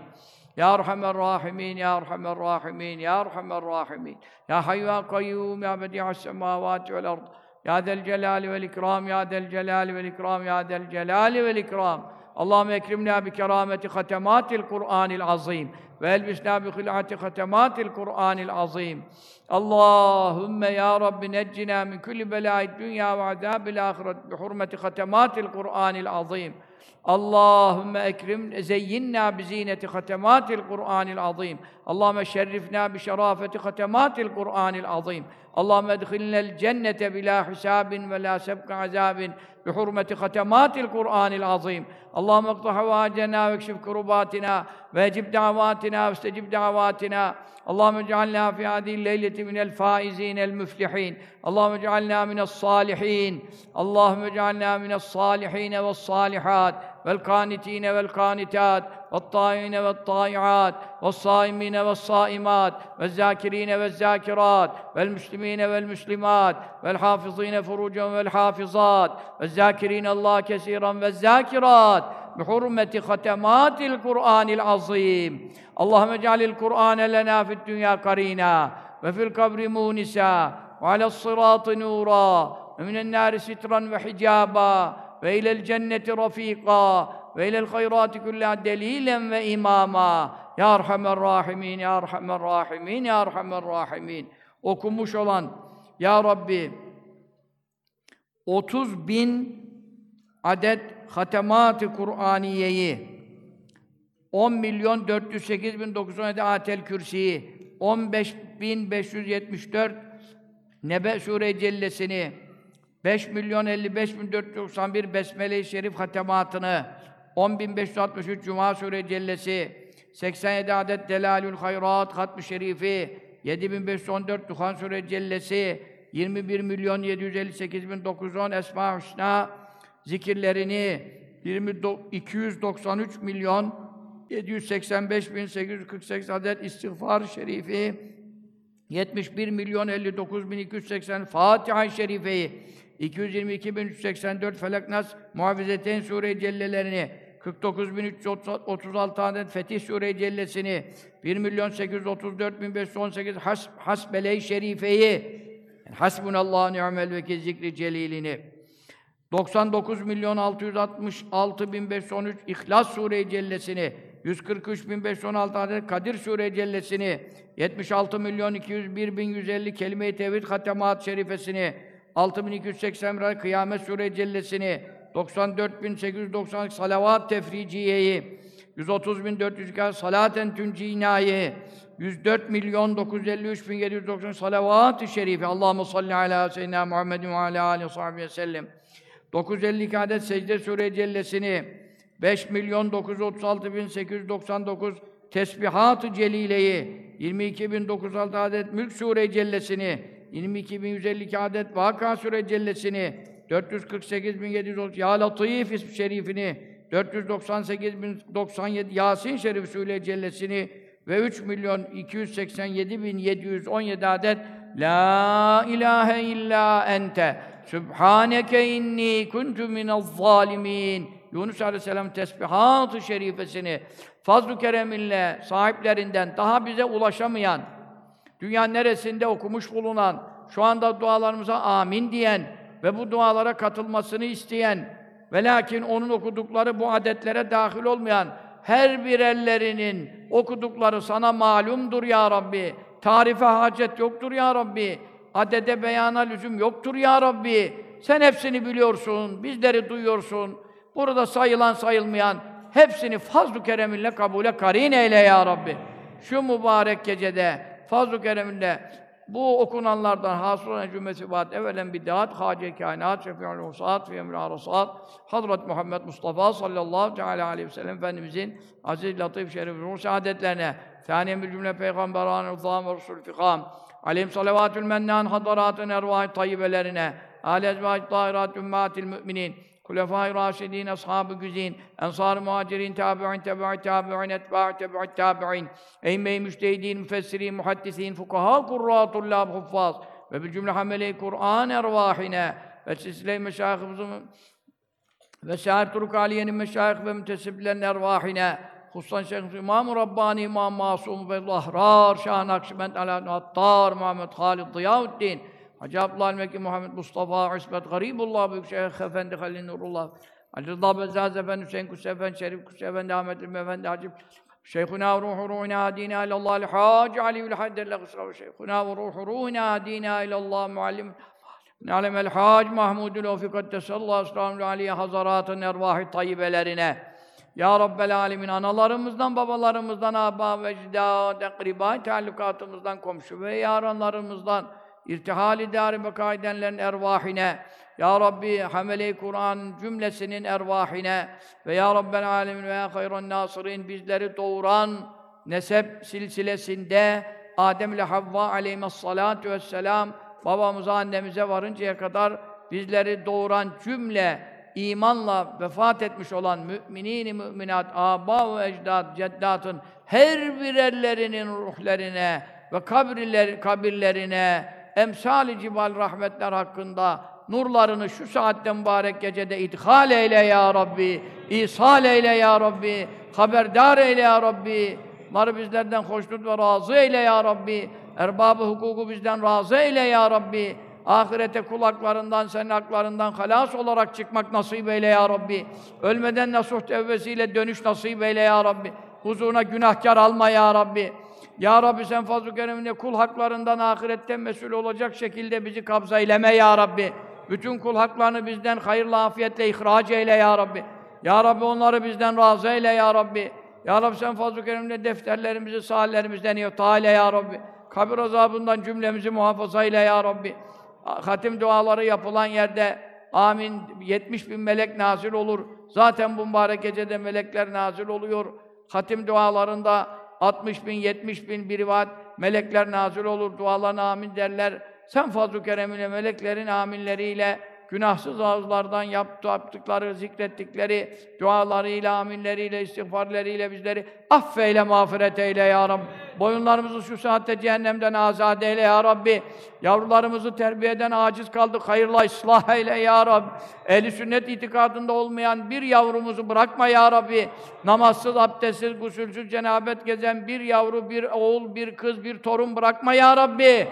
يا أرحم الراحمين يا أرحم الراحمين يا أرحم الراحمين يا حي يا قيوم يا بديع السماوات والأرض يا ذا الجلال والإكرام يا ذا الجلال والإكرام يا ذا الجلال والإكرام اللهم اكرمنا بكرامة ختمات القرآن العظيم وألبسنا بخلعة ختمات القرآن العظيم اللهم يا رب نجنا من كل بلاء الدنيا وعذاب الآخرة بحرمة ختمات القرآن العظيم اللهم اكرمنا زينا بزينة ختمات القرآن العظيم اللهم شرفنا بشرافة ختمات القرآن العظيم اللهم ادخلنا الجنة بلا حساب ولا سبق عذاب بحرمة ختمات القرآن العظيم اللهم اقض حوائجنا واكشف كرباتنا واجب دعواتنا واستجب دعواتنا اللهم اجعلنا في هذه الليلة من الفائزين المفلحين اللهم اجعلنا من الصالحين اللهم اجعلنا من الصالحين والصالحات والقانتين والقانتات والطائعين والطائعات والصائمين والصائمات والذاكرين والذاكرات والمسلمين والمسلمات والحافظين فروجهم والحافظات والذاكرين الله كثيرا والذاكرات بحرمة ختمات القرآن العظيم اللهم اجعل القرآن لنا في الدنيا قرينا وفي القبر مونسا وعلى الصراط نورا ومن النار سترا وحجابا وإلى الجنة رفيقا وإلى الخيرات كلها دليلا وإماما يا أرحم الراحمين يا أرحم الراحمين يا أرحم الراحمين Okunmuş olan ya Rabbi otuz bin adet hatemat-ı Kur'aniyeyi, on milyon dört yüz sekiz bin dokuz yüz on yedi ayetel kürsiyi, on beş bin beş yüz yetmiş dört Nebe Sûre-i Cellesini, beş milyon elli beş bin dört yüz doksan bir Besmele-i Şerif hatematını, on bin beş yüz altmış üç Cuma Sûre-i Cellesi, seksen yedi adet Delâlül Hayrat Hatm-ı Şerifi, yedi bin beş yüz on dört Duhan Sûre-i Cellesi, yirmi bir milyon yedi yüz elli sekiz bin dokuz yüz on Esma-i Hüsna zikirlerini, iki yüz doksan üç milyon yedi yüz seksen beş bin sekiz yüz kırk sekiz adet istiğfar-ı şerifi, yetmiş bir milyon elli dokuz bin iki yüz seksen Fatiha-i Şerife'yi, iki yüz yirmi iki bin üç yüz seksen dört Felak-Nas Muavizeteyn Sûre-i Cellelerini, kırk dokuz bin üç yüz otuz altı adet Fetih Sûre-i Cellesini, bir milyon sekiz yüz otuz dört bin beş yüz on sekiz has, Hasbele-i Şerife'yi, Hasbunallah ni'mel vekil zikri celilini, doksan dokuz milyon altı yüz altmış altı bin beş yüz on üç İhlas Sûre-i Cellesini, yüz kırk üç bin beş yüz on altı adet Kadir Sûre-i Cellesini, yetmiş altı milyon iki yüz bir bin yüz elli Kelime-i Tevhid Hatemat Şerifesini, altı bin iki yüz seksen Kıyamet Sûre-i Cellesini, doksan dört bin sekiz yüz doksan Salavat-ı Tefriciye'yi, yüz otuz bin dört yüz iki salaten tüncinaye, yüz dört milyon dokuz yüz elli üç bin yedi yüz doksan salavat-ı şerife, Allahumme salli ala seyyidina Muhammedin ve ala alihi ve sahbihi ve sellem, dokuz yüz elli iki adet secde sure cellesini, beş milyon dokuz yüz otuz altı bin sekiz yüz doksan dokuz tesbihat-ı celileyi, yirmi iki bin dokuz yüz altı adet mülk sure cellesini, yirmi iki bin yüz elli iki adet vaka sure cellesini, dört yüz kırk sekiz bin yedi yüz otuz ya latif ismi şerifini, dört yüz doksan sekiz bin doksan yedi Yasin Şerif Sûre Cellesini ve üç milyon iki yüz seksen yedi bin yedi yüz on yedi adet La ilahe illa ente Sübhaneke inni kuntu minel-zalimin Yunus Aleyhisselam tesbihat-ı şerifesini fazl-ı kereminle sahiplerinden daha bize ulaşamayan, dünya neresinde okumuş bulunan, şu anda dualarımıza amin diyen ve bu dualara katılmasını isteyen ve lakin onun okudukları bu adetlere dâhil olmayan her bir ellerinin okudukları sana malumdur ya Rabbi. Tarife hacet yoktur ya Rabbi. Adede beyana lüzum yoktur ya Rabbi. Sen hepsini biliyorsun, bizleri duyuyorsun. Burada sayılan sayılmayan hepsini fazl-ı kereminle kabule karin eyle ya Rabbi. Şu mübarek gecede fazl-ı kereminle bu okunanlardan hasıl olan cümlesi vaat evelen bid'at hace kainat şefi'ül husat fi emri arasat Hazret Muhammed Mustafa sallallahu teala aleyhi ve sellem Efendimizin aziz latif şerif ruh saadetlerine saniye cümle peygamberan azam ve resul fikam aleyhim salavatül mennan hadaratın ervah tayyibelerine ale ezvac tahirat ümmatil müminin kulefai raşidin ashabı güzin ensar muhacirin tabi'in tabi'in tabi'in etba'in tabi'in tabi'in eyme-i müçtehidin müfessirin muhaddisin fukaha kurratullâh huffaz ve bil cümle hamele-i Kur'an ervâhine ve silsile-i meşâhıfızın ve sâir turuk aliyenin meşâhıf ve müntesiblerin ervâhine hususan Şeyh İmam-ı Rabbani İmam Masum ve Zahrar Şah Nakşibend Alâ-i Attar Muhammed Halid Ziyaüddin Hacı Abdullah el-Mekki Muhammed Mustafa, İsmet Garibullah, Büyük Şeyh Efendi Halil Nurullah, Hacı Rıza Bezzaz Efendi, Hüseyin Kutsi Efendi, Şerif Kutsi Efendi, Ahmet İlmi Efendi, Hacı Şeyhuna ruhu ruhuna dina ilallah, el-Hacı Ali'ül Haddelle Kısra ve Şeyhuna ruhu ruhuna dina ilallah, Muallim Alem el-Hacı Mahmudül Ofikat Tesallallahu Esra'nül Aliye Hazaratın ervâh-ı tayyibelerine Ya Rabbel Alemin, analarımızdan, babalarımızdan, âbâ ve ecdâd, ekribâ, teallukatımızdan, komşu ve yaranlarımızdan, İrtihal-i dâr-ı bekâ edenlerin ervâhine, Ya Rabbi hamele-i Kur'an cümlesinin ervâhine ve Ya Rabbel âlemin ve ya hayran nâsırîn bizleri doğuran nesep silsilesinde Adem ile Havva aleyhissalâtu vesselâm babamıza, annemize varıncaya kadar bizleri doğuran cümle imanla vefat etmiş olan mü'minîn-i mü'minât, âbâ ve ecdâd, ceddâtın her birerlerinin ruhlerine ve kabirler, kabirlerine emsal-i cibal rahmetler hakkında nurlarını şu saatte mübarek gecede idhal eyle ya Rabbi, ihsal eyle ya Rabbi, haberdar eyle ya Rabbi, onları bizlerden hoşnut ve razı eyle ya Rabbi, erbab-ı hukuku bizden razı eyle ya Rabbi, ahirete kulaklarından, senin haklarından halas olarak çıkmak nasip eyle ya Rabbi, ölmeden nasuh tevbesiyle dönüş nasip eyle ya Rabbi, huzuruna günahkar alma ya Rabbi, Ya Rabbi sen fazl-ı kereminle kul haklarından ahirette mesul olacak şekilde bizi kabza eyleme ya Rabbi. Bütün kul haklarını bizden hayırla afiyetle ihraç eyle ya Rabbi. Ya Rabbi onları bizden razı eyle ya Rabbi. Ya Rabbi sen fazl-ı kereminle defterlerimizi, sahallerimizden ihta eyle ya Rabbi. Kabir azabından cümlemizi muhafaza eyle ya Rabbi. Hatim duaları yapılan yerde amin yetmiş bin melek nazil olur. Zaten bu mübarek gecede melekler nazil oluyor. Hatim dualarında altmış bin, yetmiş bin bir rivayet melekler nazil olur, dualarına amin derler. Sen fazl-ı kereminle meleklerin aminleriyle, günahsız ağızlardan yaptıkları, zikrettikleri, dualarıyla, aminleriyle, istiğfarlarıyla bizleri affeyle, mağfiret eyle ya Rabbi. Boyunlarımızı şu saatte cehennemden azade eyle ya Rabbi. Yavrularımızı terbiyeden aciz kaldık, hayırla ıslah eyle ya Rabbi. Ehl-i sünnet itikadında olmayan bir yavrumuzu bırakma ya Rabbi. Namazsız, abdestsiz, gusülsüz, cenabet gezen bir yavru, bir oğul, bir kız, bir torun bırakma ya Rabbi.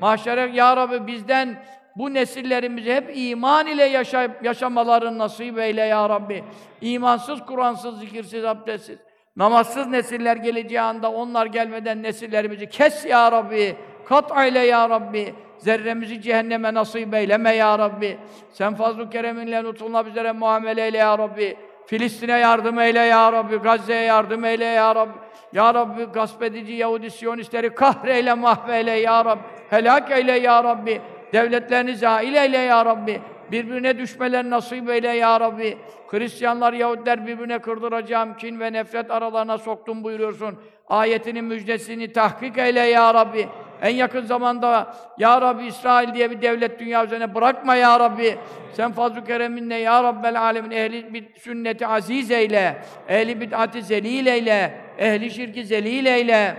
Mahşere ya Rabbi bizden bu nesillerimizi hep iman ile yaşayıp yaşamalarını nasip eyle ya Rabbi. İmansız, Kur'ansız, zikirsiz, abdestsiz, namazsız nesiller geleceği anda onlar gelmeden nesillerimizi kes ya Rabbi. Kat eyle ya Rabbi. Zerremizi cehenneme nasip eyleme ya Rabbi. Sen fazl-ı kereminle lütfunla bizlere muamele eyle ya Rabbi. Filistin'e yardım eyle ya Rabbi, Gazze'ye yardım eyle ya Rabbi. Ya Rabbi gasp edici Yahudi Siyonistleri kahreyle, mahveyle ya Rabbi. Helak eyle ya Rabbi. Devletlerini zail eyle ya Rabbi. Birbirine düşmeler nasip eyle ya Rabbi. Hristiyanlar, Yahudiler birbirine kırdıracağım kin ve nefret aralarına soktum buyuruyorsun. Ayetinin müjdesini tahkik eyle ya Rabbi. En yakın zamanda ya Rabbi İsrail diye bir devlet dünya üzerine bırakma ya Rabbi. Sen fazl-ı kereminle ya Rabbel alemin ehli bit sünneti aziz eyle. Ehli bid'ati zelil eyle. Ehli şirki zelil eyle.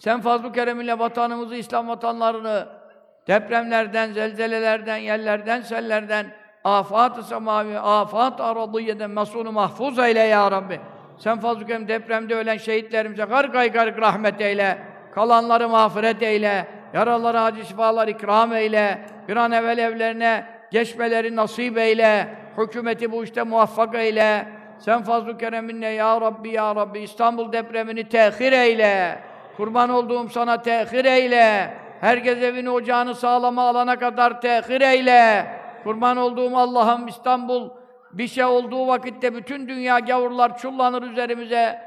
Sen fazl-ı kereminle vatanımızı, İslam vatanlarını depremlerden, zelzelelerden, yerlerden, sellerden, afat-ı semavi, afat-ı aradiyeden masunu mahfuz eyle ya Rabbi. Sen fazl-ı kerim depremde ölen şehitlerimize gargay garg rahmet eyle, kalanları mağfiret eyle, yaralara acil şifalar ikram eyle, bir an evvel evlerine geçmeleri nasip eyle, hükümeti bu işte muvaffak eyle. Sen fazl-ı kereminle ya Rabbi, ya Rabbi İstanbul depremini tehir eyle, kurban olduğum sana tehir eyle. Herkes evini, ocağını sağlama alana kadar tehir eyle. Kurban olduğum Allah'ım İstanbul bir şey olduğu vakitte bütün dünya gavurlar çullanır üzerimize.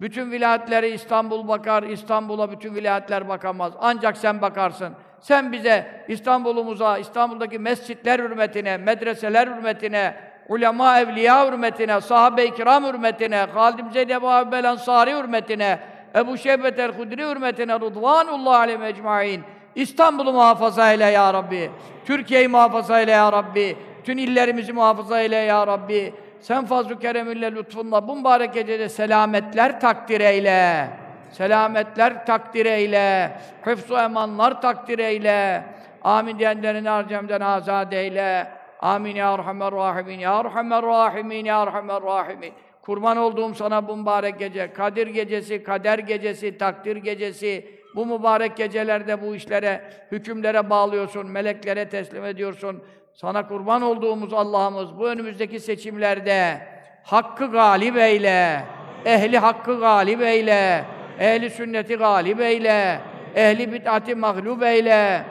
Bütün vilayetleri İstanbul bakar, İstanbul'a bütün vilayetler bakamaz. Ancak sen bakarsın. Sen bize, İstanbul'umuza, İstanbul'daki mescitler hürmetine, medreseler hürmetine, ulema evliya hürmetine, sahabe-i kiram hürmetine, Halid-i Zeyd Ebu Ayyub Ensari hürmetine, Ebu Şeybet el-Hudri hürmetine Rıdvanullah aleyhim ecmaîn. İstanbul'u muhafaza eyle ya Rabbi. Türkiye'yi muhafaza eyle ya Rabbi. Tüm illerimizi muhafaza eyle ya Rabbi. Sen fazl-ı kereminle, lütfunla bu mübarek gecede selametler takdir eyle. Selametler takdir eyle. Hıfz-ı emanlar takdir eyle. Amin diyenlerini harcamdan azad eyle. Amin ya Erhamer Rahimin, ya Erhamer Rahimin, ya Erhamer Rahimin. Kurban olduğum sana bu mübarek gece, Kadir gecesi, Kader gecesi, Takdir gecesi, bu mübarek gecelerde bu işlere, hükümlere bağlıyorsun, meleklere teslim ediyorsun. Sana kurban olduğumuz Allah'ımız, bu önümüzdeki seçimlerde hakkı galip eyle, ehli hakkı galip eyle, ehli sünneti galip eyle, ehli bid'ati mağlup eyle,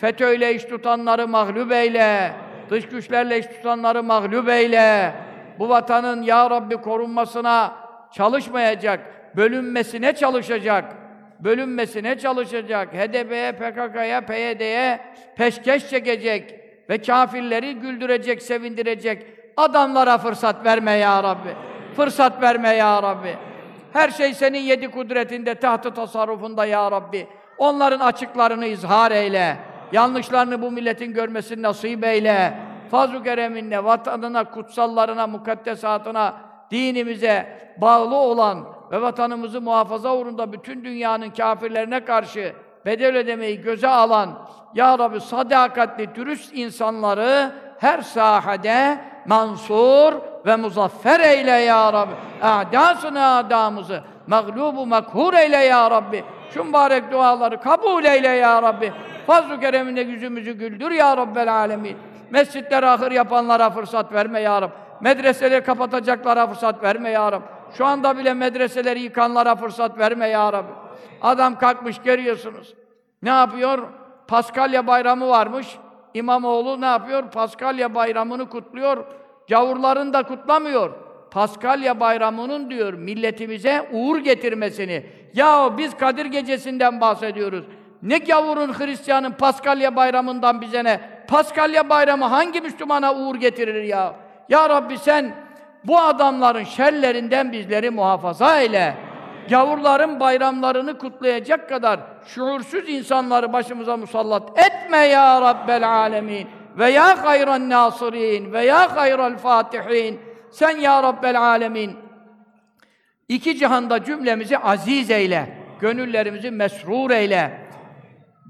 FETÖ'yle iş tutanları mağlup eyle, dış güçlerle iş tutanları mağlup eyle. Bu vatanın ya Rabbi korunmasına çalışmayacak, bölünmesine çalışacak, bölünmesine çalışacak, H D P'ye, P K K'ya, P Y D'ye peşkeş çekecek ve kafirleri güldürecek, sevindirecek adamlara fırsat verme ya Rabbi, fırsat verme ya Rabbi. Her şey senin yedi kudretinde, tahtı tasarrufunda ya Rabbi. Onların açıklarını izhar eyle, yanlışlarını bu milletin görmesini nasip eyle. Fazl-ı kereminle vatanına, kutsallarına, mukaddesatına, dinimize bağlı olan ve vatanımızı muhafaza uğrunda bütün dünyanın kafirlerine karşı bedel ödemeyi göze alan ya Rabbi sadakatli, dürüst insanları her sahede mansur ve muzaffer eyle ya Rabbi. A'dasını, adamızı mağlubu makhur eyle ya Rabbi. Şu mübarek duaları kabul eyle ya Rabbi. Fazl-ı kereminle yüzümüzü güldür ya Rabbel alemin. Mescitleri ahır yapanlara fırsat verme ya Rabbi. Medreseleri kapatacaklara fırsat verme ya Rabbi. Şu anda bile medreseleri yıkanlara fırsat verme ya Rabbi. Adam kalkmış, görüyorsunuz. Ne yapıyor? Paskalya bayramı varmış. İmamoğlu ne yapıyor? Paskalya bayramını kutluyor. Gavurların da kutlamıyor. Paskalya bayramının diyor milletimize uğur getirmesini. Yahu biz Kadir gecesinden bahsediyoruz. Ne gavurun, Hristiyanın Paskalya bayramından bize ne? Paskalya bayramı hangi Müslümana uğur getirir ya? Ya Rabbi sen bu adamların şerlerinden bizleri muhafaza eyle. Gavurların bayramlarını kutlayacak kadar şuursuz insanları başımıza musallat etme ya Rabbel alemin. Ve ya hayran nasirin ve ya hayral fatihin. Sen ya Rabbel alemin iki cihanda cümlemizi aziz eyle. Gönüllerimizi mesrur eyle.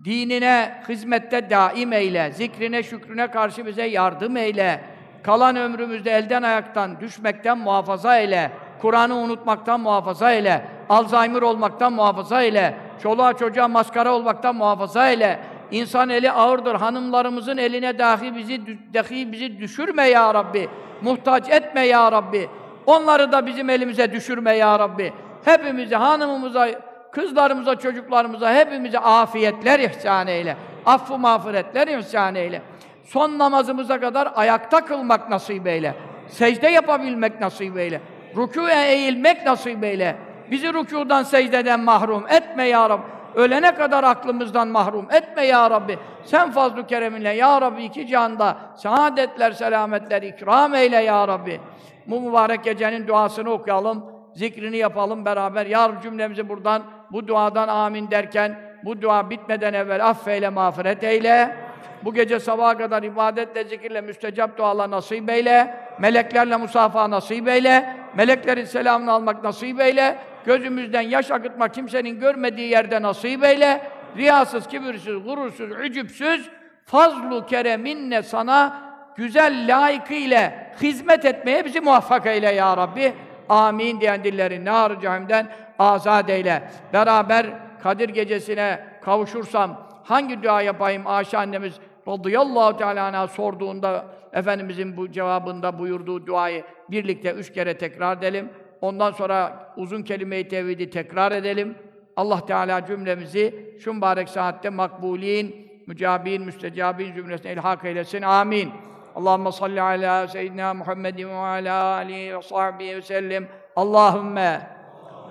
Dinine hizmette daim eyle, zikrine, şükrüne karşı bize yardım eyle. Kalan ömrümüzde elden ayaktan düşmekten muhafaza eyle. Kur'an'ı unutmaktan muhafaza eyle. Alzheimer olmaktan muhafaza eyle. Çoluğa çocuğa maskara olmaktan muhafaza eyle. İnsan eli ağırdır. Hanımlarımızın eline dahi bizi dahi bizi düşürme ya Rabbi. Muhtaç etme ya Rabbi. Onları da bizim elimize düşürme ya Rabbi. Hepimizi, hanımımıza, kızlarımıza, çocuklarımıza, hepimize afiyetler ihsan eyle. Affı mağfiretler ihsan eyle. Son namazımıza kadar ayakta kılmak nasip eyle. secde yapabilmek nasip eyle. Rükûya eğilmek nasip eyle. Bizi rükûdan, secdeden mahrum etme ya Rabbi. Ölene kadar aklımızdan mahrum etme ya Rabbi. Sen fazl-ı kereminle ya Rabbi iki canda saadetler, selametler ikram eyle ya Rabbi. Bu mübarek gecenin duasını okuyalım, zikrini yapalım beraber. Ya Rabbi cümlemizi buradan, bu duadan amin derken, bu dua bitmeden evvel affeyle, mağfiret eyle. Bu gece sabaha kadar ibadetle, zikirle, müstecap dualar nasip eyle. Meleklerle musafaha nasip eyle. Meleklerin selamını almak nasip eyle. Gözümüzden yaş akıtma kimsenin görmediği yerde nasip eyle. Riyasız, kibirsiz, gurursuz, ücüpsüz, fazlu kereminle sana güzel, layıkıyla hizmet etmeye bizi muvaffak eyle ya Rabbi. Amin diyen dillerin nar-ı cehennemden azad eyle. Beraber Kadir gecesine kavuşursam hangi dua yapayım? Ayşe annemiz radıyallahu teala anha sorduğunda Efendimizin bu cevabında buyurduğu duayı birlikte üç kere tekrar edelim. Ondan sonra uzun kelime-i tevhidi tekrar edelim. Allah Teala cümlemizi şu mübarek saatte makbulin, mücabin, müstecabin cümlesine ilhak eylesin. Amin. Allahümme salli ala seyyidina Muhammedin ve ala alihi ve sahbihi ve sellim. Allahümme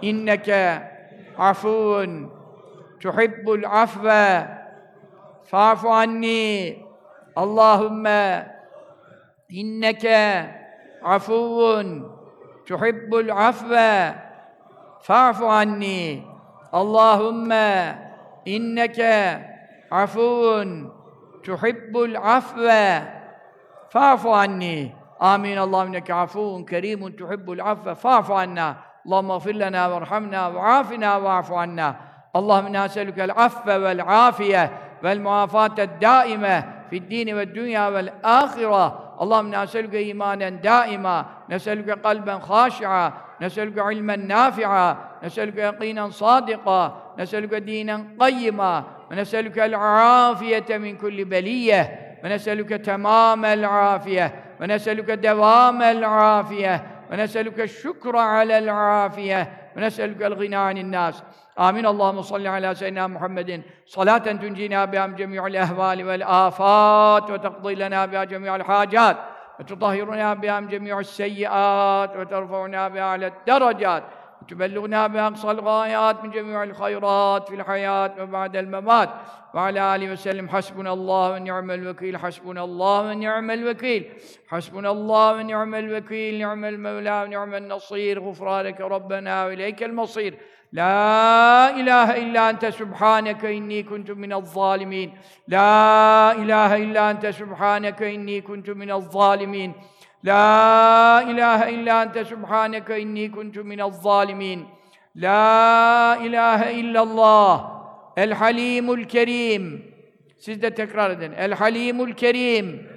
inneke afun tuhibbul afve fa'fu anni. Allahümme inneke afun tuhibbul afve fa'fu anni. Allahümme inneke afun tuhibbul afve fa'fu anni. Amin. Allahümme inneke afun kerimun tuhibbul afve fa'fu anna. Allahümme gfir lana verhamna ve afina ve afu anna. Allahümme inna eselükel affe vel afiye vel muafatet daime fi'd-dini ve dünya vel ahire. Allahümme inna eselüke imanen daima, neselüke kalben haşi'a, neselüke ilmen nafi'a, neselüke yakînen sâdiqa, neselüke dînen kayyima, ve neselükel afiyete min kulli beliyye. Ve neselüke temamel afiye ve neselüke devamel afiye ve neselüke şükra alel afiye ve neselükel gınâ'nin nâs. Amin. Allahümme salli ala seyyidina Muhammedin salaten tuncina biha cemî'il ehvâli vel âfât ve teqdî lenâ biha cemî'il hâcât ve tutahhirunâ biha cemî'is seyyiât ve terfa'unâ biha ale'd-derecât ve tübelliğunâ biha aksal gâyât min cemî'il hayrât fil hayât ve ba'del memât. Ve alâ âlihi ve sellim. Hasbunallâhu ve ni'mel vekîl. Hasbunallâhu ve ni'mel vekîl. Hasbunallâhu ve ni'mel vekîl. Ni'mel mevlâ ve ni'men nasîr. Gufrâneke rabbenâ ve ileykel masîr. La ilahe illa ente subhaneke inni kuntu minel-zâlimîn. La ilahe illa ente subhaneke inni kuntu minel-zâlimîn. La ilahe illa ente subhaneke inni kuntu minel-zâlimîn. La ilahe illallah. El Halimul Kerim. Siz de tekrar edin. El Halimul Kerim.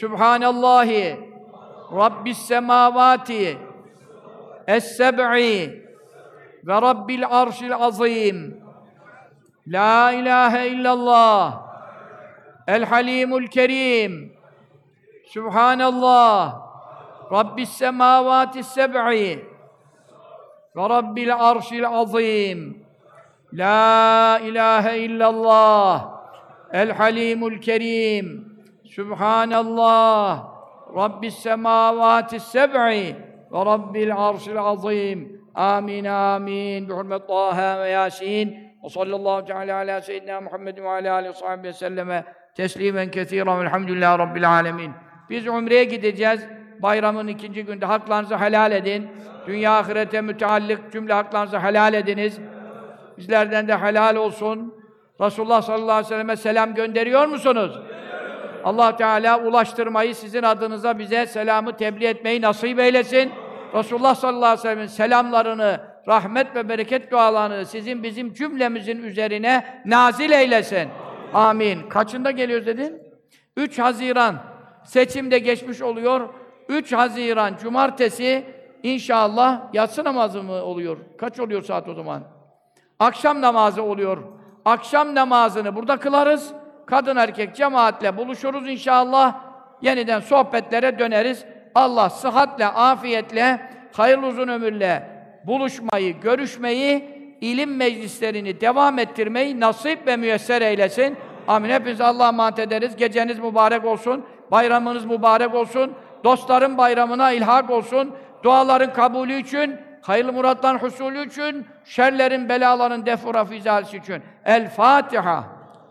Subhanallahi Rabbis semavati es-seb'i ve Rabbil arşil azim. La ilahe illallah. El Halimul Kerim. Subhanallah Rabbis semavati es-seb'i ve Rabbil arşil azim. La ilahe illallah el-Halimul Kerim. Subhanallah Rabbis semavati es-seb'i ve Rabbil arşil azim. Amin amin. Bi hurmet Taha ve Yasin. Ve sallallahu teala ala seyyidina Muhammed ve ala alihi ve sahbihi selleme teslimen kesiran. Elhamdülillahi rabbil alamin. Biz umreye gideceğiz. Bayramın ikinci günde haklarınızı helal edin. Dünya ahirete müteallik cümle haklarınızı helal ediniz. Bizlerden de helal olsun. Resulullah sallallahu aleyhi ve selleme selam gönderiyor musunuz? Allah Teala ulaştırmayı sizin adınıza bize selamı tebliğ etmeyi nasip eylesin. Resulullah sallallahu aleyhi ve sellemin selamlarını, rahmet ve bereket dualarını sizin bizim cümlemizin üzerine nazil eylesin. Amin. Kaçında geliyoruz dedin? üç Haziran. Seçimde geçmiş oluyor. üç Haziran Cumartesi inşallah yatsı namazı mı oluyor? Kaç oluyor saat o zaman? Akşam namazı oluyor. Akşam namazını burada kılarız. Kadın erkek cemaatle buluşuruz inşallah. Yeniden sohbetlere döneriz. Allah sıhhatle, afiyetle, hayırlı uzun ömürle buluşmayı, görüşmeyi, ilim meclislerini devam ettirmeyi nasip ve müyesser eylesin. Amin. Hepiniz Allah'a emanet ederiz. Geceniz mübarek olsun. Bayramınız mübarek olsun. dostların bayramına ilhak olsun, duaların kabulü için, hayırlı muratların husulü için, şerlerin, belaların defu rafizalisi için. El-Fatiha.